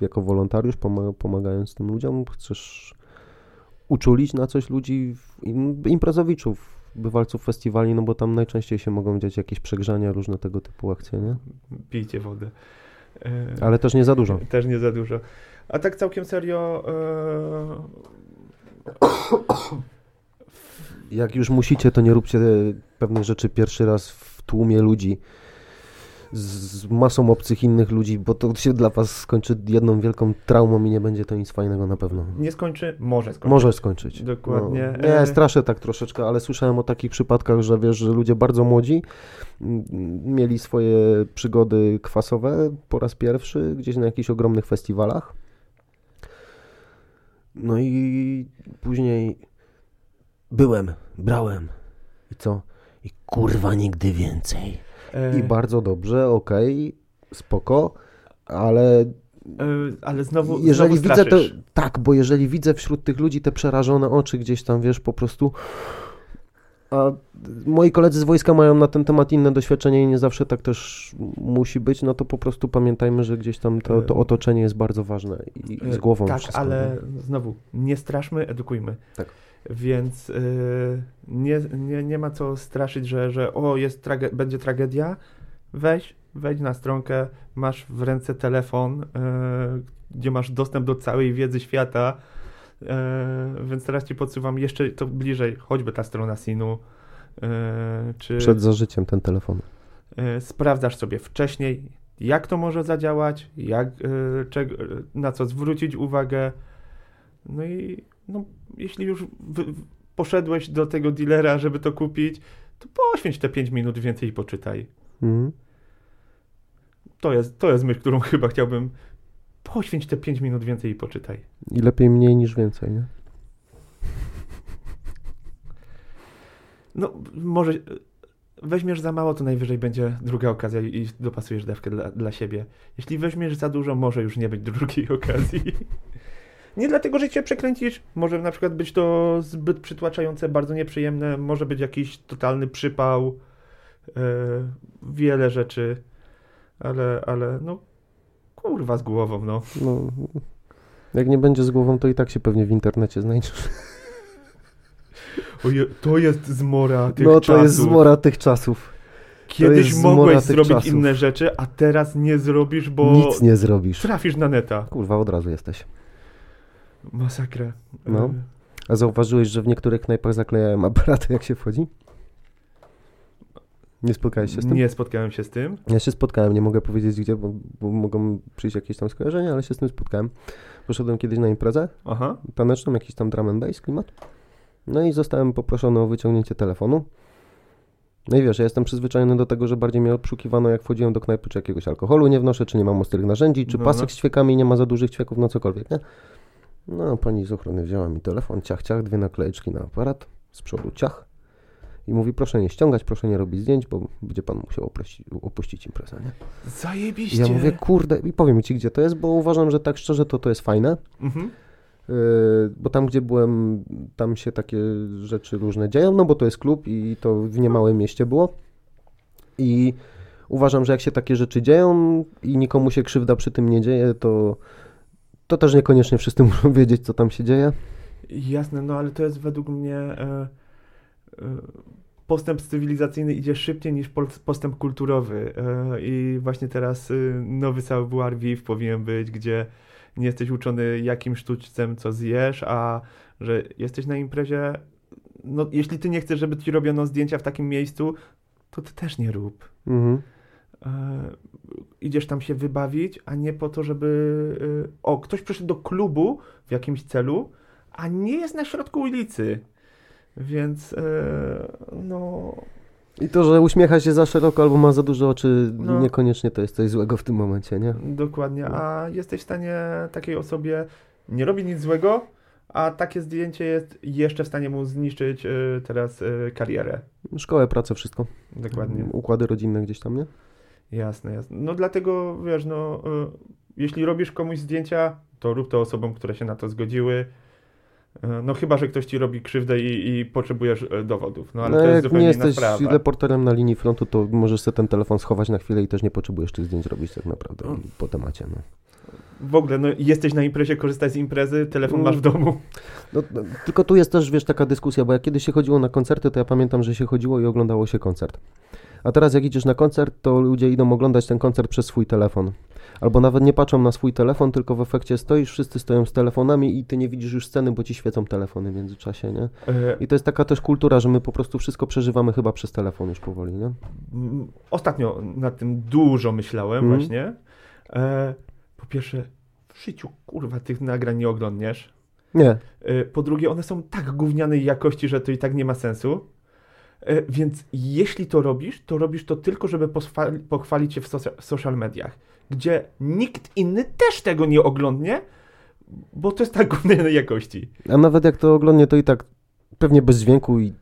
jako wolontariusz, pomagając tym ludziom? Chcesz uczulić na coś ludzi, imprezowiczów, bywalców festiwali, no bo tam najczęściej się mogą dziać jakieś przegrzania, różne tego typu akcje, nie? Pijcie wodę. Ale też nie za dużo. Też nie za dużo. A tak całkiem serio... Jak już musicie, to nie róbcie pewnych rzeczy pierwszy raz w tłumie ludzi z masą obcych innych ludzi, bo to się dla was skończy jedną wielką traumą i nie będzie to nic fajnego na pewno. Nie skończy? Może skończyć. Może skończyć. Dokładnie. No, nie, straszę tak troszeczkę, ale słyszałem o takich przypadkach, że wiesz, że ludzie bardzo młodzi mieli swoje przygody kwasowe po raz pierwszy gdzieś na jakichś ogromnych festiwalach. No i później brałem i co? I kurwa nigdy więcej. I bardzo dobrze, okej, spoko, ale znowu jeżeli znowu widzę to, tak, bo jeżeli widzę wśród tych ludzi te przerażone oczy gdzieś tam, wiesz, po prostu... A moi koledzy z wojska mają na ten temat inne doświadczenie i nie zawsze tak też musi być, no to po prostu pamiętajmy, że gdzieś tam to otoczenie jest bardzo ważne i z głową tak, wszystko. Tak, ale nie? Znowu, nie straszmy, edukujmy. Tak. Więc nie ma co straszyć, że będzie tragedia. Wejdź na stronkę, masz w ręce telefon, gdzie masz dostęp do całej wiedzy świata. Więc teraz ci podsuwam jeszcze to bliżej, choćby ta strona SIN-u. Czy przed zażyciem ten telefon. Sprawdzasz sobie wcześniej, jak to może zadziałać, na co zwrócić uwagę. No i jeśli już poszedłeś do tego dealera, żeby to kupić, to poświęć te 5 minut więcej i poczytaj. To jest myśl, którą chyba chciałbym... Poświęć te 5 minut więcej i poczytaj. I lepiej mniej niż więcej, nie? No, może weźmiesz za mało, to najwyżej będzie druga okazja i dopasujesz dawkę dla siebie. Jeśli weźmiesz za dużo, może już nie być drugiej okazji. Nie dlatego, że cię przekręcisz. Może na przykład być to zbyt przytłaczające, bardzo nieprzyjemne. Może być jakiś totalny przypał. Wiele rzeczy. Ale no... Kurwa, z głową, no. Jak nie będzie z głową, to i tak się pewnie w internecie znajdziesz. Oje, to jest zmora tych czasów. No, to jest zmora tych czasów. Kiedyś mogłeś zrobić inne rzeczy, a teraz nie zrobisz, bo... Nic nie zrobisz. Trafisz na neta. Kurwa, od razu jesteś. Masakra. No. A zauważyłeś, że w niektórych knajpach zaklejałem aparaty, jak się wchodzi? Nie spotkałeś się z tym? Nie spotkałem się z tym. Ja się spotkałem, nie mogę powiedzieć gdzie, bo mogą przyjść jakieś tam skojarzenia, ale się z tym spotkałem. Poszedłem kiedyś na imprezę taneczną, jakiś tam drum and bass klimat. No i zostałem poproszony o wyciągnięcie telefonu. No i wiesz, ja jestem przyzwyczajony do tego, że bardziej mnie obszukiwano, jak wchodziłem do knajpy, czy jakiegoś alkoholu nie wnoszę, czy nie mam ostrych narzędzi, czy pasek z ćwiekami, nie ma za dużych ćwieków, no cokolwiek, nie? No, pani z ochrony wzięła mi telefon, ciach, ciach, dwie naklejeczki na aparat, z przodu ciach i mówi, proszę nie ściągać, proszę nie robić zdjęć, bo będzie pan musiał opuścić imprezę, nie? Zajebiście! I ja mówię, kurde, i powiem ci, gdzie to jest, bo uważam, że tak szczerze to jest fajne. Mhm. Bo tam, gdzie byłem, tam się takie rzeczy różne dzieją, no bo to jest klub i to w niemałym mieście było. I uważam, że jak się takie rzeczy dzieją i nikomu się krzywda przy tym nie dzieje, to też niekoniecznie wszyscy muszą wiedzieć, co tam się dzieje. Jasne, no ale to jest według mnie postęp cywilizacyjny idzie szybciej niż postęp kulturowy. I właśnie teraz nowy savoir vivre powinien być, gdzie nie jesteś uczony jakim sztućcem co zjesz, a że jesteś na imprezie, no jeśli ty nie chcesz, żeby ci robiono zdjęcia w takim miejscu, to ty też nie rób. Mhm. Idziesz tam się wybawić, a nie po to, żeby... ktoś przyszedł do klubu w jakimś celu, a nie jest na środku ulicy. Więc no... I to, że uśmiecha się za szeroko albo ma za duże oczy, no, niekoniecznie to jest coś złego w tym momencie, nie? Dokładnie, a jesteś w stanie takiej osobie, nie robi nic złego, a takie zdjęcie jest jeszcze w stanie mu zniszczyć teraz karierę. Szkołę, pracę, wszystko. Dokładnie. Układy rodzinne gdzieś tam, nie? Jasne, jasne. No dlatego, wiesz, no jeśli robisz komuś zdjęcia, to rób to osobom, które się na to zgodziły. No chyba, że ktoś ci robi krzywdę i potrzebujesz dowodów, no ale no, to jest zupełnie inna sprawa. Jak nie jesteś reporterem na linii frontu, to możesz sobie ten telefon schować na chwilę i też nie potrzebujesz tych zdjęć robić tak naprawdę po temacie. No. W ogóle, no jesteś na imprezie, korzystaj z imprezy, telefon masz w domu. No, tylko tu jest też, wiesz, taka dyskusja, bo jak kiedyś się chodziło na koncerty, to ja pamiętam, że się chodziło i oglądało się koncert. A teraz jak idziesz na koncert, to ludzie idą oglądać ten koncert przez swój telefon. Albo nawet nie patrzą na swój telefon, tylko w efekcie stoisz, wszyscy stoją z telefonami i ty nie widzisz już sceny, bo ci świecą telefony w międzyczasie, nie? I to jest taka też kultura, że my po prostu wszystko przeżywamy chyba przez telefon już powoli, nie? Ostatnio nad tym dużo myślałem właśnie. Po pierwsze, w życiu, kurwa, tych nagrań nie oglądniesz. Nie. Po drugie, one są tak gównianej jakości, że to i tak nie ma sensu. Więc jeśli to robisz to tylko, żeby pochwalić się w social mediach, gdzie nikt inny też tego nie oglądnie, bo to jest tak gównianej jakości. A nawet jak to oglądnie, to i tak pewnie bez dźwięku i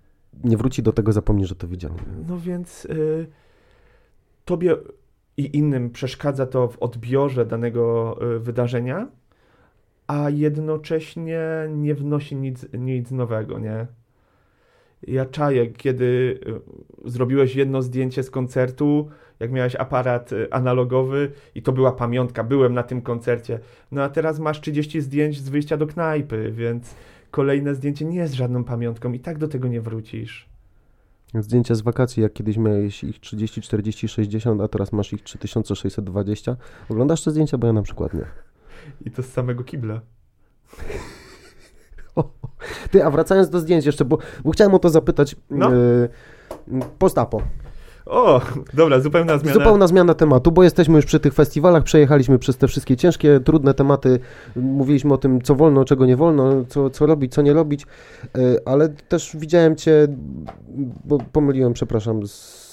nie wróci do tego, zapomni, że to widział. No więc tobie i innym przeszkadza to w odbiorze danego wydarzenia, a jednocześnie nie wnosi nic nowego, nie? Ja czaję, kiedy zrobiłeś jedno zdjęcie z koncertu, jak miałeś aparat analogowy i to była pamiątka, byłem na tym koncercie. No a teraz masz 30 zdjęć z wyjścia do knajpy, więc kolejne zdjęcie nie jest żadną pamiątką i tak do tego nie wrócisz. Zdjęcia z wakacji, jak kiedyś miałeś ich 30, 40, 60, a teraz masz ich 3620. Oglądasz te zdjęcia? Bo ja na przykład nie. I to z samego kibla. Ty, a wracając do zdjęć jeszcze, bo chciałem o to zapytać, no. Post-apo. O, dobra, zupełna zmiana. Zupełna zmiana tematu, bo jesteśmy już przy tych festiwalach, przejechaliśmy przez te wszystkie ciężkie, trudne tematy, mówiliśmy o tym, co wolno, czego nie wolno, co robić, co nie robić, ale też widziałem cię, bo pomyliłem, przepraszam,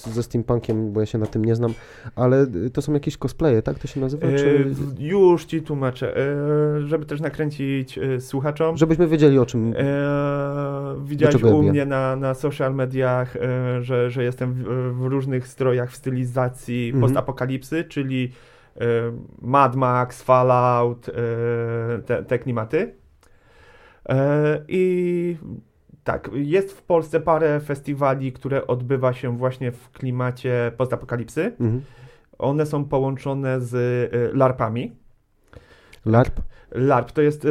ze steampunkiem, bo ja się na tym nie znam, ale to są jakieś cosplaye, tak to się nazywa? Czy... Już ci tłumaczę, żeby też nakręcić słuchaczom. Żebyśmy wiedzieli o czym. Widziałeś u mnie na social mediach, że jestem w różnych strojach, w stylizacji postapokalipsy, czyli Mad Max, Fallout, te klimaty. I tak, jest w Polsce parę festiwali, które odbywa się właśnie w klimacie postapokalipsy. One są połączone z LARPami. LARP? LARP to jest...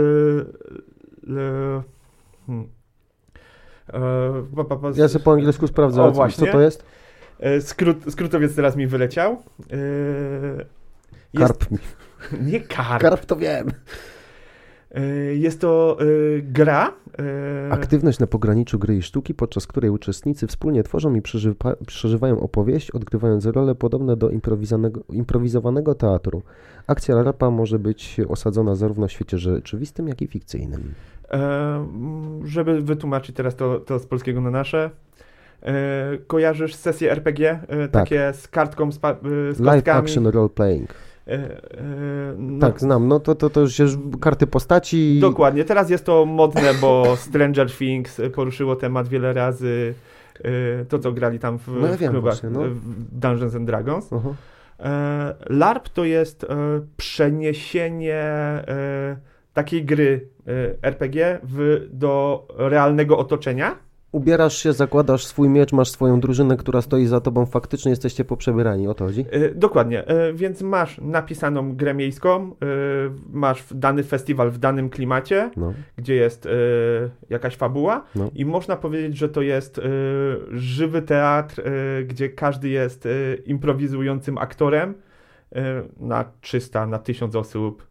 Ja sobie po angielsku sprawdzę, co to jest. Skrótowiec teraz mi wyleciał. Karp mi. Nie karp. Karp to wiem. Jest to gra. Aktywność na pograniczu gry i sztuki, podczas której uczestnicy wspólnie tworzą i przeżywają opowieść, odgrywając role podobne do improwizowanego teatru. Akcja LARPa może być osadzona zarówno w świecie rzeczywistym, jak i fikcyjnym. Żeby wytłumaczyć teraz to z polskiego na nasze. Kojarzysz sesje RPG? Takie z kartką, z kartkami? Live action role playing. No. Tak, znam. No to już karty postaci. Dokładnie. Teraz jest to modne, bo Stranger Things poruszyło temat wiele razy. To, co grali tam w klubach właśnie, w Dungeons and Dragons. Uh-huh. LARP to jest przeniesienie takiej gry RPG do realnego otoczenia. Ubierasz się, zakładasz swój miecz, masz swoją drużynę, która stoi za tobą, faktycznie jesteście poprzebierani, o to chodzi? Dokładnie, więc masz napisaną grę miejską, masz dany festiwal w danym klimacie, gdzie jest jakaś fabuła i można powiedzieć, że to jest żywy teatr, gdzie każdy jest improwizującym aktorem na 300, na 1000 osób.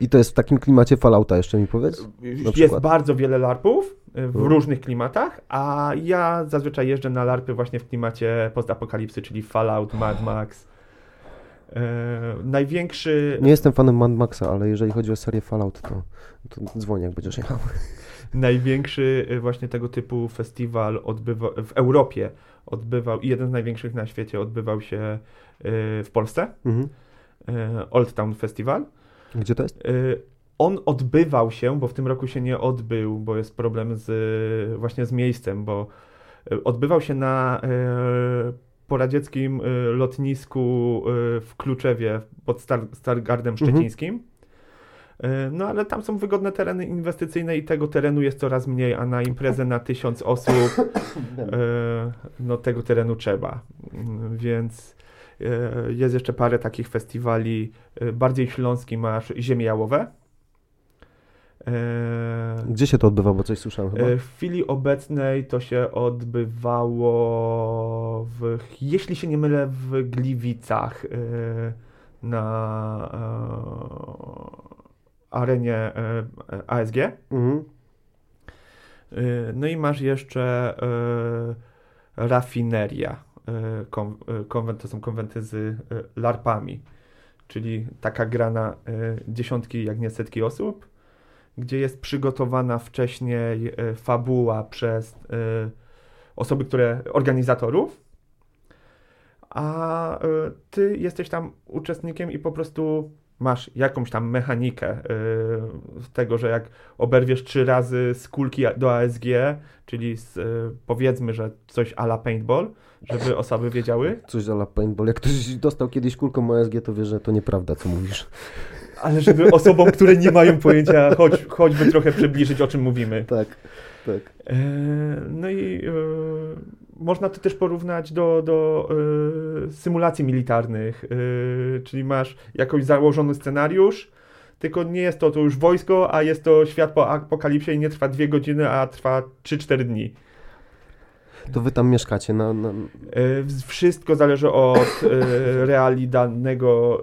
I to jest w takim klimacie Fallouta, jeszcze mi powiedz? Jest bardzo wiele larpów w różnych klimatach, a ja zazwyczaj jeżdżę na larpy właśnie w klimacie postapokalipsy, czyli Fallout, Mad Max. Największy... Nie jestem fanem Mad Maxa, ale jeżeli chodzi o serię Fallout, to dzwonię, jak będziesz jechał. Największy właśnie tego typu festiwal w Europie odbywał, i jeden z największych na świecie odbywał się w Polsce. Mhm. Old Town Festival. Gdzie to jest? On odbywał się, bo w tym roku się nie odbył, bo jest problem właśnie z miejscem, bo odbywał się na poradzieckim lotnisku w Kluczewie pod Stargardem Szczecińskim. No ale tam są wygodne tereny inwestycyjne i tego terenu jest coraz mniej, a na imprezę na 1000 osób tego terenu trzeba, więc... Jest jeszcze parę takich festiwali. Bardziej śląski masz Ziemie Jałowe. Gdzie się to odbywa, bo coś słyszałem chyba? W chwili obecnej to się odbywało, jeśli się nie mylę, w Gliwicach na arenie ASG. Mhm. No i masz jeszcze Rafineria. Konwent to są konwenty z larpami, czyli taka gra na dziesiątki, jak nie setki osób, gdzie jest przygotowana wcześniej fabuła przez osoby, organizatorów, a ty jesteś tam uczestnikiem i po prostu masz jakąś tam mechanikę tego, że jak oberwiesz 3 razy z kulki do ASG, czyli powiedzmy, że coś à la paintball, żeby osoby wiedziały. Coś à la paintball. Jak ktoś dostał kiedyś kulką ASG, to wie, że to nieprawda, co mówisz. Ale żeby osobom, które nie mają pojęcia, choćby trochę przybliżyć, o czym mówimy. Tak. No i można to też porównać do symulacji militarnych, czyli masz jakoś założony scenariusz, tylko nie jest to już wojsko, a jest to świat po apokalipsie i nie trwa 2 godziny, a trwa 3-4 dni. To wy tam mieszkacie? Wszystko zależy od reali danego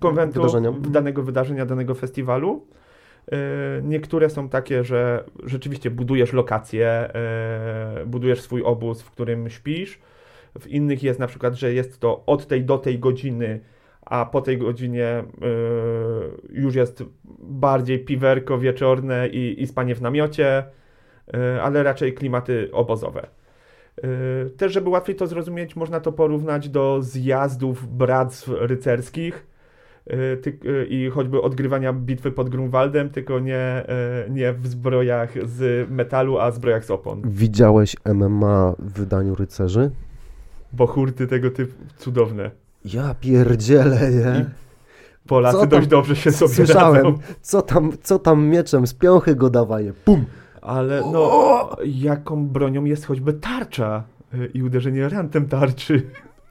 konwentu, danego wydarzenia, danego festiwalu. Niektóre są takie, że rzeczywiście budujesz lokację, budujesz swój obóz, w którym śpisz. W innych jest na przykład, że jest to od tej do tej godziny, a po tej godzinie już jest bardziej piwerko wieczorne i spanie w namiocie, ale raczej klimaty obozowe. Też, żeby łatwiej to zrozumieć, można to porównać do zjazdów bractw rycerskich i choćby odgrywania bitwy pod Grunwaldem, tylko nie w zbrojach z metalu, a zbrojach z opon. Widziałeś MMA w wydaniu Rycerzy? Bo hurty tego typu cudowne. Ja pierdzielę, nie? I Polacy dość dobrze się sobie słyszałem, radzą. Co tam mieczem z piąchy go dawaje, pum! Ale jaką bronią jest choćby tarcza i uderzenie rantem tarczy.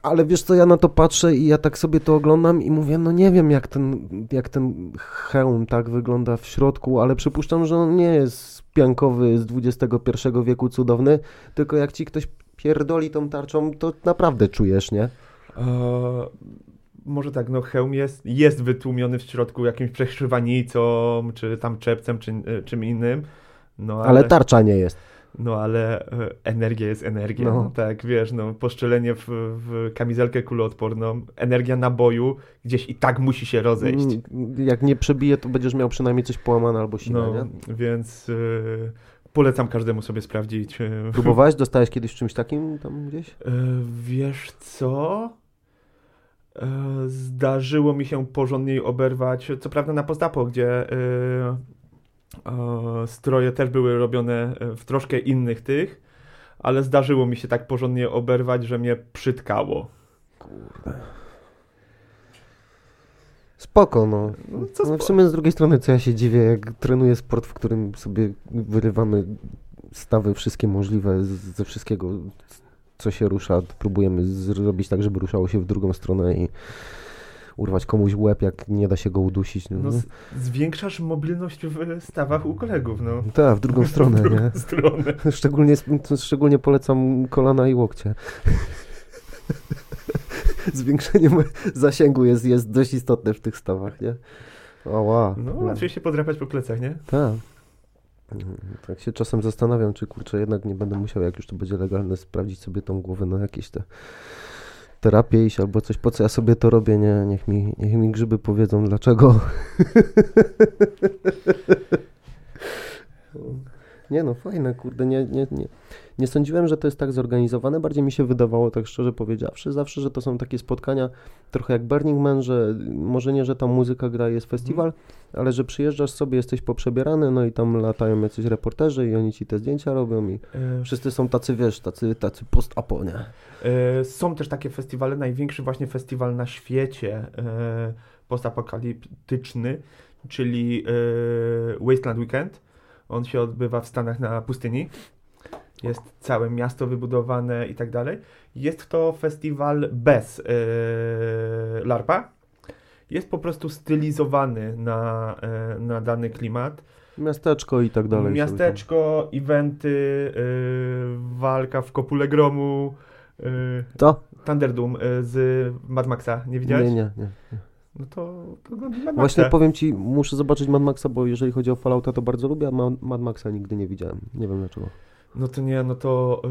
Ale wiesz co, ja na to patrzę i ja tak sobie to oglądam i mówię, nie wiem jak ten hełm tak wygląda w środku, ale przypuszczam, że on nie jest piankowy z XXI wieku cudowny, tylko jak ci ktoś pierdoli tą tarczą, to naprawdę czujesz, nie? Może tak, hełm jest wytłumiony w środku jakimś przeszywanicą, czy tam czepcem, czy czym innym. Ale tarcza nie jest. Ale energia jest energią, tak, wiesz, poszczelenie w kamizelkę kuloodporną, energia naboju gdzieś i tak musi się rozejść. Jak nie przebije, to będziesz miał przynajmniej coś połamane albo silne, nie? Więc Polecam każdemu sobie sprawdzić. Próbowałeś? Dostałeś kiedyś czymś takim tam gdzieś? Wiesz co? Zdarzyło mi się porządniej oberwać, co prawda na post-apo, gdzie stroje też były robione w troszkę innych tych, ale zdarzyło mi się tak porządnie oberwać, że mnie przytkało. Kurde. Spoko, no. W sumie z drugiej strony, co ja się dziwię, jak trenuję sport, w którym sobie wyrywamy stawy wszystkie możliwe ze wszystkiego, co się rusza, próbujemy zrobić tak, żeby ruszało się w drugą stronę i urwać komuś łeb, jak nie da się go udusić. No. No, zwiększasz mobilność w stawach u kolegów, no. Tak, w drugą stronę, w drugą stronę. Szczególnie polecam kolana i łokcie. Zwiększenie zasięgu jest dość istotne w tych stawach, nie? Oła. No, łatwiej się podrapać po plecach, nie? Tak. Tak się czasem zastanawiam, czy kurczę, jednak nie będę musiał, jak już to będzie legalne, sprawdzić sobie tą głowę na jakieś te terapie iść albo coś, po co ja sobie to robię, nie? Niech mi grzyby powiedzą, dlaczego. Nie no, fajne, kurde, nie sądziłem, że to jest tak zorganizowane, bardziej mi się wydawało, tak szczerze powiedziawszy, zawsze, że to są takie spotkania trochę jak Burning Man, że może nie, że tam muzyka gra, jest festiwal, ale że przyjeżdżasz sobie, jesteś poprzebierany, no i tam latają jacyś reporterzy i oni ci te zdjęcia robią i wszyscy są tacy, wiesz, tacy post-apo, nie? Są też takie festiwale, największy właśnie festiwal na świecie postapokaliptyczny, czyli Wasteland Weekend. On się odbywa w Stanach na pustyni. Jest całe miasto wybudowane i tak dalej. Jest to festiwal bez LARPa. Jest po prostu stylizowany na dany klimat. Miasteczko i tak dalej. Miasteczko, eventy, walka w kopule gromu. To? Thunderdome z Mad Maxa. Nie widziałeś? Nie. No to Mad Właśnie powiem ci, muszę zobaczyć Mad Maxa, bo jeżeli chodzi o Fallouta, to bardzo lubię, a Mad Maxa nigdy nie widziałem. Nie wiem dlaczego. No to nie, no to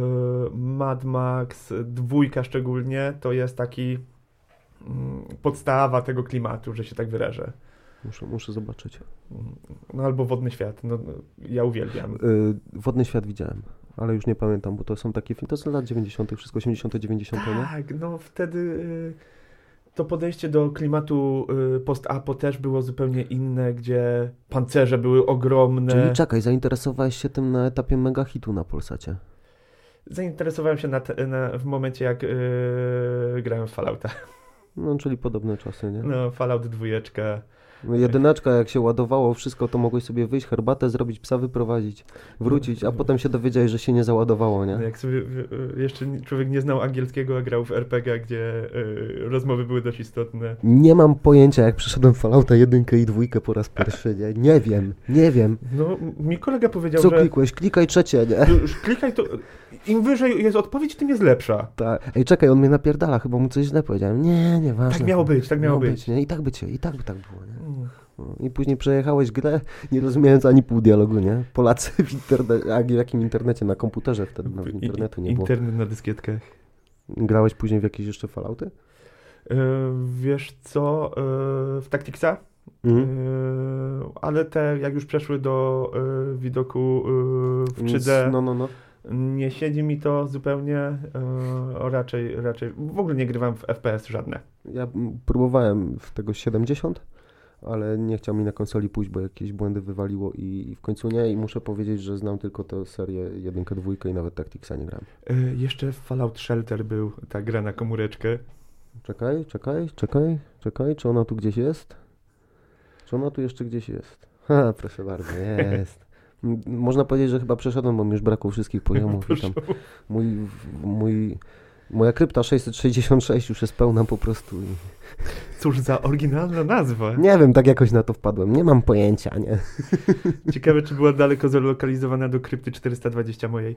Mad Max 2 szczególnie to jest taki podstawa tego klimatu, że się tak wyrażę. Muszę zobaczyć. No albo Wodny Świat, no ja uwielbiam. Wodny Świat widziałem, ale już nie pamiętam, bo to są takie filmy, to są lat 90, wszystko 80, 90. Tak, no wtedy... To podejście do klimatu post-apo też było zupełnie inne, gdzie pancerze były ogromne. Czyli czekaj, zainteresowałeś się tym na etapie mega hitu na Polsacie? Zainteresowałem się w momencie, jak grałem w Fallouta. No, czyli podobne czasy, nie? No, Fallout 2. No, 1, jak się ładowało wszystko, to mogłeś sobie wyjść, herbatę zrobić, psa wyprowadzić, wrócić, a potem się dowiedziałeś, że się nie załadowało, nie? Jak sobie jeszcze człowiek nie znał angielskiego, a grał w RPG, gdzie rozmowy były dość istotne. Nie mam pojęcia, jak przeszedłem Fallouta 1 i 2 po raz pierwszy, nie? Nie wiem. No, mi kolega powiedział, co klikłeś? Klikaj trzecie, nie? Już klikaj to... Im wyżej jest odpowiedź, tym jest lepsza. Tak. Ej, czekaj, on mnie napierdala, chyba mu coś źle powiedziałem. Nie, ważne. Tak miało być. Nie? I tak by tak było, nie? I później przejechałeś grę, nie rozumiejąc ani pół dialogu, nie? Polacy w internecie, a w jakim internecie? Na komputerze wtedy, no, internetu nie było. Internet na dyskietkach. Grałeś później w jakieś jeszcze Fallouty? Wiesz co, w Tacticsa, ale te jak już przeszły do widoku w 3D, nie siedzi mi to zupełnie, raczej w ogóle nie grywam w FPS żadne. Ja próbowałem w tego 70, ale nie chciał mi na konsoli pójść, bo jakieś błędy wywaliło i w końcu nie. I muszę powiedzieć, że znam tylko tę serię 1, 2 i nawet Tacticsa nie grałem. Jeszcze w Fallout Shelter był ta gra na komóreczkę. Czekaj, czy ona tu gdzieś jest? Czy ona tu jeszcze gdzieś jest? Ha, proszę bardzo, jest. Można powiedzieć, że chyba przeszedłem, bo mi już brakło wszystkich poziomów. I tam moja krypta 666 już jest pełna po prostu. Cóż za oryginalna nazwa. Nie wiem, tak jakoś na to wpadłem. Nie mam pojęcia, nie? Ciekawe, czy była daleko zlokalizowana do krypty 420 mojej.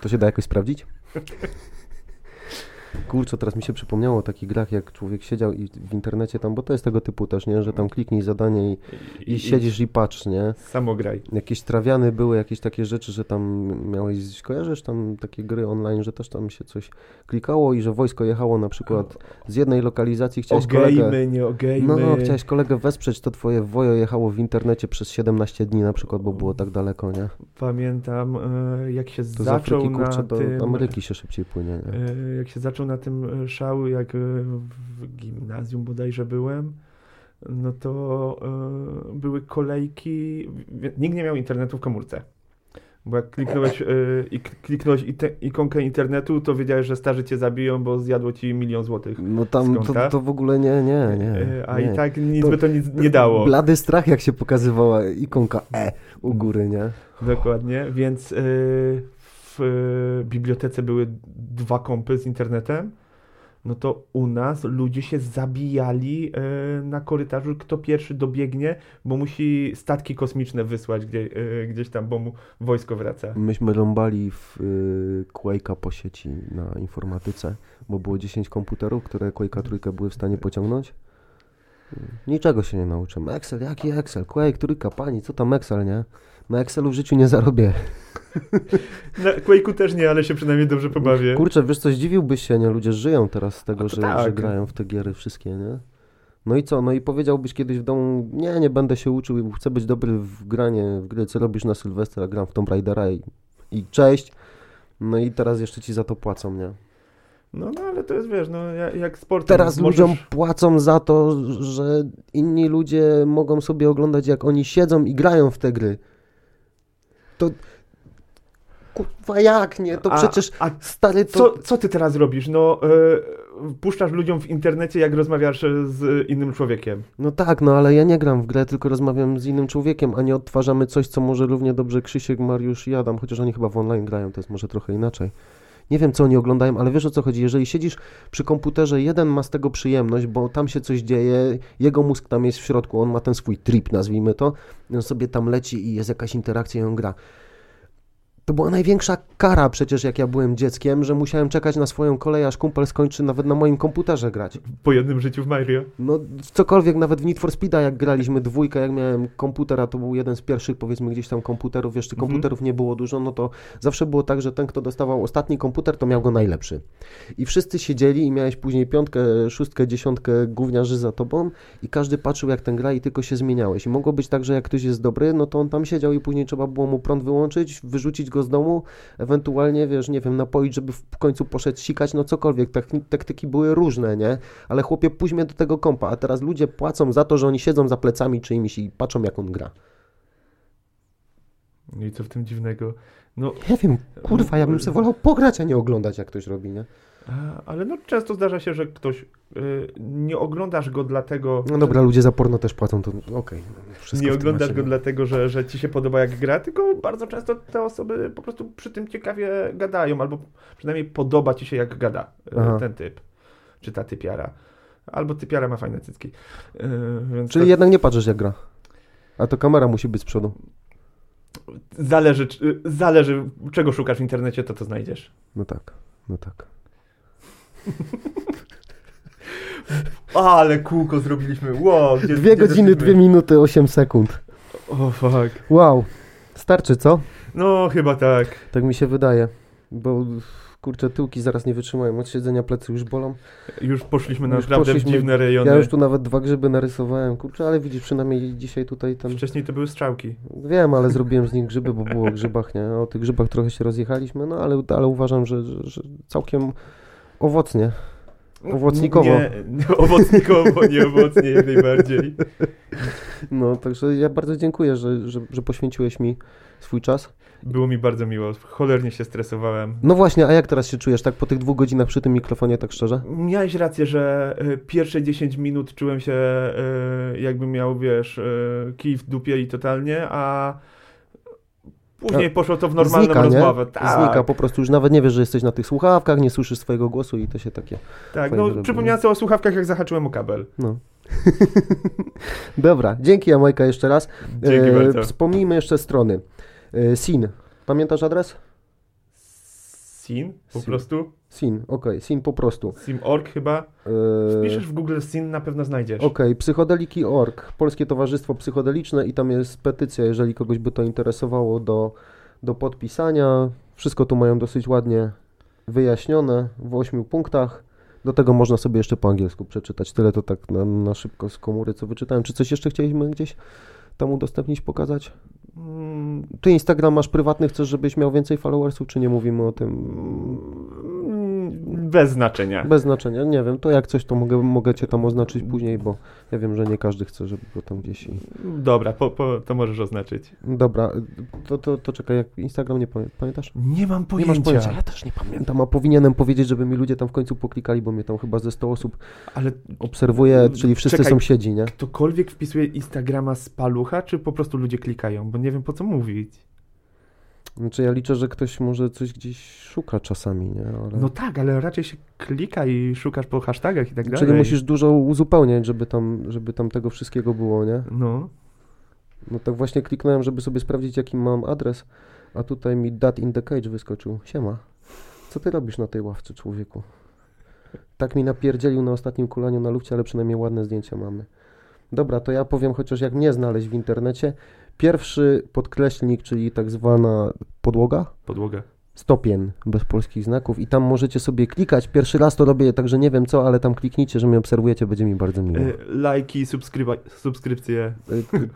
To się da jakoś sprawdzić? Kurczę, teraz mi się przypomniało o takich grach, jak człowiek siedział i w internecie tam, bo to jest tego typu też, nie? Że tam kliknij zadanie i siedzisz i patrz, nie? Samo graj. Jakieś trawiany były, jakieś takie rzeczy, że tam miałeś, kojarzysz tam takie gry online, że też tam się coś klikało i że wojsko jechało na przykład z jednej lokalizacji, chciałeś chciałeś kolegę wesprzeć, to twoje wojo jechało w internecie przez 17 dni na przykład, bo było tak daleko, nie? Pamiętam, jak się to zaczął Afryki, kurczę, na tym... do Ameryki się szybciej płynie, nie? Jak się zaczął na tym szał, jak w gimnazjum bodajże byłem, no to były kolejki, nikt nie miał internetu w komórce. Bo jak kliknąłeś ikonkę internetu, to wiedziałeś, że starzy cię zabiją, bo zjadło ci 1 000 000 złotych. No tam to w ogóle nie. I tak nic nie dało. Blady strach, jak się pokazywała ikonka u góry, nie? Dokładnie, więc w bibliotece były 2 kompy z internetem. No to u nas ludzie się zabijali na korytarzu, kto pierwszy dobiegnie, bo musi statki kosmiczne wysłać gdzieś tam, bo mu wojsko wraca. Myśmy rąbali w Quake'a po sieci na informatyce, bo było 10 komputerów, które Quake'a trójkę były w stanie pociągnąć. Niczego się nie nauczyłem. Excel, jaki Excel? Quake, trójka, pani, co tam Excel, nie? Na Excelu w życiu nie zarobię. Na Quake'u też nie, ale się przynajmniej dobrze pobawię. Kurczę, wiesz co, zdziwiłbyś się, nie? Ludzie żyją teraz z tego, że grają w te giery wszystkie, nie? No i co? No i powiedziałbyś kiedyś w domu, nie będę się uczył, chcę być dobry w granie, w gry, co robisz na Sylwestra, gram w Tomb Raidera i cześć. No i teraz jeszcze ci za to płacą, nie? No ale to jest, wiesz, jak sport. Teraz ludziom płacą za to, że inni ludzie mogą sobie oglądać, jak oni siedzą i grają w te gry. To kurwa jak nie? To przecież stary... To... Co ty teraz robisz? No puszczasz ludziom w internecie, jak rozmawiasz z innym człowiekiem. No tak, no ale ja nie gram w grę, tylko rozmawiam z innym człowiekiem, a nie odtwarzamy coś, co może równie dobrze Krzysiek, Mariusz i Adam, chociaż oni chyba w online grają, to jest może trochę inaczej. Nie wiem, co oni oglądają, ale wiesz, o co chodzi. Jeżeli siedzisz przy komputerze, jeden ma z tego przyjemność, bo tam się coś dzieje, jego mózg tam jest w środku, on ma ten swój trip, nazwijmy to, on sobie tam leci i jest jakaś interakcja i on gra. To była największa kara przecież, jak ja byłem dzieckiem, że musiałem czekać na swoją kolej, aż kumpel skończy nawet na moim komputerze grać. Po jednym życiu w Mario. No cokolwiek, nawet w Need for Speeda, jak graliśmy 2, jak miałem komputera, to był jeden z pierwszych, powiedzmy, gdzieś tam komputerów, jeszcze komputerów nie było dużo, no to zawsze było tak, że ten, kto dostawał ostatni komputer, to miał go najlepszy. I wszyscy siedzieli i miałeś później 5., 6., 10. gówniarzy za tobą i każdy patrzył, jak ten gra i tylko się zmieniałeś. I mogło być tak, że jak ktoś jest dobry, no to on tam siedział i później trzeba było mu prąd wyłączyć, wyrzucić go z domu, ewentualnie, wiesz, nie wiem, napoić, żeby w końcu poszedł sikać, no cokolwiek. Taktyki były różne, nie? Ale chłopie, puść mnie do tego kompa, a teraz ludzie płacą za to, że oni siedzą za plecami czyimiś i patrzą, jak on gra. I co w tym dziwnego? No, ja wiem, kurwa, ja bym sobie wolał pograć, a nie oglądać, jak ktoś robi, nie? Ale no często zdarza się, że ktoś nie oglądasz go dlatego... No dobra, ludzie za porno też płacą, to okej. Nie oglądasz go dlatego, że ci się podoba, jak gra, tylko bardzo często te osoby po prostu przy tym ciekawie gadają, albo przynajmniej podoba ci się, jak gada ten typ, czy ta typiara. Albo typiara ma fajne cycki. Więc czyli to... jednak nie patrzysz, jak gra. A to kamera musi być z przodu. Zależy czego szukasz w internecie, to znajdziesz. No tak. Ale kółko zrobiliśmy. Wow, 2 godziny, 2 minuty, 8 sekund. O fuck. Wow. Starczy, co? No, chyba tak. Tak mi się wydaje, bo kurczę, tyłki zaraz nie wytrzymają. Od siedzenia plecy już bolą. Już poszliśmy naprawdę w dziwne rejony. Ja już tu nawet 2 grzyby narysowałem. Kurczę, ale widzisz, przynajmniej dzisiaj tutaj tam... Wcześniej to były strzałki. Wiem, ale zrobiłem z nich grzyby, bo było o grzybach, nie? O tych grzybach trochę się rozjechaliśmy, no ale uważam, że całkiem... Owocnie. Owocnikowo. Nie, owocnikowo, nie owocnie, jak najbardziej. No, także ja bardzo dziękuję, że poświęciłeś mi swój czas. Było mi bardzo miło, cholernie się stresowałem. No właśnie, a jak teraz się czujesz, tak po tych 2 godzinach przy tym mikrofonie, tak szczerze? Miałeś rację, że pierwsze 10 minut czułem się jakbym miał, wiesz, kij w dupie i totalnie, a... Później poszło to w normalną rozmowę. Tak. Znika, po prostu już nawet nie wiesz, że jesteś na tych słuchawkach, nie słyszysz swojego głosu i to się takie... Tak, no przypomniałem sobie o słuchawkach, jak zahaczyłem o kabel. No. Dobra, dzięki Jamajka jeszcze raz. Dzięki bardzo. Wspomnijmy jeszcze strony. SIN. Pamiętasz adres? SIN po prostu. SIN, okej, SIN po prostu. SIN.org chyba. Wpiszesz w Google SIN, na pewno znajdziesz. Okej, psychodeliki.org, Polskie Towarzystwo Psychodeliczne i tam jest petycja, jeżeli kogoś by to interesowało do podpisania. Wszystko tu mają dosyć ładnie wyjaśnione w 8 punktach. Do tego można sobie jeszcze po angielsku przeczytać. Tyle to tak na szybko z komóry, co wyczytałem. Czy coś jeszcze chcieliśmy gdzieś tam udostępnić, pokazać? Ty Instagram masz prywatny, chcesz, żebyś miał więcej followersów, czy nie mówimy o tym? Bez znaczenia. Bez znaczenia, nie wiem. To jak coś, to mogę cię tam oznaczyć później, bo ja wiem, że nie każdy chce, żeby go tam gdzieś... Dobra, to możesz oznaczyć. Dobra, to czekaj, jak Instagram nie pamiętasz? Nie mam pojęcia. Nie masz pojęcia, ja też nie pamiętam, a powinienem powiedzieć, żeby mi ludzie tam w końcu poklikali, bo mnie tam chyba ze 100 osób ale obserwuje, czyli wszyscy sąsiedzi, nie? Ktokolwiek wpisuje Instagrama z palucha, czy po prostu ludzie klikają, bo nie wiem po co mówić. Znaczy ja liczę, że ktoś może coś gdzieś szuka czasami, nie? Ale... No tak, ale raczej się klika i szukasz po hashtagach i tak dalej. Czyli musisz dużo uzupełniać, żeby tam tego wszystkiego było, nie? No. No tak właśnie kliknąłem, żeby sobie sprawdzić, jaki mam adres, a tutaj mi Dad in the Cage wyskoczył. Siema, co ty robisz na tej ławce, człowieku? Tak mi napierdzielił na ostatnim kulaniu na lufcie, ale przynajmniej ładne zdjęcia mamy. Dobra, to ja powiem chociaż jak mnie znaleźć w internecie. Pierwszy podkreślnik, czyli tak zwana podłoga? Podłoga. Stopień, bez polskich znaków i tam możecie sobie klikać. Pierwszy raz to robię, także nie wiem co, ale tam kliknijcie, że mnie obserwujecie, będzie mi bardzo miło. Lajki, subskrypcje.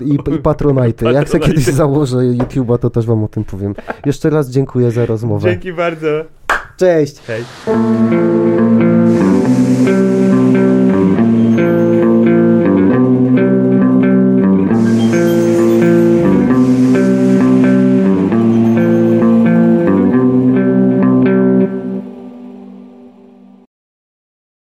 I patronajty. Jak se kiedyś założę YouTube'a, to też wam o tym powiem. Jeszcze raz dziękuję za rozmowę. Dzięki bardzo. Cześć. Hej.